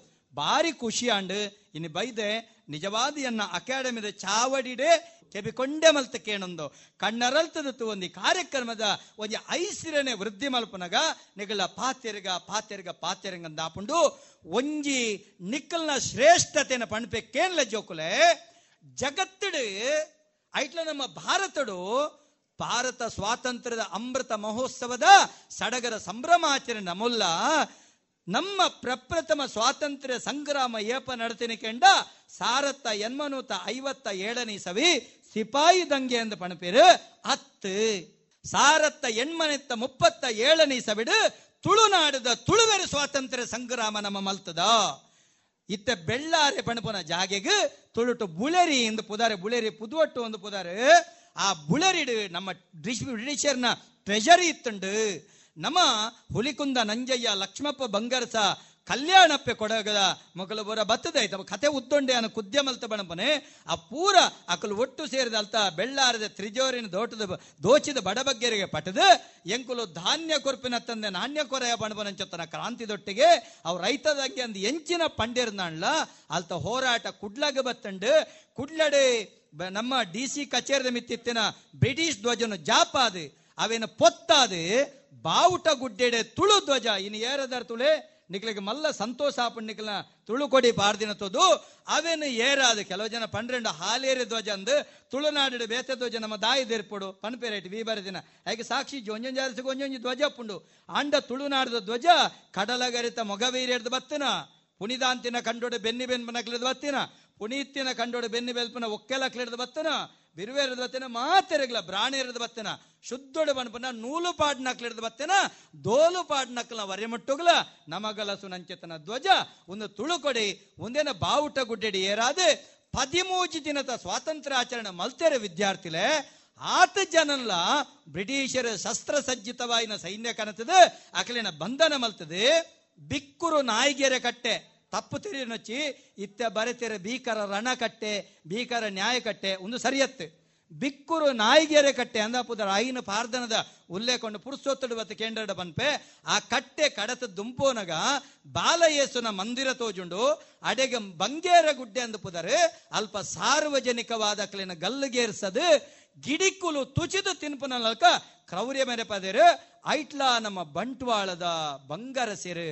ಭಾರಿ ಖುಷಿಯಾಂಡು ಇನ್ನು ಬೈದೆ ನಿಜವಾದಿಯನ್ನ ಅಕಾಡೆಮಿದ ಚಾವಡಿಡೆ ಕೆಬಿಕೊಂಡೆ ಮಲ್ತಕ್ಕೇನೊಂದು ಕಣ್ಣರಲ್ತದ ಒಂದು ಕಾರ್ಯಕ್ರಮದ ಒಂದು ಐಸಿರನೆ ವೃದ್ಧಿ ಮಲ್ಪನಗ ನಿಗಲ ಪಾತೆರಗ ಪಾತೆರಗ ಪಾತೆರಗ ದಾಪುಂಡು ಒಂಜಿ ನಿಕ್ಕಲ್ನ ಶ್ರೇಷ್ಠತೆಯನ್ನು ಪಣಪೆ ಕೇನ್ಲ ಜೋಕುಲೆ ಜಗತ್ತಡು ಐಟ್ಲ ನಮ್ಮ ಭಾರತಡು ಭಾರತ ಸ್ವಾತಂತ್ರ್ಯದ ಅಮೃತ ಮಹೋತ್ಸವದ ಸಡಗರ ಸಂಭ್ರಮಾಚರಣೆ ನಮುಲ್ಲ ನಮ್ಮ ಪ್ರಪ್ರಥಮ ಸ್ವಾತಂತ್ರ್ಯ ಸಂಗ್ರಾಮ ಏಪ ನಡತಿನಿ ಕೆಂಡ ಸಾರತ್ತ ಎನ್ಮನೂತ ಐವತ್ತ ಏಳನೇ ಸವಿ ಸಿಪಾಯಿ ದಂಗೆ ಎಂದು ಪಣಪೇರು ಹತ್ತು ಸಾರತ್ತ ಎಣ್ಮನೆತ್ತ ಮುಪ್ಪತ್ತ ಏಳನೇ ಸವಿಡು ತುಳುನಾಡದ ತುಳುವೆರೆ ಸ್ವಾತಂತ್ರ್ಯ ಸಂಗ್ರಾಮ ನಮ್ಮ ಮಲ್ತದ ಇತ್ತ ಬೆಳ್ಳಾರೆ ಪಣಪನ ಜಾಗೆಗೆ ತುಳುಟು ಬುಳೆರಿ ಎಂದು ಪುದಾರೆ ಬುಳೆರಿ ಪುದುವಟ್ಟು ಒಂದು ಪುದಾರೆ ಆ ಬುಳೆರಿಡು ನಮ್ಮ ಬ್ರಿಟಿಷರ್ನ ಟ್ರೆಜರಿ ಇತ್ತುಂಡು ನಮ್ಮ ಹುಲಿಕುಂದ ನಂಜಯ್ಯ ಲಕ್ಷ್ಮಪ್ಪ ಬಂಗಾರಸ ಕಲ್ಯಾಣಪ್ಪೆ ಕೊಡಗದ ಮೊಗಲು ಬರ ಬತ್ತದೆ ಆಯ್ತು ಕತೆ ಉದ್ದೊಂಡೆ ಅನ್ನ ಕುದ್ಯಮಲ್ತ ಬಣಪನೆ ಆ ಪೂರ ಅಕಲು ಒಟ್ಟು ಸೇರಿದ ಅಲ್ತ ಬೆಳ್ಳಾರದ ತ್ರಿಜೋರಿನ ದೋಟದ ದೋಚಿದ ಬಡಬಗ್ಗೆರಿಗೆ ಪಟದು ಎಂಕುಲು ಧಾನ್ಯ ಕೊರ್ಪಿನ ತಂದೆ ನಾಣ್ಯ ಕೊರೆಯ ಬಣಪನಂಚತನ ಕ್ರಾಂತಿದೊಟ್ಟಿಗೆ ಅವ್ರ ರೈತದಂಗೆ ಅಂದ್ ಎಂಚಿನ ಪಂಡಿರ್ನಾಣ್ಲ ಅಲ್ತ ಹೋರಾಟ ಕುಡ್ಲಾಗ ಬತ್ತಂಡು ಕುಡ್ಲಡೆ ನಮ್ಮ ಡಿ ಸಿ ಕಚೇರಿದ ಮಿತ್ತಿತ್ತಿನ ಬ್ರಿಟಿಷ್ ಧ್ವಜನು ಜಾಪಾದು ಅವೇನು ಪೊತ್ತಾದ ಬಾವುಟ ಗುಡ್ಡೆಡೆ ತುಳು ಧ್ವಜ ಇನ್ನು ಏರದಾರ ತುಳೆ ನಿಖಲಿಗೆ ಮಲ್ಲ ಸಂತೋಷ ಆಪಣ್ ನಿಖಲ ತುಳು ಕೊಡಿ ಬಾರ್ದಿನ ತೋದು ಅವೇನು ಏರಾದ ಕೆಲವು ಜನ ಪಂಡ್ರೆಂಡು ಹಾಲೇರಿ ಧ್ವಜ ಅಂದು ತುಳುನಾಡು ಬೇತ ಧ್ವಜ ನಮ್ಮ ದಾಯಿ ದೇರ್ಪಡು ಪನ್ಪೇರೇಟ್ ವೀಬರ ದಿನ ಹಾಗೆ ಸಾಕ್ಷಿ ಜೊಂಜೊಂಜ್ ಜಾರಿಸಿಗೆ ಒಂಜೊಂಜಿ ಧ್ವಜ ಪುಂಡು ಆಂಡ ತುಳುನಾಡದ ಧ್ವಜ ಕಡಲಗರಿತ ಮೊಗವೀರ್ಯದ ಬತ್ತಿನ ಪುನಿದಾಂತಿನ ಕಂಡೋಡೆ ಬೆನ್ನಿ ಬೆನ್ಪನ ಕ್ಲಿದ ಬತ್ತಿನ ಪುನೀತಿನ ಕಂಡೋಡೆ ಬೆನ್ನಿ ಬೆಲ್ಪನ ಒಕ್ಕೆಲ ಕ್ಲಿಡ್ದು ಬತ್ತಿನ ಬಿರುವೆ ಇರದ ಬತ್ತೇನ ಮಾತೆರಗಲ ಬ್ರಾಣಿ ಇರದ ಬತ್ತೇನ ಶುದ್ಧೊಡೆ ಬಣ್ಣ ನೂಲು ಪಾಡ್ ನಕ್ಲಿರದ ಬತ್ತೇನ ದೋಲು ಪಾಡ್ ನಕ್ಲ ವರೆ ಮುಟ್ಟುಗಲ ನಮಗಲಸು ನಂಚತನ ಧ್ವಜ ಒಂದು ತುಳುಕೊಡಿ ಒಂದೇನ ಬಾವುಟ ಗುಡ್ಡೆಡಿ ಏರಾದೆ ಪದಿಮೂಜಿ ದಿನದ ಸ್ವಾತಂತ್ರ್ಯ ಆಚರಣೆ ಮಲ್ತೇರೆ ವಿದ್ಯಾರ್ಥಿಲೆ ಆತ ಜನಲ್ಲ ಬ್ರಿಟಿಷರ ಶಸ್ತ್ರ ಸಜ್ಜಿತವಾಯಿನ ಸೈನ್ಯ ಕನತದ ಅಕಲಿನ ಬಂಧನ ಮಲ್ತದೆ ಬಿಕ್ಕುರು ನಾಯಿಗೆರೆ ಕಟ್ಟೆ ತಪ್ಪು ತಿರಿ ನೊಚ್ಚಿ ಇತ್ತ ಬರೆತಿರ ಭೀಕರ ರಣ ಕಟ್ಟೆ ಭೀಕರ ನ್ಯಾಯ ಕಟ್ಟೆ ಒಂದು ಸರಿಯತ್ತೆ ಬಿಕ್ಕುರು ನಾಯಿಗೆರೆ ಕಟ್ಟೆ ಅಂದಾಪುದರ ಐನು ಪಾರ್ಧನದ ಉಲ್ಲೇಖಕೊಂಡು ಪುರುಷೋತ್ತಡು ಮತ್ತು ಕೇಂದ್ರ ಪನ್ಪೆ ಆ ಕಟ್ಟೆ ಕಡತ ದುಂಪೋನಗ ಬಾಲಯೇಸುನ ಮಂದಿರ ತೋಜುಂಡು ಅಡೆಗೆ ಬಂಗೇರ ಗುಡ್ಡೆ ಅಂದಪುದರೆ ಅಲ್ಪ ಸಾರ್ವಜನಿಕವಾದ ಕಲಿನ ಗಲ್ಲುಗೇರ್ಸದು ಗಿಡಿಕುಲು ತುಚಿದು ತಿನ್ಪುನ ಲಕ ಕ್ರೌರ್ಯ ಮೇರೆ ಪದೇರು ಐಟ್ಲಾ ನಮ್ಮ ಬಂಟ್ವಾಳದ ಬಂಗಾರ ಸೇರು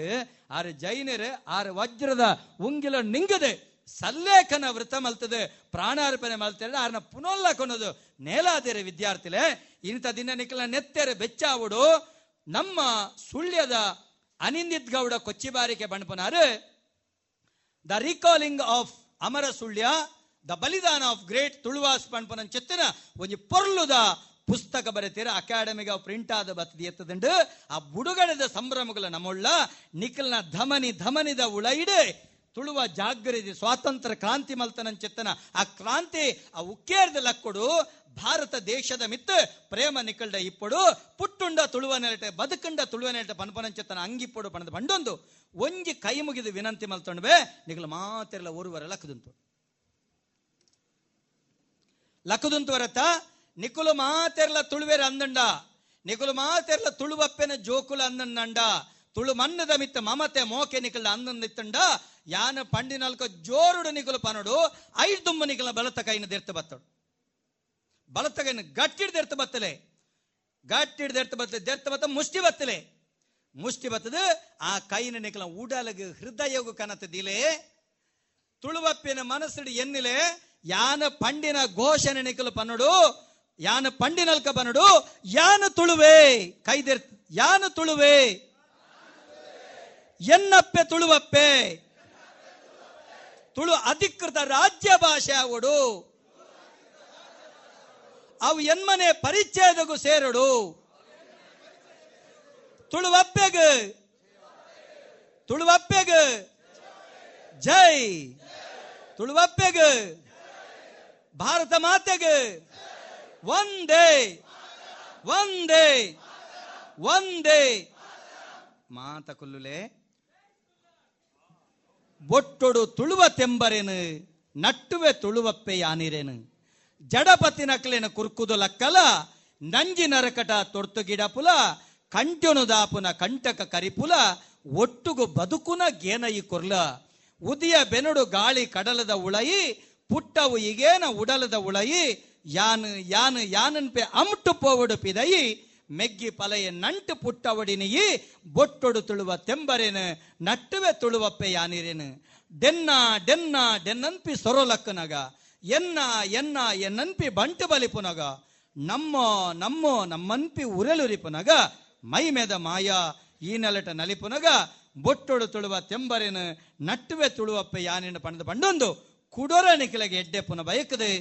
ಆರು ಜೈನರು ಆರು ವಜ್ರದ ಉಂಗಿಲ ನಿಂಗದೆ ಸಲ್ಲೇಖನ ವೃತ ಮಲ್ತದೆ ಪ್ರಾಣಾರ್ಪಣೆ ಮಲ್ತಾರೆ ಆರನ್ನ ಪುನೊಲ್ಲ ಕೊನೋದು ನೇಲಾದೇರೆ ವಿದ್ಯಾರ್ಥಿಲೆ ಇಂಥ ದಿನ ನಿಖಲ ನೆತ್ತೆರೆ ಬೆಚ್ಚಾವುಡು ನಮ್ಮ ಸುಳ್ಯದ ಅನಿಂದಿತ್ ಗೌಡ ಕೊಚ್ಚಿಬಾರಿಕೆ ಬಣಪನಾರು, the recalling of Amara Sullia, the ಬಲಿದಾನ ಆಫ್ ಗ್ರೇಟ್ ತುಳುವಾಸ್ ಬಣಪನ ಚೆತ್ತಿನ ಒಂದು ಪೊರ್ಲುದ ಪುಸ್ತಕ ಬರೆತೀರ ಅಕಾಡೆಮಿಗ ಪ್ರಿಂಟ್ ಆದ ಬತ್ತಿ ಎತ್ತದಂಡು ಆ ಬುಡುಗಡೆದ ಸಂಭ್ರಮಗಳ ನಮ್ಮೊಳ್ಳ ನಿಖಲ್ನ ಧಮನಿ ಧಮನಿದ ಉಳೈಡೆ ತುಳುವ ಜಾಗೃತಿ ಸ್ವಾತಂತ್ರ್ಯ ಕ್ರಾಂತಿ ಮಲ್ತನ ಚೆತ್ತನ ಆ ಕ್ರಾಂತಿ ಆ ಉಕ್ಕೇರ್ದ ಲಕ್ಕೊಡು ಭಾರತ ದೇಶದ ಮಿತ್ ಪ್ರೇಮ ನಿಕಲ್ಡ ಇಪ್ಪಡು ಪುಟ್ಟುಂಡ ತುಳುವ ನೆಲಟೆ ಬದುಕುಂಡ ತುಳುವ ನೆಲಟೆ ಪನ್ಪನಂಚತನ ಅಂಗಿಪ್ಪಡು ಪಣದ ಬಂಡೊಂದು ಒಂಜಿ ಕೈ ಮುಗಿದು ವಿನಂತಿ ಮಲ್ತೊಂಡ್ವೆ ನಿಗಲು ಮಾತಿರಲ್ಲ ಒರುವರೆ ಲಕ್ಕದುಂತು ಲಕ್ಕದುಂತು ವರತ ನಿಕುಲು ಮಾತೆರ್ಲ ತುಳುವೇರ ಅಂದಂಡ ನಿಕುಲು ಮಾತೆರ್ಲ ತುಳುವಪ್ಪೆನ ಜೋಕುಲ ಅಂದಂಡ ತುಳು ಮಣ್ಣದ ಮಿತ್ತ ಮಮತೆ ಮೋಕೆ ನಿಕಲ ಅಂದಂಡ ಯಾನ ಪಂಡಿ ನಾಲ್ಕು ಜೋರುಡು ನಿಕುಲು ಪನಡು ಐದು ದುಂಬ ನಿಕಲ ಬಲತ ಕೈನ ದೆರ್ತ ಬತ್ತಡು ಬಲತ ಕೈನ ಗಟ್ಟಿಡ್ ದೆರ್ತ ಬತ್ತಲೆ ಗಟ್ಟಿಡ್ ದೆರ್ತ ಬತ್ತಲೆ ದೆರ್ತ ಬತ್ತ ಮುಷ್ಟಿ ಬತ್ತಲೆ ಮುಷ್ಟಿ ಬತ್ತದ ಆ ಕೈನ ನಿಕಲ ಉಡಲಗ ಹೃದಯಗು ಕನತ ದಿಲೆ ತುಳುವಪ್ಪಿನ ಮನಸ್ಸು ಎನ್ನಿಲೆ ಯಾನ ಪಂಡಿನ ಘೋಷಣೆ ನಿಕಲು ಪನ್ನಡು ಯಾನ ಪಂಡಿನಲ್ಕ ಬನ್ನಡು ಯಾನ ತುಳುವೆ ಕೈದೆರ್ ಯಾನ ತುಳುವೆ ಎನ್ನಪ್ಪೆ ತುಳುವಪ್ಪೆ ತುಳು ಅಧಿಕೃತ ರಾಜ್ಯ ಭಾಷೆ ಆಗೋಡು ಅವು ಎನ್ಮನೆ ಪರಿಚ್ಛೇದಗೂ ಸೇರಡು ತುಳುವಪ್ಪೆಗ ತುಳುವಪ್ಪೆಗ ಜೈ ತುಳುವಪ್ಪೆಗ ಭಾರತ ಮಾತೆಗೆ ಒಂದೇ ಒಂದೇ ಒಂದೇ ಮಾತ ಕೊಲ್ಲುಲೆ ಬೊಟ್ಟೊಡು ತುಳುವ ತೆಂಬರೇನು ನಟ್ಟುವೆ ತುಳುವಪ್ಪೆ ಯಾನಿರೇನು ಜಡಪತಿ ನಕಲೇನು ಕುರ್ಕುದು ಲಕ್ಕಲ ನಂಜಿ ನರಕಟ ತೊಡ್ತು ಗಿಡಪುಲ ಕಂಟೊನು ದಾಪುನ ಕಂಟಕ ಕರಿಪುಲ ಒಟ್ಟುಗು ಬದುಕುನ ಗೇನಯಿ ಕೊರ್ಲ ಉದಿಯ ಬೆನಡು ಗಾಳಿ ಕಡಲದ ಉಳಯಿ ಪುಟ್ಟವು ಈಗೇನ ಉಡಲದ ಉಳಯಿ ಯಾನ್ ಯಾನ್ ಯಾನನ್ ಪೆ ಅಮಟು ಪೋವಡು ಪಿದಯಿ ಮೆಗ್ಗಿ ಪಲೆಯ ನಂಟು ಪುಟ್ಟವಡಿನಿಯಿ ಬೊಟ್ಟೊಡು ತುಳುವ ತೆಂಬರೇನು ನಟ್ಟುವೆ ತುಳುವಪ್ಪೆ ಯಾನಿರೇನು ಡೆನ್ನ ಡೆನ್ನ ಡೆನ್ನನ್ಪಿ ಸೊರೊಲಕ್ಕನಗ ಎನ್ನ ಎನ್ನ ಎನ್ನನ್ಪಿ ಬಂಟು ಬಲಿಪುನಗ ನಮ್ಮೋ ನಮ್ಮೋ ನಮ್ಮನ್ಪಿ ಉರೆಲುರಿಪುನಗ ಮೈ ಮೇದ ಮಾಯ ಈ ನೆಲಟ ನಲಿಪುನಗ ಬೊಟ್ಟೊಡು ತುಳುವ ತೆಂಬರೇನು ನಟ್ಟುವೆ ತುಳುವಪ್ಪೆ ಯಾನೇನು ಪಣದ ಪಂಡೊಂದು ಕುಡೋರ ನಿಖಿಲಗೆ ಎಡ್ಡೆ ಪುನ ಬಯಕದೆ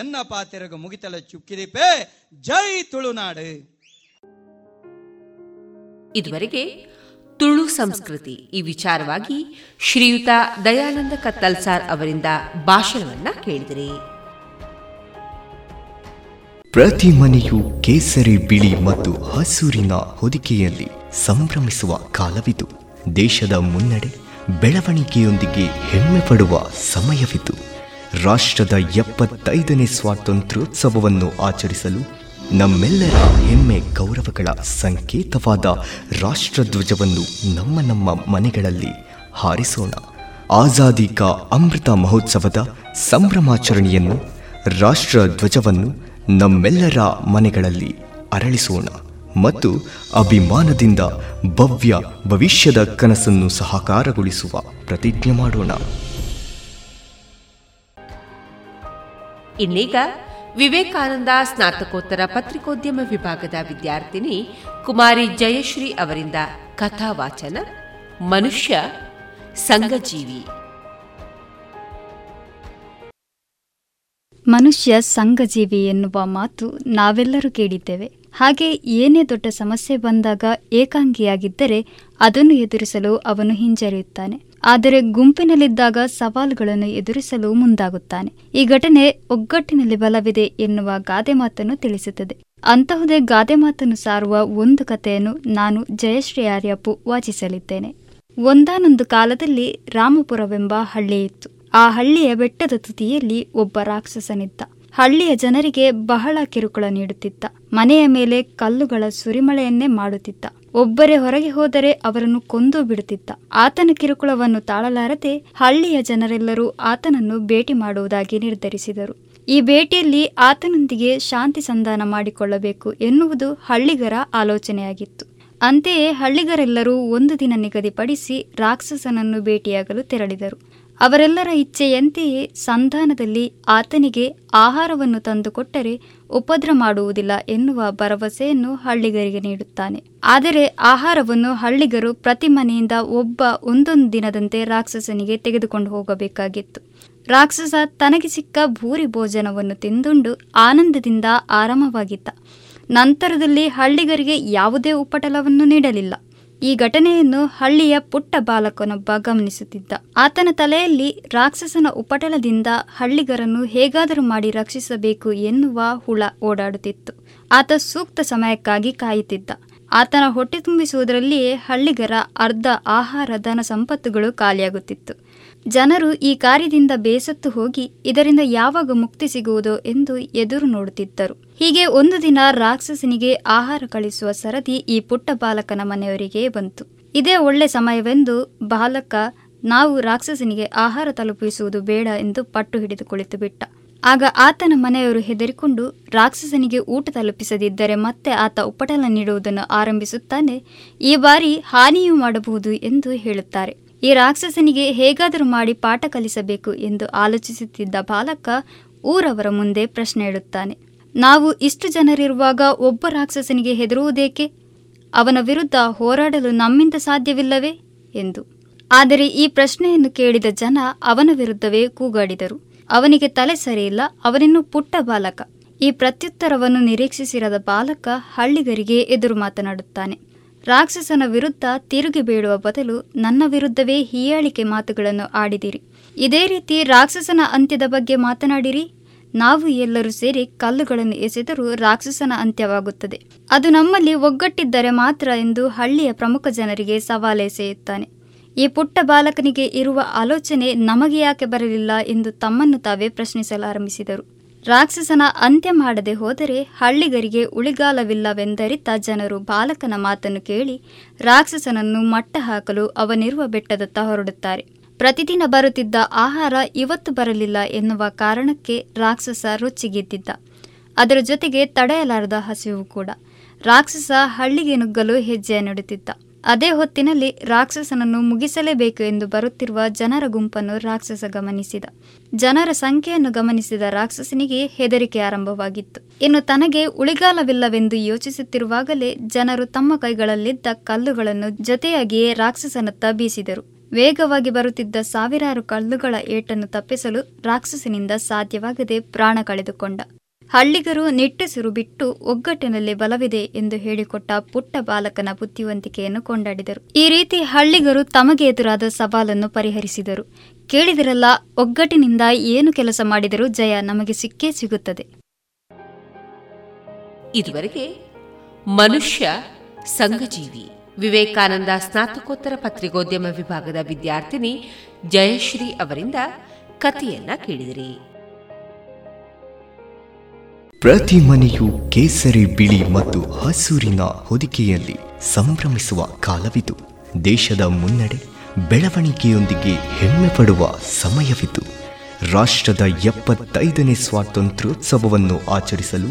ಎನ್ನ ಪಾತಿರಗ ಮುಗಿತಲ ಚುಕ್ಕಿದೀಪೆ ಜೈ ತುಳುನಾಡು. ಇದುವರೆಗೆ ತುಳು ಸಂಸ್ಕೃತಿ ಈ ವಿಚಾರವಾಗಿ ಶ್ರೀಯುತ ದಯಾನಂದ ಕತ್ತಲ್ಸಾರ್ ಅವರಿಂದ ಭಾಷಣವನ್ನ ಕೇಳಿದಿರಿ. ಪ್ರತಿ ಮನೆಯು ಕೇಸರಿ ಬಿಳಿ ಮತ್ತು ಹಸೂರಿನ ಹೊದಿಕೆಯಲ್ಲಿ ಸಂಭ್ರಮಿಸುವ ಕಾಲವಿದು. ದೇಶದ ಮುನ್ನಡೆ ಬೆಳವಣಿಗೆಯೊಂದಿಗೆ ಹೆಮ್ಮೆ ಪಡುವ ಸಮಯವಿತು. ರಾಷ್ಟ್ರದ ಎಪ್ಪತ್ತೈದನೇ ಸ್ವಾತಂತ್ರ್ಯೋತ್ಸವವನ್ನು ಆಚರಿಸಲು ನಮ್ಮೆಲ್ಲರ ಹೆಮ್ಮೆ ಗೌರವಗಳ ಸಂಕೇತವಾದ ರಾಷ್ಟ್ರಧ್ವಜವನ್ನು ನಮ್ಮ ನಮ್ಮ ಮನೆಗಳಲ್ಲಿ ಹಾರಿಸೋಣ. ಆಜಾದಿ ಕಾ ಅಮೃತ ಮಹೋತ್ಸವದ ಸಂಭ್ರಮಾಚರಣೆಯನ್ನು, ರಾಷ್ಟ್ರಧ್ವಜವನ್ನು ನಮ್ಮೆಲ್ಲರ ಮನೆಗಳಲ್ಲಿ ಅರಳಿಸೋಣ ಮತ್ತು ಅಭಿಮಾನದಿಂದ ಭವ್ಯ ಭವಿಷ್ಯದ ಕನಸನ್ನು ಸಹಕಾರಗೊಳಿಸುವ ಪ್ರತಿಜ್ಞೆ ಮಾಡೋಣ. ಇನ್ನೀಗ ವಿವೇಕಾನಂದ ಸ್ನಾತಕೋತ್ತರ ಪತ್ರಿಕೋದ್ಯಮ ವಿಭಾಗದ ವಿದ್ಯಾರ್ಥಿನಿ ಕುಮಾರಿ ಜಯಶ್ರೀ ಅವರಿಂದ ಕಥಾವಾಚನ ಮನುಷ್ಯ ಸಂಘಜೀವಿ. ಮನುಷ್ಯ ಸಂಘಜೀವಿ ಎನ್ನುವ ಮಾತು ನಾವೆಲ್ಲರೂ ಕೇಳಿದ್ದೇವೆ. ಹಾಗೆ ಏನೇ ದೊಡ್ಡ ಸಮಸ್ಯೆ ಬಂದಾಗ ಏಕಾಂಗಿಯಾಗಿದ್ದರೆ ಅದನ್ನು ಎದುರಿಸಲು ಅವನು ಹಿಂಜರಿಯುತ್ತಾನೆ, ಆದರೆ ಗುಂಪಿನಲ್ಲಿದ್ದಾಗ ಸವಾಲುಗಳನ್ನು ಎದುರಿಸಲು ಮುಂದಾಗುತ್ತಾನೆ. ಈ ಘಟನೆ ಒಗ್ಗಟ್ಟಿನಲ್ಲಿ ಬಲವಿದೆ ಎನ್ನುವ ಗಾದೆ ಮಾತನ್ನು ತಿಳಿಸುತ್ತದೆ. ಅಂತಹುದೇ ಗಾದೆ ಮಾತನ್ನು ಸಾರುವ ಒಂದು ಕಥೆಯನ್ನು ನಾನು ಜಯಶ್ರೀ ಆರ್ಯಪ್ಪು ವಾಚಿಸಲಿದ್ದೇನೆ. ಒಂದಾನೊಂದು ಕಾಲದಲ್ಲಿ ರಾಮಪುರವೆಂಬ ಹಳ್ಳಿಯಿತ್ತು. ಆ ಹಳ್ಳಿಯ ಬೆಟ್ಟದ ತುದಿಯಲ್ಲಿ ಒಬ್ಬ ರಾಕ್ಷಸನಿದ್ದ. ಹಳ್ಳಿಯ ಜನರಿಗೆ ಬಹಳ ಕಿರುಕುಳ ನೀಡುತ್ತಿದ್ದ. ಮನೆಯ ಮೇಲೆ ಕಲ್ಲುಗಳ ಸುರಿಮಳೆಯನ್ನೇ ಮಾಡುತ್ತಿದ್ದ. ಒಬ್ಬರೇ ಹೊರಗೆ ಹೋದರೆ ಅವರನ್ನು ಕೊಂದು ಬಿಡುತ್ತಿದ್ದ. ಆತನ ಕಿರುಕುಳವನ್ನು ತಾಳಲಾರದೆ ಹಳ್ಳಿಯ ಜನರೆಲ್ಲರೂ ಆತನನ್ನು ಭೇಟಿ ಮಾಡುವುದಾಗಿ ನಿರ್ಧರಿಸಿದರು. ಈ ಭೇಟಿಯಲ್ಲಿ ಆತನೊಂದಿಗೆ ಶಾಂತಿ ಸಂಧಾನ ಮಾಡಿಕೊಳ್ಳಬೇಕು ಎನ್ನುವುದು ಹಳ್ಳಿಗರ ಆಲೋಚನೆಯಾಗಿತ್ತು. ಅಂತೆಯೇ ಹಳ್ಳಿಗರೆಲ್ಲರೂ ಒಂದು ದಿನ ನಿಗದಿಪಡಿಸಿ ರಾಕ್ಷಸನನ್ನು ಭೇಟಿಯಾಗಲು ತೆರಳಿದರು. ಅವರೆಲ್ಲರ ಇಚ್ಛೆಯಂತೆಯೇ ಸಂಧಾನದಲ್ಲಿ ಆತನಿಗೆ ಆಹಾರವನ್ನು ತಂದುಕೊಟ್ಟರೆ ಉಪದ್ರ ಮಾಡುವುದಿಲ್ಲ ಎನ್ನುವ ಭರವಸೆಯನ್ನು ಹಳ್ಳಿಗರಿಗೆ ನೀಡುತ್ತಾನೆ. ಆದರೆ ಆಹಾರವನ್ನು ಹಳ್ಳಿಗರು ಪ್ರತಿ ಮನೆಯಿಂದ ಒಬ್ಬ ಒಂದೊಂದು ದಿನದಂತೆ ರಾಕ್ಷಸನಿಗೆ ತೆಗೆದುಕೊಂಡು ಹೋಗಬೇಕಾಗಿತ್ತು. ರಾಕ್ಷಸ ತನಗೆ ಸಿಕ್ಕ ಭೂರಿ ಭೋಜನವನ್ನು ತಿಂದುಂಡು ಆನಂದದಿಂದ ಆರಾಮವಾಗಿದ್ದ. ನಂತರದಲ್ಲಿ ಹಳ್ಳಿಗರಿಗೆ ಯಾವುದೇ ಉಪಟಳವನ್ನು ನೀಡಲಿಲ್ಲ. ಈ ಘಟನೆಯನ್ನು ಹಳ್ಳಿಯ ಪುಟ್ಟ ಬಾಲಕನೊಬ್ಬ ಗಮನಿಸುತ್ತಿದ್ದ. ಆತನ ತಲೆಯಲ್ಲಿ ರಾಕ್ಷಸನ ಉಪಟಳದಿಂದ ಹಳ್ಳಿಗರನ್ನು ಹೇಗಾದರೂ ಮಾಡಿ ರಕ್ಷಿಸಬೇಕು ಎನ್ನುವ ಹುಳ ಓಡಾಡುತ್ತಿತ್ತು. ಆತ ಸೂಕ್ತ ಸಮಯಕ್ಕಾಗಿ ಕಾಯುತ್ತಿದ್ದ. ಆತನ ಹೊಟ್ಟೆ ತುಂಬಿಸುವುದರಲ್ಲಿಯೇ ಹಳ್ಳಿಗರ ಅರ್ಧ ಆಹಾರ ಧನ ಸಂಪತ್ತುಗಳು ಖಾಲಿಯಾಗುತ್ತಿತ್ತು. ಜನರು ಈ ಕಾರ್ಯದಿಂದ ಬೇಸತ್ತು ಹೋಗಿ ಇದರಿಂದ ಯಾವಾಗ ಮುಕ್ತಿ ಸಿಗುವುದೋ ಎಂದು ಎದುರು ನೋಡುತ್ತಿದ್ದರು. ಹೀಗೆ ಒಂದು ದಿನ ರಾಕ್ಷಸನಿಗೆ ಆಹಾರ ಕಳಿಸುವ ಸರದಿ ಈ ಪುಟ್ಟ ಬಾಲಕನ ಮನೆಯವರಿಗೆ ಬಂತು. ಇದೇ ಒಳ್ಳೆ ಸಮಯವೆಂದು ಬಾಲಕ ನಾವು ರಾಕ್ಷಸನಿಗೆ ಆಹಾರ ತಲುಪಿಸುವುದು ಬೇಡ ಎಂದು ಪಟ್ಟು ಹಿಡಿದು ಕುಳಿತು ಬಿಟ್ಟ. ಆಗ ಆತನ ಮನೆಯವರು ಹೆದರಿಕೊಂಡು ರಾಕ್ಷಸನಿಗೆ ಊಟ ತಲುಪಿಸದಿದ್ದರೆ ಮತ್ತೆ ಆತ ಉಪಟಳ ನೀಡುವುದನ್ನು ಆರಂಭಿಸುತ್ತಾನೆ, ಈ ಬಾರಿ ಹಾನಿಯೂ ಮಾಡಬಹುದು ಎಂದು ಹೇಳುತ್ತಾರೆ. ಈ ರಾಕ್ಷಸನಿಗೆ ಹೇಗಾದರೂ ಮಾಡಿ ಪಾಠ ಕಲಿಸಬೇಕು ಎಂದು ಆಲೋಚಿಸುತ್ತಿದ್ದ ಬಾಲಕ ಊರವರ ಮುಂದೆ ಪ್ರಶ್ನೆ ಇಡುತ್ತಾನೆ, ನಾವು ಇಷ್ಟು ಜನರಿರುವಾಗ ಒಬ್ಬ ರಾಕ್ಷಸನಿಗೆ ಹೆದರುವುದೇಕೆ? ಅವನ ವಿರುದ್ಧ ಹೋರಾಡಲು ನಮ್ಮಿಂದ ಸಾಧ್ಯವಿಲ್ಲವೇ ಎಂದು. ಆದರೆ ಈ ಪ್ರಶ್ನೆಯನ್ನು ಕೇಳಿದ ಜನ ಅವನ ವಿರುದ್ಧವೇ ಕೂಗಾಡಿದರು. ಅವನಿಗೆ ತಲೆ ಸರಿಯಿಲ್ಲ, ಅವನಿನ್ನೂ ಪುಟ್ಟ ಬಾಲಕ. ಈ ಪ್ರತ್ಯುತ್ತರವನ್ನು ನಿರೀಕ್ಷಿಸಿರದ ಬಾಲಕ ಹಳ್ಳಿಗರಿಗೆ ಎದುರು ಮಾತನಾಡುತ್ತಾನೆ. ರಾಕ್ಷಸನ ವಿರುದ್ಧ ತಿರುಗಿ ಬೀಳುವ ಬದಲು ನನ್ನ ವಿರುದ್ಧವೇ ಹೀಯಾಳಿಕೆ ಮಾತುಗಳನ್ನು ಆಡಿದಿರಿ. ಇದೇ ರೀತಿ ರಾಕ್ಷಸನ ಅಂತ್ಯದ ಬಗ್ಗೆ ಮಾತನಾಡಿರಿ. ನಾವು ಎಲ್ಲರೂ ಸೇರಿ ಕಲ್ಲುಗಳನ್ನು ಎಸೆದರೂ ರಾಕ್ಷಸನ ಅಂತ್ಯವಾಗುತ್ತದೆ. ಅದು ನಮ್ಮಲ್ಲಿ ಒಗ್ಗಟ್ಟಿದ್ದರೆ ಮಾತ್ರ ಎಂದು ಹಳ್ಳಿಯ ಪ್ರಮುಖ ಜನರಿಗೆ ಸವಾಲೆಸೆಯುತ್ತಾನೆ. ಈ ಪುಟ್ಟ ಬಾಲಕನಿಗೆ ಇರುವ ಆಲೋಚನೆ ನಮಗೆ ಯಾಕೆ ಬರಲಿಲ್ಲ ಎಂದು ತಮ್ಮನ್ನು ತಾವೇ ಪ್ರಶ್ನಿಸಲಾರಂಭಿಸಿದರು. ರಾಕ್ಷಸನ ಅಂತ್ಯ ಮಾಡದೆ ಹೋದರೆ ಹಳ್ಳಿಗರಿಗೆ ಉಳಿಗಾಲವಿಲ್ಲವೆಂದರಿತ ಜನರು ಬಾಲಕನ ಮಾತನ್ನು ಕೇಳಿ ರಾಕ್ಷಸನನ್ನು ಮಟ್ಟ ಹಾಕಲು ಅವನಿರುವ ಬೆಟ್ಟದತ್ತ ಹೊರಡುತ್ತಾರೆ. ಪ್ರತಿದಿನ ಬರುತ್ತಿದ್ದ ಆಹಾರ ಇವತ್ತು ಬರಲಿಲ್ಲ ಎನ್ನುವ ಕಾರಣಕ್ಕೆ ರಾಕ್ಷಸ ರೊಚ್ಚಿಗೆದ್ದಿದ್ದ. ಅದರ ಜೊತೆಗೆ ತಡೆಯಲಾರದ ಹಸಿವು ಕೂಡ. ರಾಕ್ಷಸ ಹಳ್ಳಿಗೆ ನುಗ್ಗಲು ಹೆಜ್ಜೆ ನೆಡುತ್ತಿದ್ದ. ಅದೇ ಹೊತ್ತಿನಲ್ಲಿ ರಾಕ್ಷಸನನ್ನು ಮುಗಿಸಲೇಬೇಕು ಎಂದು ಬರುತ್ತಿರುವ ಜನರ ಗುಂಪನ್ನು ರಾಕ್ಷಸ ಗಮನಿಸಿದ. ಜನರ ಸಂಖ್ಯೆಯನ್ನು ಗಮನಿಸಿದ ರಾಕ್ಷಸನಿಗೆ ಹೆದರಿಕೆ ಆರಂಭವಾಗಿತ್ತು. ಇನ್ನು ತನಗೆ ಉಳಿಗಾಲವಿಲ್ಲವೆಂದು ಯೋಚಿಸುತ್ತಿರುವಾಗಲೇ ಜನರು ತಮ್ಮ ಕೈಗಳಲ್ಲಿದ್ದ ಕಲ್ಲುಗಳನ್ನು ಜೊತೆಯಾಗಿಯೇ ರಾಕ್ಷಸನತ್ತ ಬೀಸಿದರು. ವೇಗವಾಗಿ ಬರುತ್ತಿದ್ದ ಸಾವಿರಾರು ಕಲ್ಲುಗಳ ಏಟನ್ನು ತಪ್ಪಿಸಲು ರಾಕ್ಷಸನಿಂದ ಸಾಧ್ಯವಾಗದೆ ಪ್ರಾಣ ಕಳೆದುಕೊಂಡ. ಹಳ್ಳಿಗರು ನಿಟ್ಟುಸಿರು ಬಿಟ್ಟು ಒಗ್ಗಟ್ಟಿನಲ್ಲಿ ಬಲವಿದೆ ಎಂದು ಹೇಳಿಕೊಟ್ಟ ಪುಟ್ಟ ಬಾಲಕನ ಬುದ್ಧಿವಂತಿಕೆಯನ್ನು ಕೊಂಡಾಡಿದರು. ಈ ರೀತಿ ಹಳ್ಳಿಗರು ತಮಗೆ ಎದುರಾದ ಸವಾಲನ್ನು ಪರಿಹರಿಸಿದರು. ಕೇಳಿದಿರಲ್ಲ, ಒಗ್ಗಟ್ಟಿನಿಂದ ಏನು ಕೆಲಸ ಮಾಡಿದರೂ ಜಯ ನಮಗೆ ಸಿಕ್ಕೇ ಸಿಗುತ್ತದೆ. ಇದುವರೆಗೆ ಮನುಷ್ಯ ಸಂಘಜೀವಿ ವಿವೇಕಾನಂದ ಸ್ನಾತಕೋತ್ತರ ಪತ್ರಿಕೋದ್ಯಮ ವಿಭಾಗದ ವಿದ್ಯಾರ್ಥಿನಿ ಜಯಶ್ರೀ ಅವರಿಂದ ಕಥೆಯನ್ನ ಕೇಳಿದಿರಿ. ಪ್ರತಿ ಮನೆಯು ಕೇಸರಿ, ಬಿಳಿ ಮತ್ತು ಹಸೂರಿನ ಹೊದಿಕೆಯಲ್ಲಿ ಸಂಭ್ರಮಿಸುವ ಕಾಲವಿತು. ದೇಶದ ಮುನ್ನಡೆ ಬೆಳವಣಿಗೆಯೊಂದಿಗೆ ಹೆಮ್ಮೆ ಪಡುವ ಸಮಯವಿತು. ರಾಷ್ಟ್ರದ ಎಪ್ಪತ್ತೈದನೇ ಸ್ವಾತಂತ್ರ್ಯೋತ್ಸವವನ್ನು ಆಚರಿಸಲು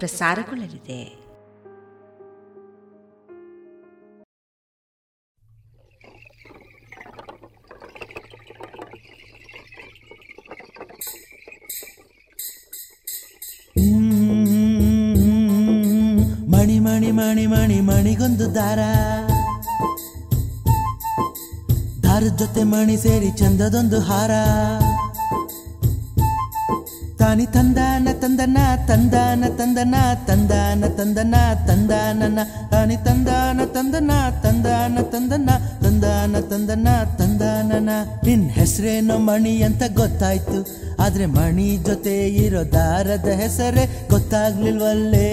ಪ್ರಸಾರಗೊಳ್ಳಲಿದೆ. ಮಣಿ ಮಣಿ ಮಣಿ ಮಣಿ ಮಣಿಗೊಂದು ದಾರ, ದಾರದ ಜೊತೆ ಮಣಿ ಸೇರಿ ಚಂದದೊಂದು ಹಾರ. ತಾನಿ ತಂದಾನ ತಂದನ ತಂದಾನ ತಂದನ ತಂದಾನ ತಂದನ ತಂದಾನನ ತಾನಿ ತಂದಾನ ತಂದನ ತಂದಾನ ತಂದನ ತಂದಾನ ತಂದನ ತಂದಾನನ. ನಿನ್ ಹೆಸರೇನೋ ಮಣಿ ಅಂತ ಗೊತ್ತಾಯ್ತು, ಆದ್ರೆ ಮಣಿ ಜೊತೆ ಇರೋ ದಾರದ ಹೆಸರೇ ಗೊತ್ತಾಗ್ಲಿಲ್ವಲ್ಲೇ.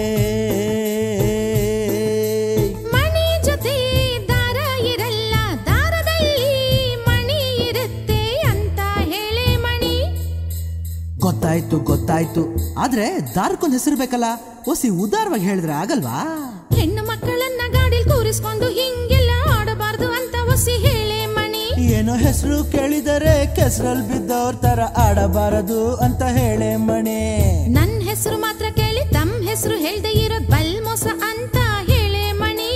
ಗೊತ್ತಾಯ್ತು ಗೊತ್ತಾಯ್ತು ಆದ್ರೆ ದಾರ್ಕೊಂದ್ ಹೆಸರು ಬೇಕಲ್ಲ, ಒಸಿ ಉದಾರವಾಗಿ ಹೇಳಿದ್ರೆ ಆಗಲ್ವಾ? ಹೆಣ್ಣು ಮಕ್ಕಳನ್ನ ಗಾಡಿಲ್ ಕೂರಿಸ್ಕೊಂಡು ಹಿಂಗೆಲ್ಲ ಆಡಬಾರ್ದು ಅಂತ ಒಸಿ ಹೇಳಿ ಮಣಿ. ಏನೋ ಹೆಸರು ಕೇಳಿದರೆ ಕೆಸರಲ್ಲಿ ಬಿದ್ದವ್ರ ತರ ಆಡಬಾರದು ಅಂತ ಹೇಳಿ ಮಣಿ. ನನ್ ಹೆಸರು ಮಾತ್ರ ಕೇಳಿ ತಮ್ಮ ಹೆಸರು ಹೇಳ್ದೆ ಇರೋದ್ ಬಲ್ ಮೋಸ ಅಂತ ಹೇಳಿ ಮಣಿ.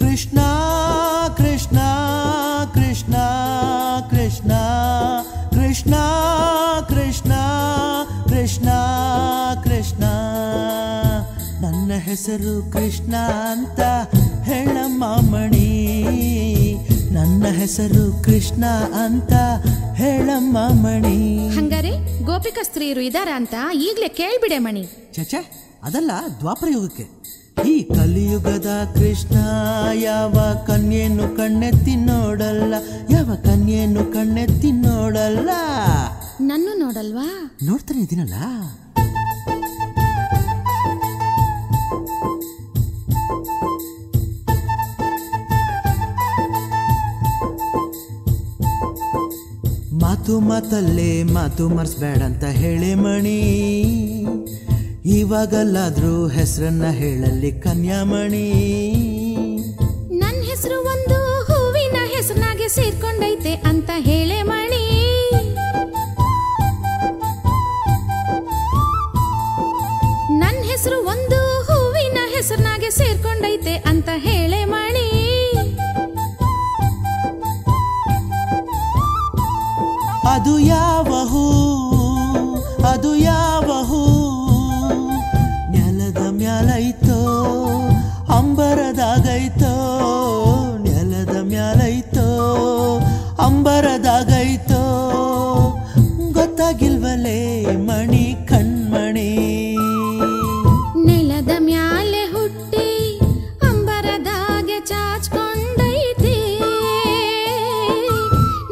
ಕೃಷ್ಣ ಕೃಷ್ಣ ಕೃಷ್ಣ ಕೃಷ್ಣ ಕೃಷ್ಣ ಕೃಷ್ಣ ಕೃಷ್ಣ ಕೃಷ್ಣ ನನ್ನ ಹೆಸರು ಕೃಷ್ಣ ಅಂತ ಹೇಳಮ್ಮ ಮಣಿ. ನನ್ನ ಹೆಸರು ಕೃಷ್ಣ ಅಂತ ಹೇಳಮ್ಮ ಮಣಿ. ಹಂಗಾರೆ ಗೋಪಿಕಾ ಸ್ತ್ರೀಯರು ಇದಾರ ಅಂತ ಈಗ್ಲೇ ಕೇಳ್ಬಿಡೆ ಮಣಿ. ಚಚೆ ಅದಲ್ಲ ದ್ವಾಪರ ಯುಗಕ್ಕೆ. ಈ ಕಲಿಯುಗದ ಕೃಷ್ಣ ಯಾವ ಕನ್ಯೆಯನ್ನು ಕಣ್ಣೆತ್ತಿ ನೋಡಲ್ಲ, ಯಾವ ಕನ್ಯೆಯನ್ನು ಕಣ್ಣೆತ್ತಿ ನೋಡಲ್ಲ. ನನ್ನೂ ನೋಡಲ್ವಾ? ನೋಡ್ತಾನೆ ಇದೀನಲ್ಲ. ಮಾತು ಮಾತಲ್ಲೇ ಮಾತು ಮರ್ಸ್ಬೇಡಂತ ಹೇಳಿ ಮಣಿ. ಇವಾಗಲ್ಲಾದ್ರೂ ಹೆಸರನ್ನ ಹೇಳಲ್ಲಿ ಕನ್ಯಾಮಣಿ. ನನ್ ಹೆಸರು ಒಂದು ಹೂವಿನ ಹೆಸರನ್ನಾಗೆ ಸೇರ್ಕೊಂಡೈತೆ ಅಂತ ಹೇಳಿ ಮಣಿ. ನನ್ ಹೆಸರು ಒಂದು ಹೂವಿನ ಹೆಸರನ್ನಾಗೆ ಸೇರ್ಕೊಂಡೈತೆ ಅಂತ ಹೇಳಿ ಮಣಿ. ಅದು ಯಾವ ಹೂ, ಅದು ಯಾವ ಹೂ ಮ್ಯಾಲೈತೋ ಅಂಬರದಾಗೈತೋ, ನೆಲದ ಮ್ಯಾಲೈತೋ ಅಂಬರದಾಗೈತೋ ಗೊತ್ತಾಗಿಲ್ವಲೇ ಮಣಿ ಕಣ್ಮಣಿ. ನೆಲದ ಮ್ಯಾಲೆ ಹುಟ್ಟಿ ಅಂಬರದಾಗೆ ಚಾಚ್ಕೊಂಡೈತೆ,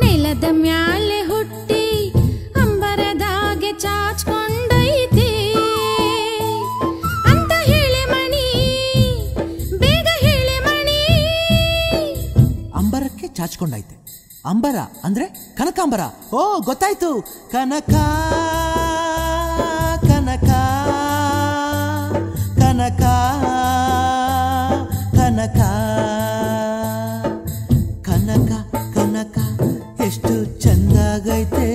ನೆಲದ ಮ್ಯಾಲೆ ಹುಟ್ಟಿ ಅಂಬರದಾಗೆ ಚಾಚ್ಕೊಂಡೈತೆ ಚಾಚ್ಕೊಂಡೈತೆ. ಅಂಬರ ಅಂದ್ರೆ ಕನಕಾಂಬರ. ಓ ಗೊತ್ತಾಯ್ತು, ಕನಕ ಕನಕ ಕನಕ ಕನಕ ಕನಕ ಕನಕ ಎಷ್ಟು ಚಂದಾಗೈತೆ.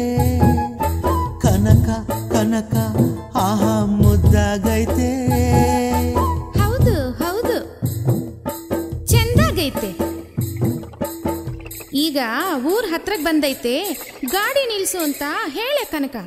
ಕನಕ ಕನಕ ಆಹಾ ಮುದ್ದಾಗೈತೆ. ಹೌದು ಹೌದು ಚಂದಾಗೈತೆ. ಈಗ ಊರ್ ಹತ್ರಕ್ಕೆ ಬಂದೈತೆ, ಗಾಡಿ ನಿಲ್ಸು ಅಂತ ಹೇಳೆ ಕನಕ.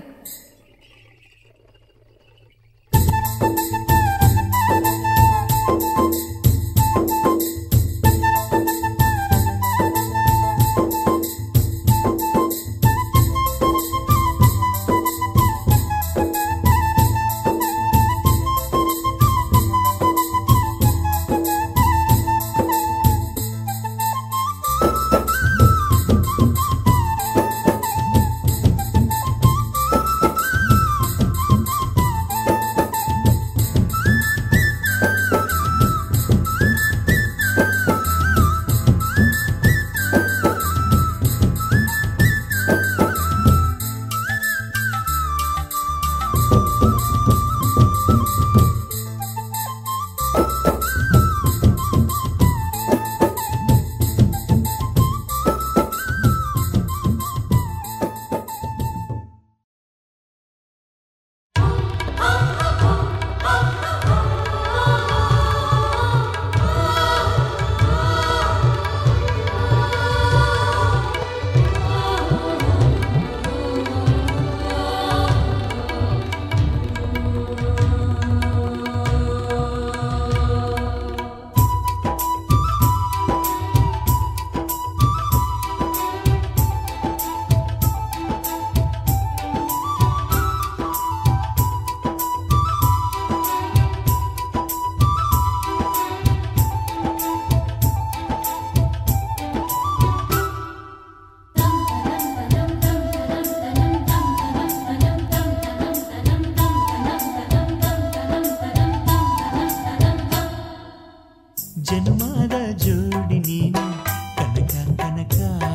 ತನಕ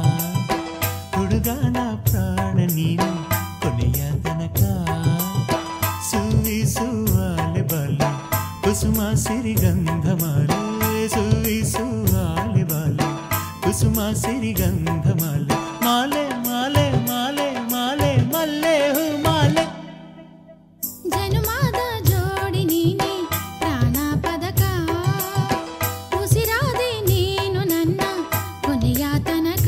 ಹುಡುಗನ ಪ್ರಾಣ ನೀನು ಕೊನೆಯ ತನಕ ಸುವಿಸುವಾಲೆ ಬಾಲ ಕುಸುಮ ಸಿರಿಗಂಧ ಮಾಲೆ ಸುವಿಸುವಾಲೆ ಬಾಲ ಕುಸುಮ ಸಿರಿಗಂಧ ಮಾಲೆ ಮಾಲೆ ಮಾಲೆ ಮಾಲೆ ಮಾಲೆ ಮಲ್ಲೆ ಹೂ ಮಾಲೆ ಜನುಮಾದ ಜೋಡಿ ನೀನೆ ಪ್ರಾಣ ಪದಕ ಉಸಿರಾದೆ ನೀನು ನನ್ನ ಕೊನೆಯ ತನಕ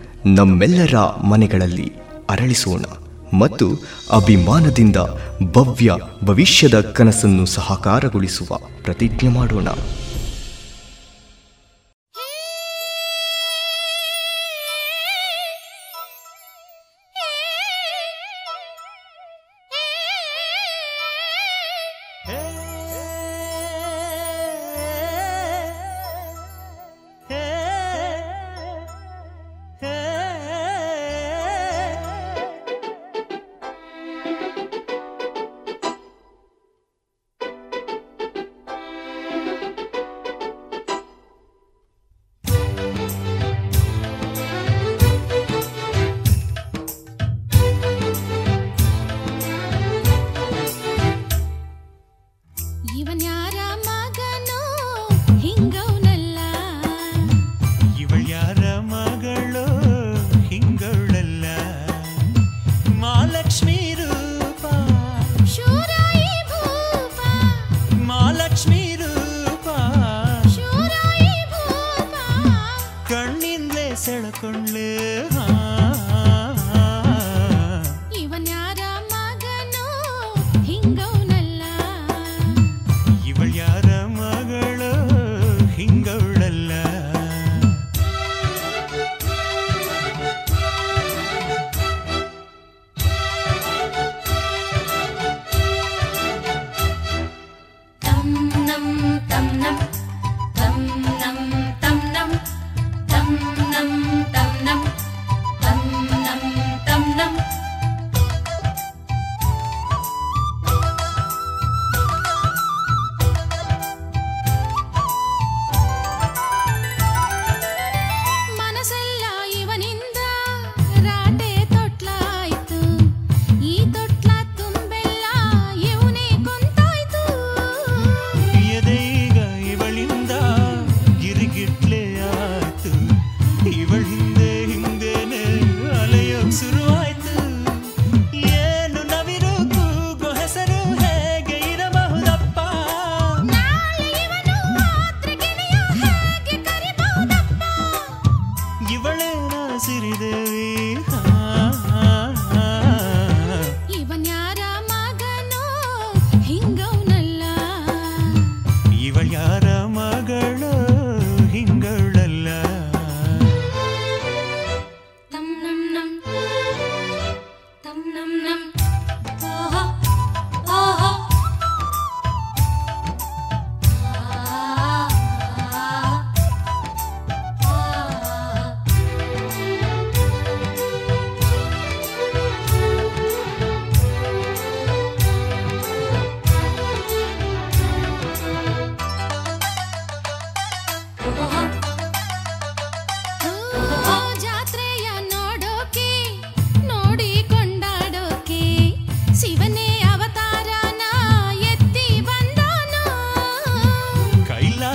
ನಮ್ಮೆಲ್ಲರ ಮನೆಗಳಲ್ಲಿ ಅರಳಿಸೋಣ ಮತ್ತು ಅಭಿಮಾನದಿಂದ ಭವ್ಯ ಭವಿಷ್ಯದ ಕನಸನ್ನು ಸಾಕಾರಗೊಳಿಸುವ ಪ್ರತಿಜ್ಞೆ ಮಾಡೋಣ.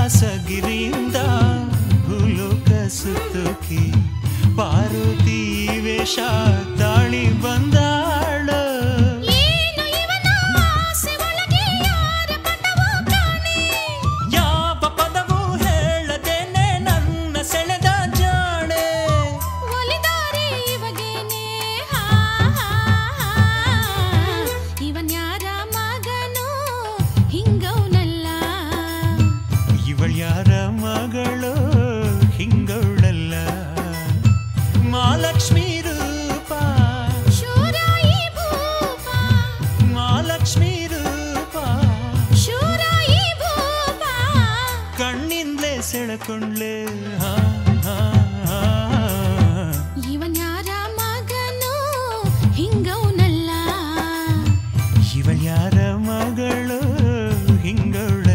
ವ್ಯಾಸಗಿರಿಯಿಂದ ಹುಲುಕ ಸುತ್ತುಕಿ ಪಾರ್ವತಿ ವೇಷ ತಾಳಿ ಬಂದಾಳು. ಕೊಂಡ್ಲೆ ಇವನ್ ಯಾರ ಮಗನು ಹಿಂಗವನಲ್ಲ, ಇವನ್ ಯಾರ ಮಗಳು ಹಿಂಗವಳಲ್ಲ.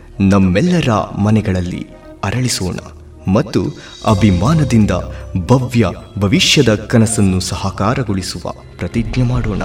ನಮ್ಮೆಲ್ಲರ ಮನೆಗಳಲ್ಲಿ ಅರಳಿಸೋಣ ಮತ್ತು ಅಭಿಮಾನದಿಂದ ಭವ್ಯ ಭವಿಷ್ಯದ ಕನಸನ್ನು ಸಹಕಾರಗೊಳಿಸುವ ಪ್ರತಿಜ್ಞೆ ಮಾಡೋಣ.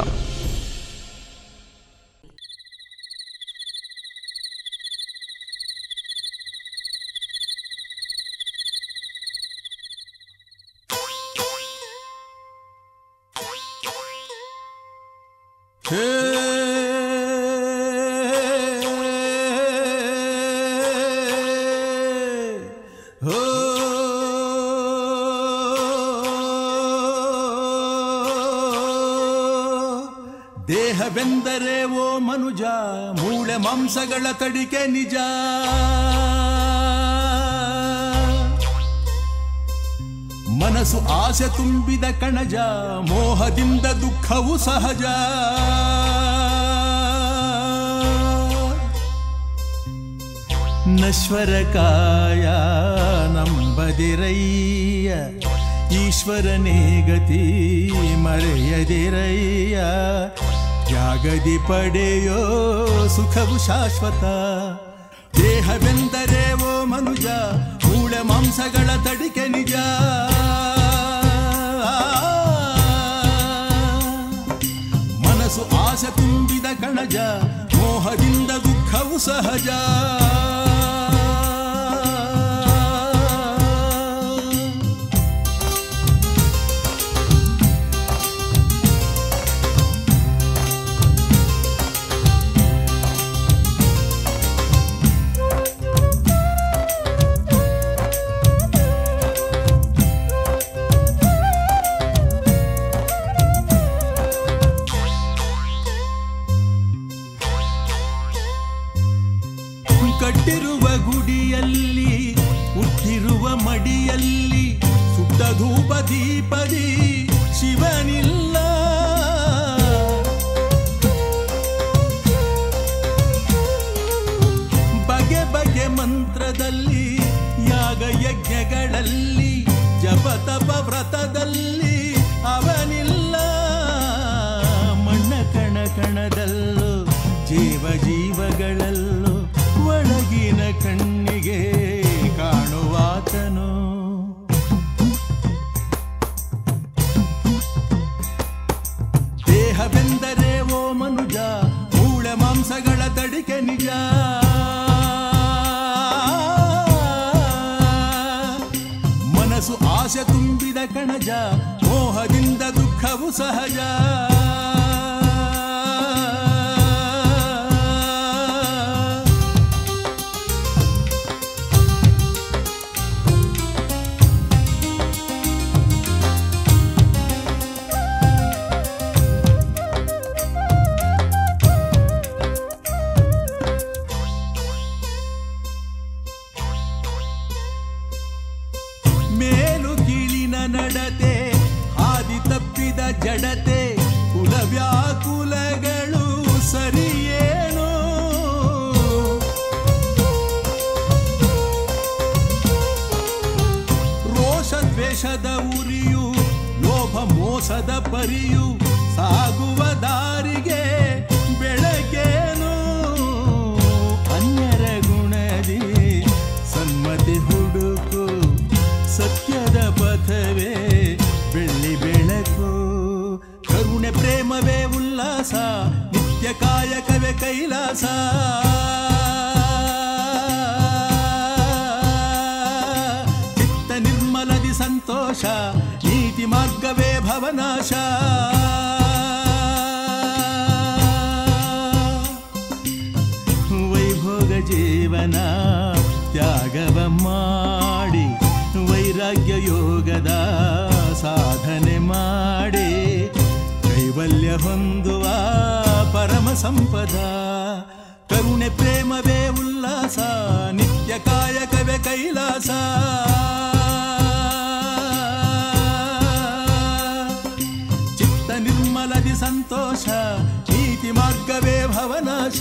ದೇಹವೆಂದರೆ ಓ ಮನುಜ, ಮೂಳೆ ಮಾಂಸಗಳ ತಡಿಕೆ ನಿಜ. ಮನಸ್ಸು ಆಸೆ ತುಂಬಿದ ಕಣಜ, ಮೋಹದಿಂದ ದುಃಖವು ಸಹಜ. ನಶ್ವರಕಾಯ ನಂಬದಿರಯ್ಯ, ಈಶ್ವರನೇ ಗತಿ ಮರೆಯದಿರಯ್ಯ. ಜಾಗದಿ ಪಡೆಯೋ ಸುಖವು ಶಾಶ್ವತ. ದೇಹವೆಂದರೆ ಓ ಮನುಜ, ಮೂಳೆ ಮಾಂಸಗಳ ತಡಿಕೆ ನಿಜ. ಮನಸ್ಸು ಆಸೆ ತುಂಬಿದ ಕಣಜ, ಮೋಹದಿಂದ ದುಃಖವು ಸಹಜ. ಕಟ್ಟಿರುವ ಗುಡಿಯಲ್ಲಿ, ಹುಟ್ಟಿರುವ ಮಡಿಯಲ್ಲಿ, ಸುತ್ತ ಧೂಪ ದೀಪದಿ ಶಿವನಿಲ್ಲ. ಬಗೆ ಬಗೆ ಮಂತ್ರದಲ್ಲಿ, ಯಾಗ ಯಜ್ಞಗಳಲ್ಲಿ, ಜಪ ತಪ ವ್ರತದಲ್ಲಿ ಅವನಿಲ್ಲ. ಮಣ್ಣ ಕಣ ಕಣದಲ್ಲೂ, ಜೀವ ಜೀವಗಳಲ್ಲೂ, ಒಳಗಿನ ಕಣ್ಣಿಗೆ ಕಾಣುವಾತನು. ದೇಹವೆಂದರೆ ಓ ಮನುಜ, ಮೂಳೆ ಮಾಂಸಗಳ ತಡಿಕೆ ನಿಜ. ಮನಸ್ಸು ಆಸೆ ತುಂಬಿದ ಕಣಜ, ಮೋಹದಿಂದ ದುಃಖವು ಬದುಕು ಸಹಜ. ನಡತೆ ಹಾದಿ ತಪ್ಪಿದ ಜಡತೆ ಕುಲವ್ಯಾಕುಲಗಳು ಸರಿಯೇನೋ, ರೋಷ ದ್ವೇಷದ ಉರಿಯು ಲೋಭ ಮೋಸದ ಪರಿಯು ಸಾಗುವ ದಾರಿಗೆ ಬೆಳಗೇನೋ. ಅನ್ಯರ ಗುಣದಿ ಸನ್ಮತಿ ಹುಡುಕು ಸತ್ಯದ ಪಥವೇ ಬೆಳ್ಳಿ ಬೆಳಕು. ಕರುಣೆ ಪ್ರೇಮವೇ ಉಲ್ಲಾಸ, ನಿತ್ಯ ಕಾಯಕವೇ ಕೈಲಾಸ. ಚಿತ್ತ ನಿರ್ಮಲದಿ ಸಂತೋಷ, ನೀತಿ ಮಾರ್ಗವೇ ಭವನಾಶ. ವೈಭೋಗ ಜೀವನ ತ್ಯಾಗವ ಮಾಡಿ, ವೈರಾಗ್ಯ ಯೋಗದ ಸಾಧನೆ ಮಾಡಿ, ಕೈವಲ್ಯ ಹೊಂದುವ ಪರಮ ಸಂಪದ. ಕರುಣೆ ಪ್ರೇಮವೇ ಉಲ್ಲಾಸ, ನಿತ್ಯ ಕಾಯಕವೇ ಕೈಲಾಸ. ಚಿತ್ತ ನಿರ್ಮಲದಿ ಸಂತೋಷ, ನೀತಿ ಮಾರ್ಗವೇ ಭವನಾಶ.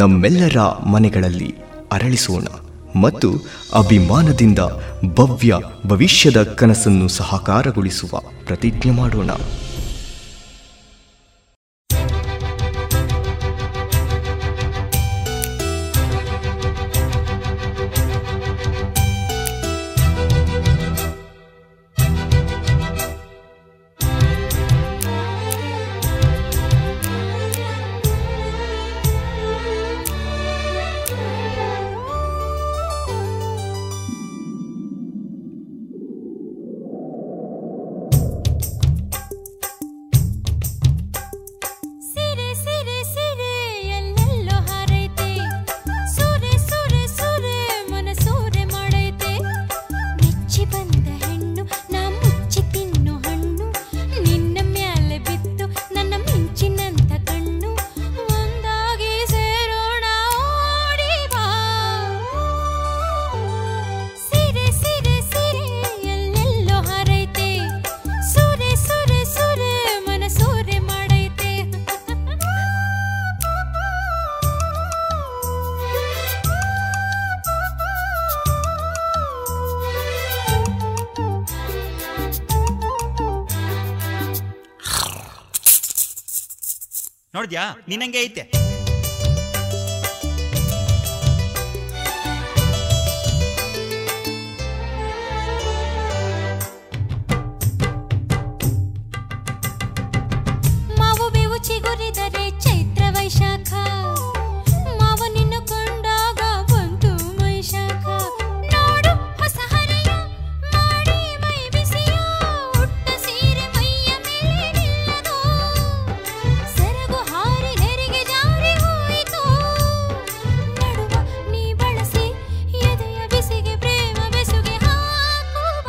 ನಮ್ಮೆಲ್ಲರ ಮನೆಗಳಲ್ಲಿ ಅರಳಿಸೋಣ ಮತ್ತು ಅಭಿಮಾನದಿಂದ ಭವ್ಯ ಭವಿಷ್ಯದ ಕನಸನ್ನು ಸಹಕಾರಗೊಳಿಸುವ ಪ್ರತಿಜ್ಞೆ ಮಾಡೋಣ. ನೋಡಿದ್ಯಾ, ನಿನ್ನಂಗೆ ಐತೆ. ಮಾವು ಬೇವು ಚಿಗುರಿದರೆ ಚೈತ್ರ ವೈಶಾಖ, ಮಾವು ನಿನ್ನ ಕೊಂಡಾಗ ಬಂತು ವೈಶಾಖ. ನೋಡು ಹೊಸ ಹರೆಯ ಮಾಡಿ ಮೈ ಬಿಸಿಯ, ಉಟ್ಟ ಸೀರೆ ಮೈಯ ಮೇಲೆ ನಿಲ್ಲದು, ಸೆರಗು ಹಾರಿ ನೆರಿಗೆ ಜಾರಿ ಹೋಯಿತು. ನಡುವ ನೀ ಬಳಸಿ ಎದೆಯ ಬಿಸಿಗೆ ಪ್ರೇಮ ಬೆಸುಗೆ ಹಾಕುವ.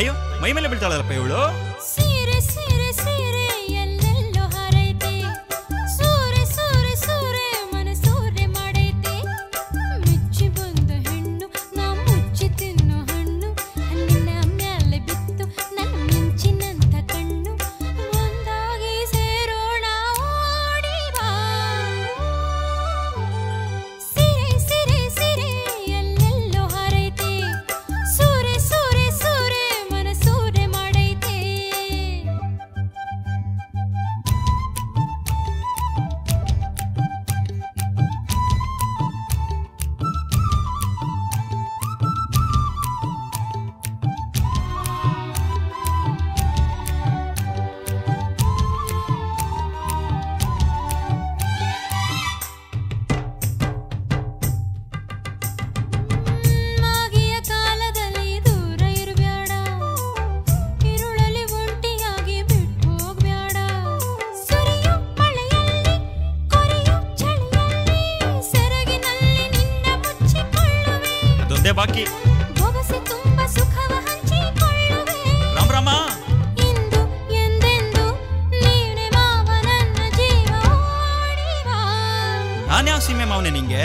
ಅಯ್ಯೋ, ಮೈ ಮೇಲೆ ಬೀಳ್ತಾಳಲ್ಲಪ್ಪ ಇವಳು. ಸೀರೆ ಸೀರೆ ಸೀರೆ ಎಲ್ಲೆಲ್ಲೋ ಹರೈತೆ, ಸೂರೆ ಸೂರೆ ಸೂರೆ ಮನಸೂರೆ ಮಾಡೈತೆ. ಮಿಚ್ಚಿ ಬಂದ ಹೆಣ್ಣು ನಾ ಮುಚ್ಚಿ ತಿನ್ನು ಹಣ್ಣು, ನಿನ್ನ ಮ್ಯಾಲೆ ಬಿತ್ತು ನನ್ನ ಅವನೇ ನಿಂಗೆ?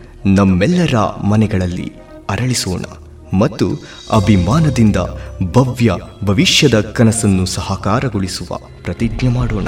ನಮ್ಮೆಲ್ಲರ ಮನೆಗಳಲ್ಲಿ ಅರಳಿಸೋಣ ಮತ್ತು ಅಭಿಮಾನದಿಂದ ಭವ್ಯ ಭವಿಷ್ಯದ ಕನಸನ್ನು ಸಾಕಾರಗೊಳಿಸುವ ಪ್ರತಿಜ್ಞೆ ಮಾಡೋಣ.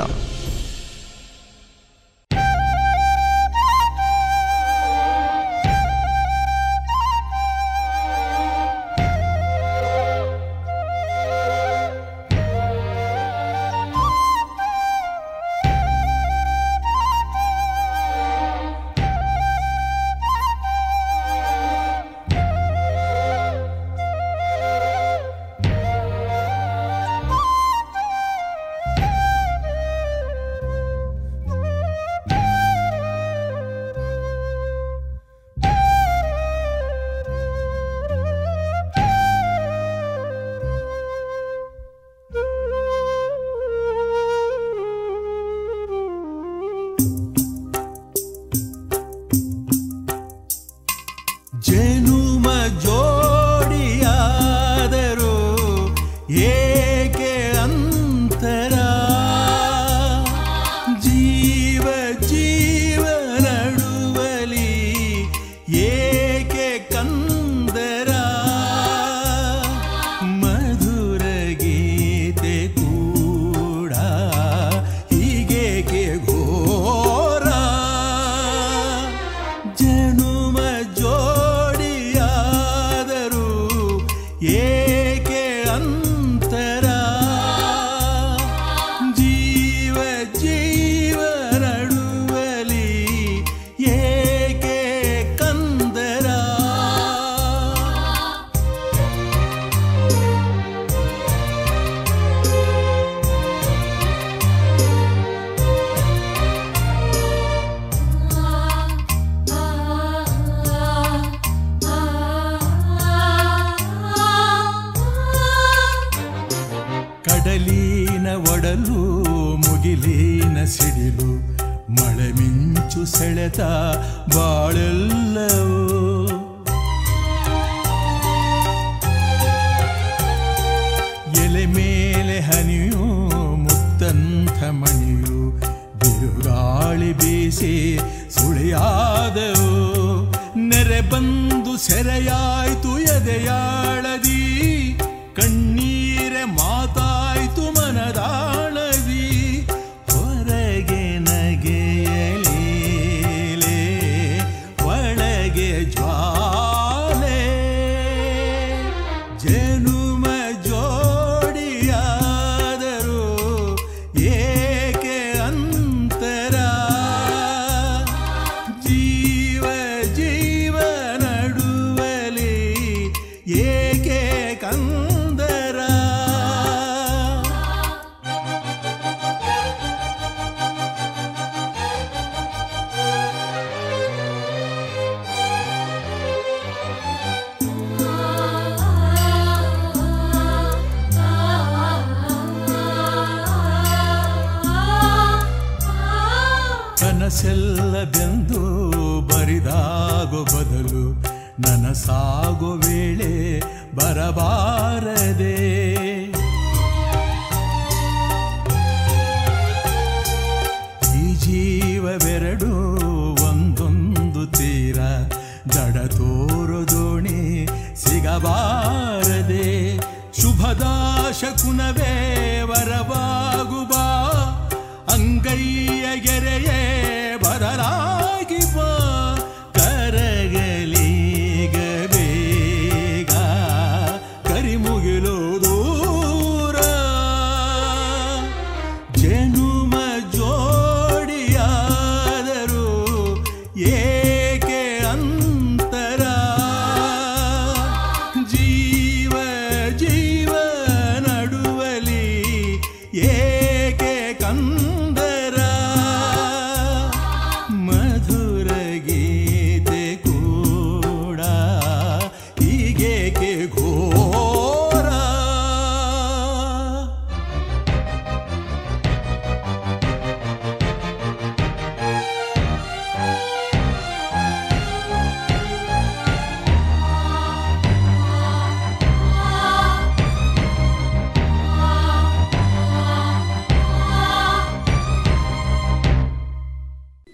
ಕನಸೆಲ್ಲ ಬೆಂದು ಬರಿದಾಗೋ ಬದಲು ನನಸಾಗೋ ವೇಳೆ ಬರಬಾರದೆ. ಈ ಜೀವವೆರಡು ಒಂದೊಂದು ತೀರ, ದಡ ತೋರು ದೋಣಿ ಸಿಗಬಾರದೆ. ಶುಭದಾಶಕುನವೇ ವರವಾಗುವ ಅಂಗೈಯ ಗೆರೆಯೇ ಬರಲಾಗಿ ಬಾ. ಕರಗಲೀಗ ಬೇಗ ಕರಿಮುಗಿಲು ದೂರ, ಜನುಮ ಜೋಡಿಯಾದರೂ ಏಕೆ ಅಂತರ. ಜೀವ ಜೀವ ನಡುವಲಿ ಏಕೆ ಕಂದರ. ಮಧುರ ಗೀತೆ ಕೂಡ ಈಗೇಕೆ ಘೋರ.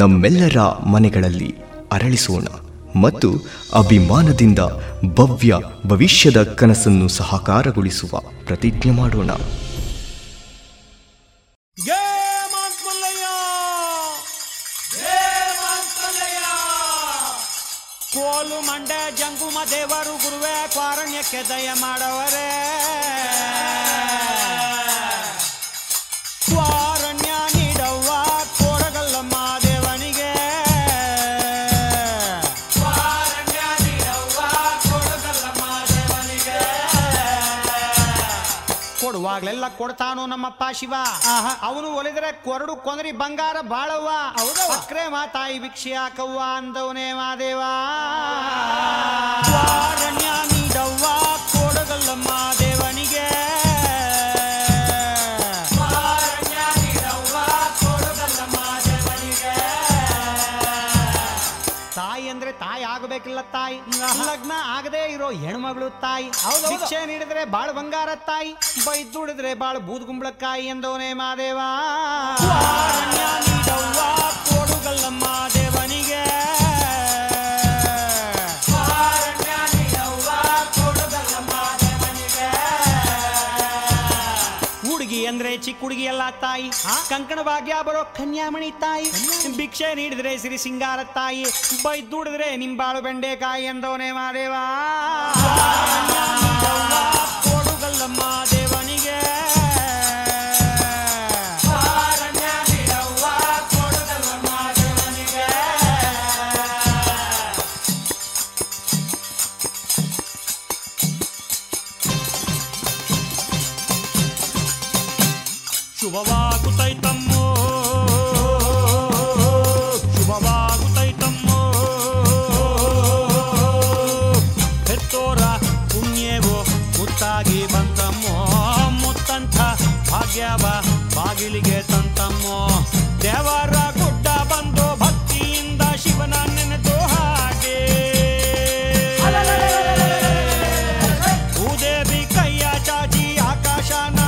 ನಮ್ಮೆಲ್ಲರ ಮನೆಗಳಲ್ಲಿ ಅರಳಿಸೋಣ ಮತ್ತು ಅಭಿಮಾನದಿಂದ ಭವ್ಯ ಭವಿಷ್ಯದ ಕನಸನ್ನು ಸಹಕಾರಗೊಳಿಸುವ ಪ್ರತಿಜ್ಞೆ ಮಾಡೋಣ. ಕೋಲು ಮಂಡ ಜಂಗುಮ ದೇವರು ಗುರುವೇ ಕಾರಣ್ಯಕ್ಕೆ ದಯ ಮಾಡವರೇ. ಕೊಡುವಾಗ್ಲೆಲ್ಲ ಕೊಡ್ತಾನು ನಮ್ಮಪ್ಪ ಶಿವ, ಅವನು ಒಲಿದ್ರೆ ಕೊರಡು ಕೊಂದ್ರಿ ಬಂಗಾರ ಬಾಳವ್ವ. ಅಕ್ರೆ ಮಾ ತಾಯಿ ಭಿಕ್ಷೆ ಹಾಕವ್ವ ಅಂದವನೇ ಮಾದೇವ. ಅರಣ್ಯ ನೀಡವ್ವ ಕೊಡಗಲ್ಲ ಮಾದೇವನಿಗೆ. ತಾಯಿ ಅಂದ್ರೆ ತಾಯಿ ಆಗಬೇಕಿಲ್ಲ ತಾಯಿ, ಲಗ್ನ ಆಗದೆ ಇರೋ ಹೆಣ್ಮಗಳು ತಾಯಿ. ಭಿಕ್ಷೆ ನೀಡಿದ್ರೆ ಬಾಳ್ ಬಂಗಾರ ತಾಯಿ, ಬೈದುಡಿದ್ರೆ ಬಾಳ್ ಬೂದ್ ಗುಂಬಳಕಾಯಿ ಎಂದವನೇ ಮಾದೇವ. ಕೊಡುಗಲ್ಲ ಮಾದೇವನಿಗೆ. ಹುಡುಗಿ ಅಂದ್ರೆ ಚಿಕ್ಕ ಹುಡುಗಿ ಅಲ್ಲ ತಾಯಿ, ಕಂಕಣ ಭಾಗ್ಯ ಬರೋ ಕನ್ಯಾಮಣಿ ತಾಯಿ. ಭಿಕ್ಷೆ ನೀಡಿದ್ರೆ ಸಿರಿ ಸಿಂಗಾರ ತಾಯಿ, ಬೈದುಡಿದ್ರೆ ನಿಂಬಾಳು ಬೆಂಡೆಕಾಯಿ ಎಂದವನೇ ಮಾದೇವ. ಕೊಡುಗಲ್ಲ ಮಾದೇವನಿಗೆ. ಶುಭವಾಗುತ್ತೈತಮ್ಮೋ ಶುಭವಾಗುತ್ತೈತಮ್ಮೋ ಹೆತ್ತೋರ ಪುಣ್ಯವೋ ಮುತ್ತಾಗಿ ಬಂತಮ್ಮೋ. ಮುತ್ತಂಥ ಭಾಗ್ಯವ ಬಾಗಿಲಿಗೆ ತಂತಮ್ಮೋ. ದೇವರ ಗುಡ್ಡ ಬಂದು ಭಕ್ತಿಯಿಂದ ಶಿವನ ನೆನೆದು ಹಾಗೆ ಭೂದೇವಿ ಕೈಯ ಚಾಚಿ ಆಕಾಶನ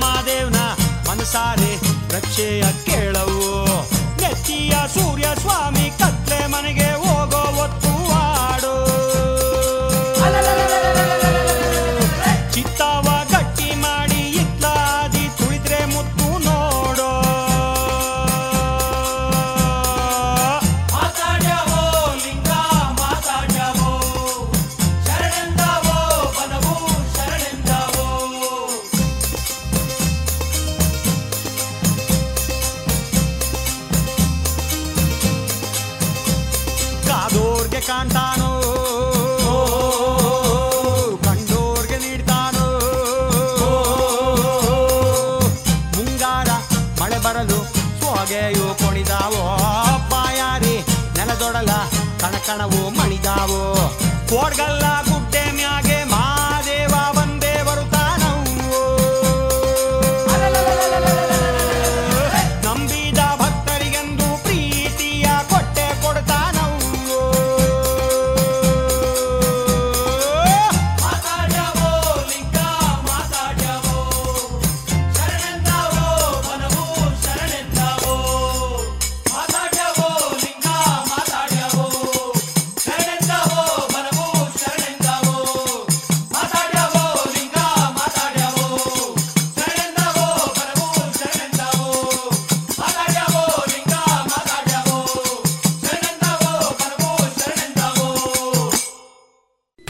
ಮಾದೇವ್ನ ಮನಸಾರೆ ರಕ್ಷೆಯ ಕೇಳವು. ನೆತ್ತಿಯ ಸೂರ್ಯ ಸ್ವಾಮಿ ಕತ್ಲೆ ಮನೆಗೆ ಹೋಗೋ ಹೊತ್ತು ಆಡು, ಚಿತ್ತವ ಗಟ್ಟಿ ಮಾಡಿ ಇತ್ಲಾದಿ ತುಳಿದ್ರೆ ಮುತ್ತು ನೋಡೋ. ಮಾತಾಡ್ಯವೋ ಲಿಂಗ ಮಾತಾಡ್ಯವೋ, ಶರಣೆಂದವೋ ಪದವು ಶರಣೆಂದವೋ. ಕಾದೋರ್ಗೆ ಕಾಣ್ತಾನೋ ಕಂಡೋರ್ಗೆ ನೀಡ್ತಾನೋ, ಮುಂಗಾರ ಮಳೆ ಬರಲು ಸೊಗೆಯು ಕೊಣಿದಾವೋ, ಬಾಯಾರಿ ನೆಲದೊಡಲ ಕಣಕಣವು ಮಣಿದಾವೋ. ಕೋಡ್ಗಲ್ಲ ಗುಡ್ಡೆ ಮ್ಯಾಗೆ ಮಾದೇವ ಬಂದೇ ಬರುತ್ತಾನವು, ನಂಬಿದ ಭಕ್ತರಿಗೆಂದು ಪ್ರೀತಿಯ ಕೊಟ್ಟೆ ಕೊಡ್ತಾನವು. ಮಾತಾಡ್ಯವೋ ಲಿಂಗ ಮಾತಾಡ್ಯವೋ, ಶರಣೆಂದವೋ ಪದವು ಶರಣೆಂದವೋ. ಮಾತಾಡ್ಯವೋ ಲಿಂಗ ಮಾತಾಡ್ಯವೋ, ಶರಣೆಂದವೋ ಪದವು ಶರಣೆಂದವೋ. ಮಾತಾಡ್ಯವೋ ಲಿಂಗ ಮಾತಾಡ್ಯವೋ, ಶರಣೆಂದವೋ ಪದವು ಶರಣೆಂದವೋ. ಮಾತಾಡ್ಯವೋ ಲಿಂಗ ಮಾತಾಡ್ಯವೋ, ಶರಣೆಂದವೋ ಪದವು ಶರಣೆಂದವೋ.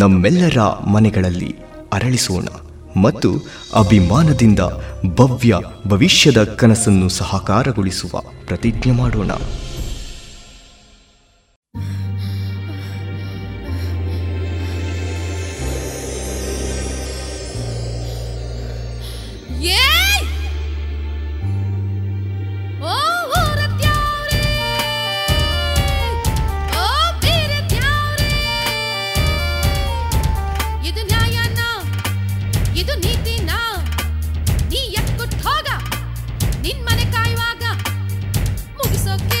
ನಮ್ಮೆಲ್ಲರ ಮನೆಗಳಲ್ಲಿ ಅರಳಿಸೋಣ ಮತ್ತು ಅಭಿಮಾನದಿಂದ ಭವ್ಯ ಭವಿಷ್ಯದ ಕನಸನ್ನು ಸಹಕಾರಗೊಳಿಸುವ ಪ್ರತಿಜ್ಞೆ ಮಾಡೋಣ. ಏಯ್! ಓ ಊರತ್ಯಾವ್ರೇ, ಓ ಬೀರತ್ಯಾವ್ರೇ, ಇದು ನ್ಯಾಯನಾ? ಇದು ನೀತಿನಾ? ನೀ ಎತ್ಕೊಟ್ಟು ಹೋಗ ನಿನ್ ಮನೆ ಕಾಯುವಾಗ ಮುಗಿಸೋಕೆ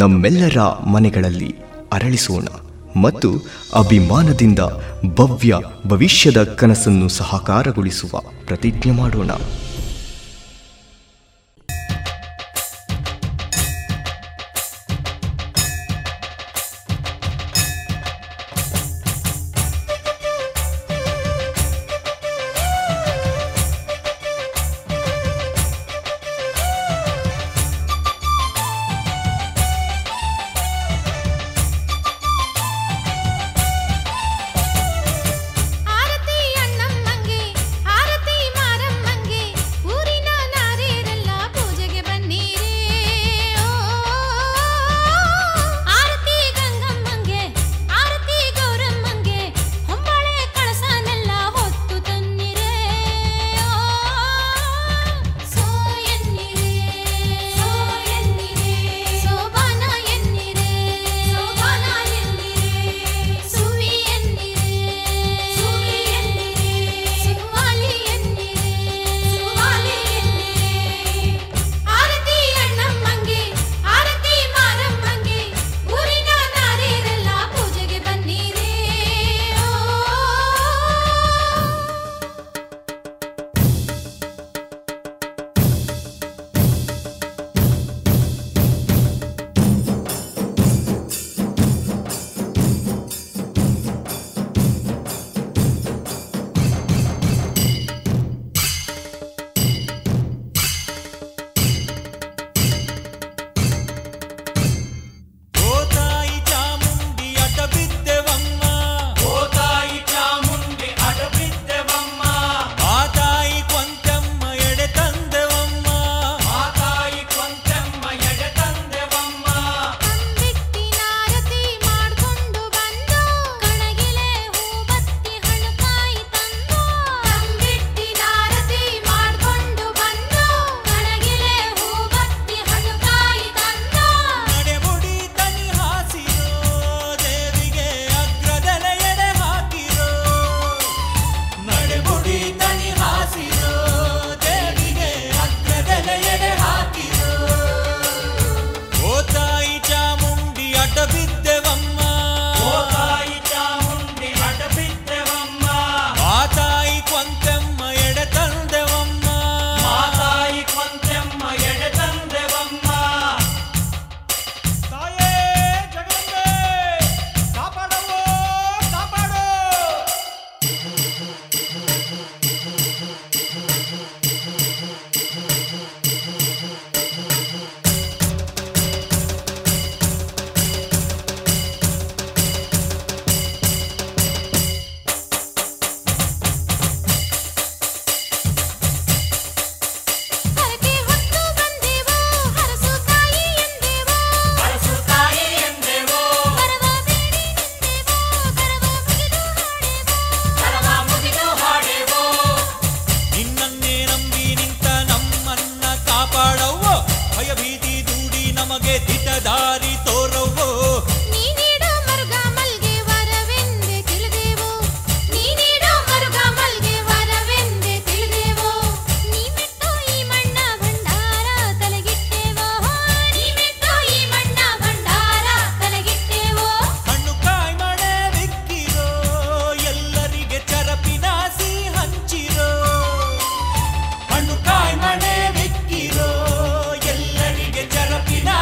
ನಮ್ಮೆಲ್ಲರ ಮನೆಗಳಲ್ಲಿ ಅರಳಿಸೋಣ ಮತ್ತು ಅಭಿಮಾನದಿಂದ ಭವ್ಯ ಭವಿಷ್ಯದ ಕನಸನ್ನು ಸಹಕಾರಗೊಳಿಸುವ ಪ್ರತಿಜ್ಞೆ ಮಾಡೋಣ. We're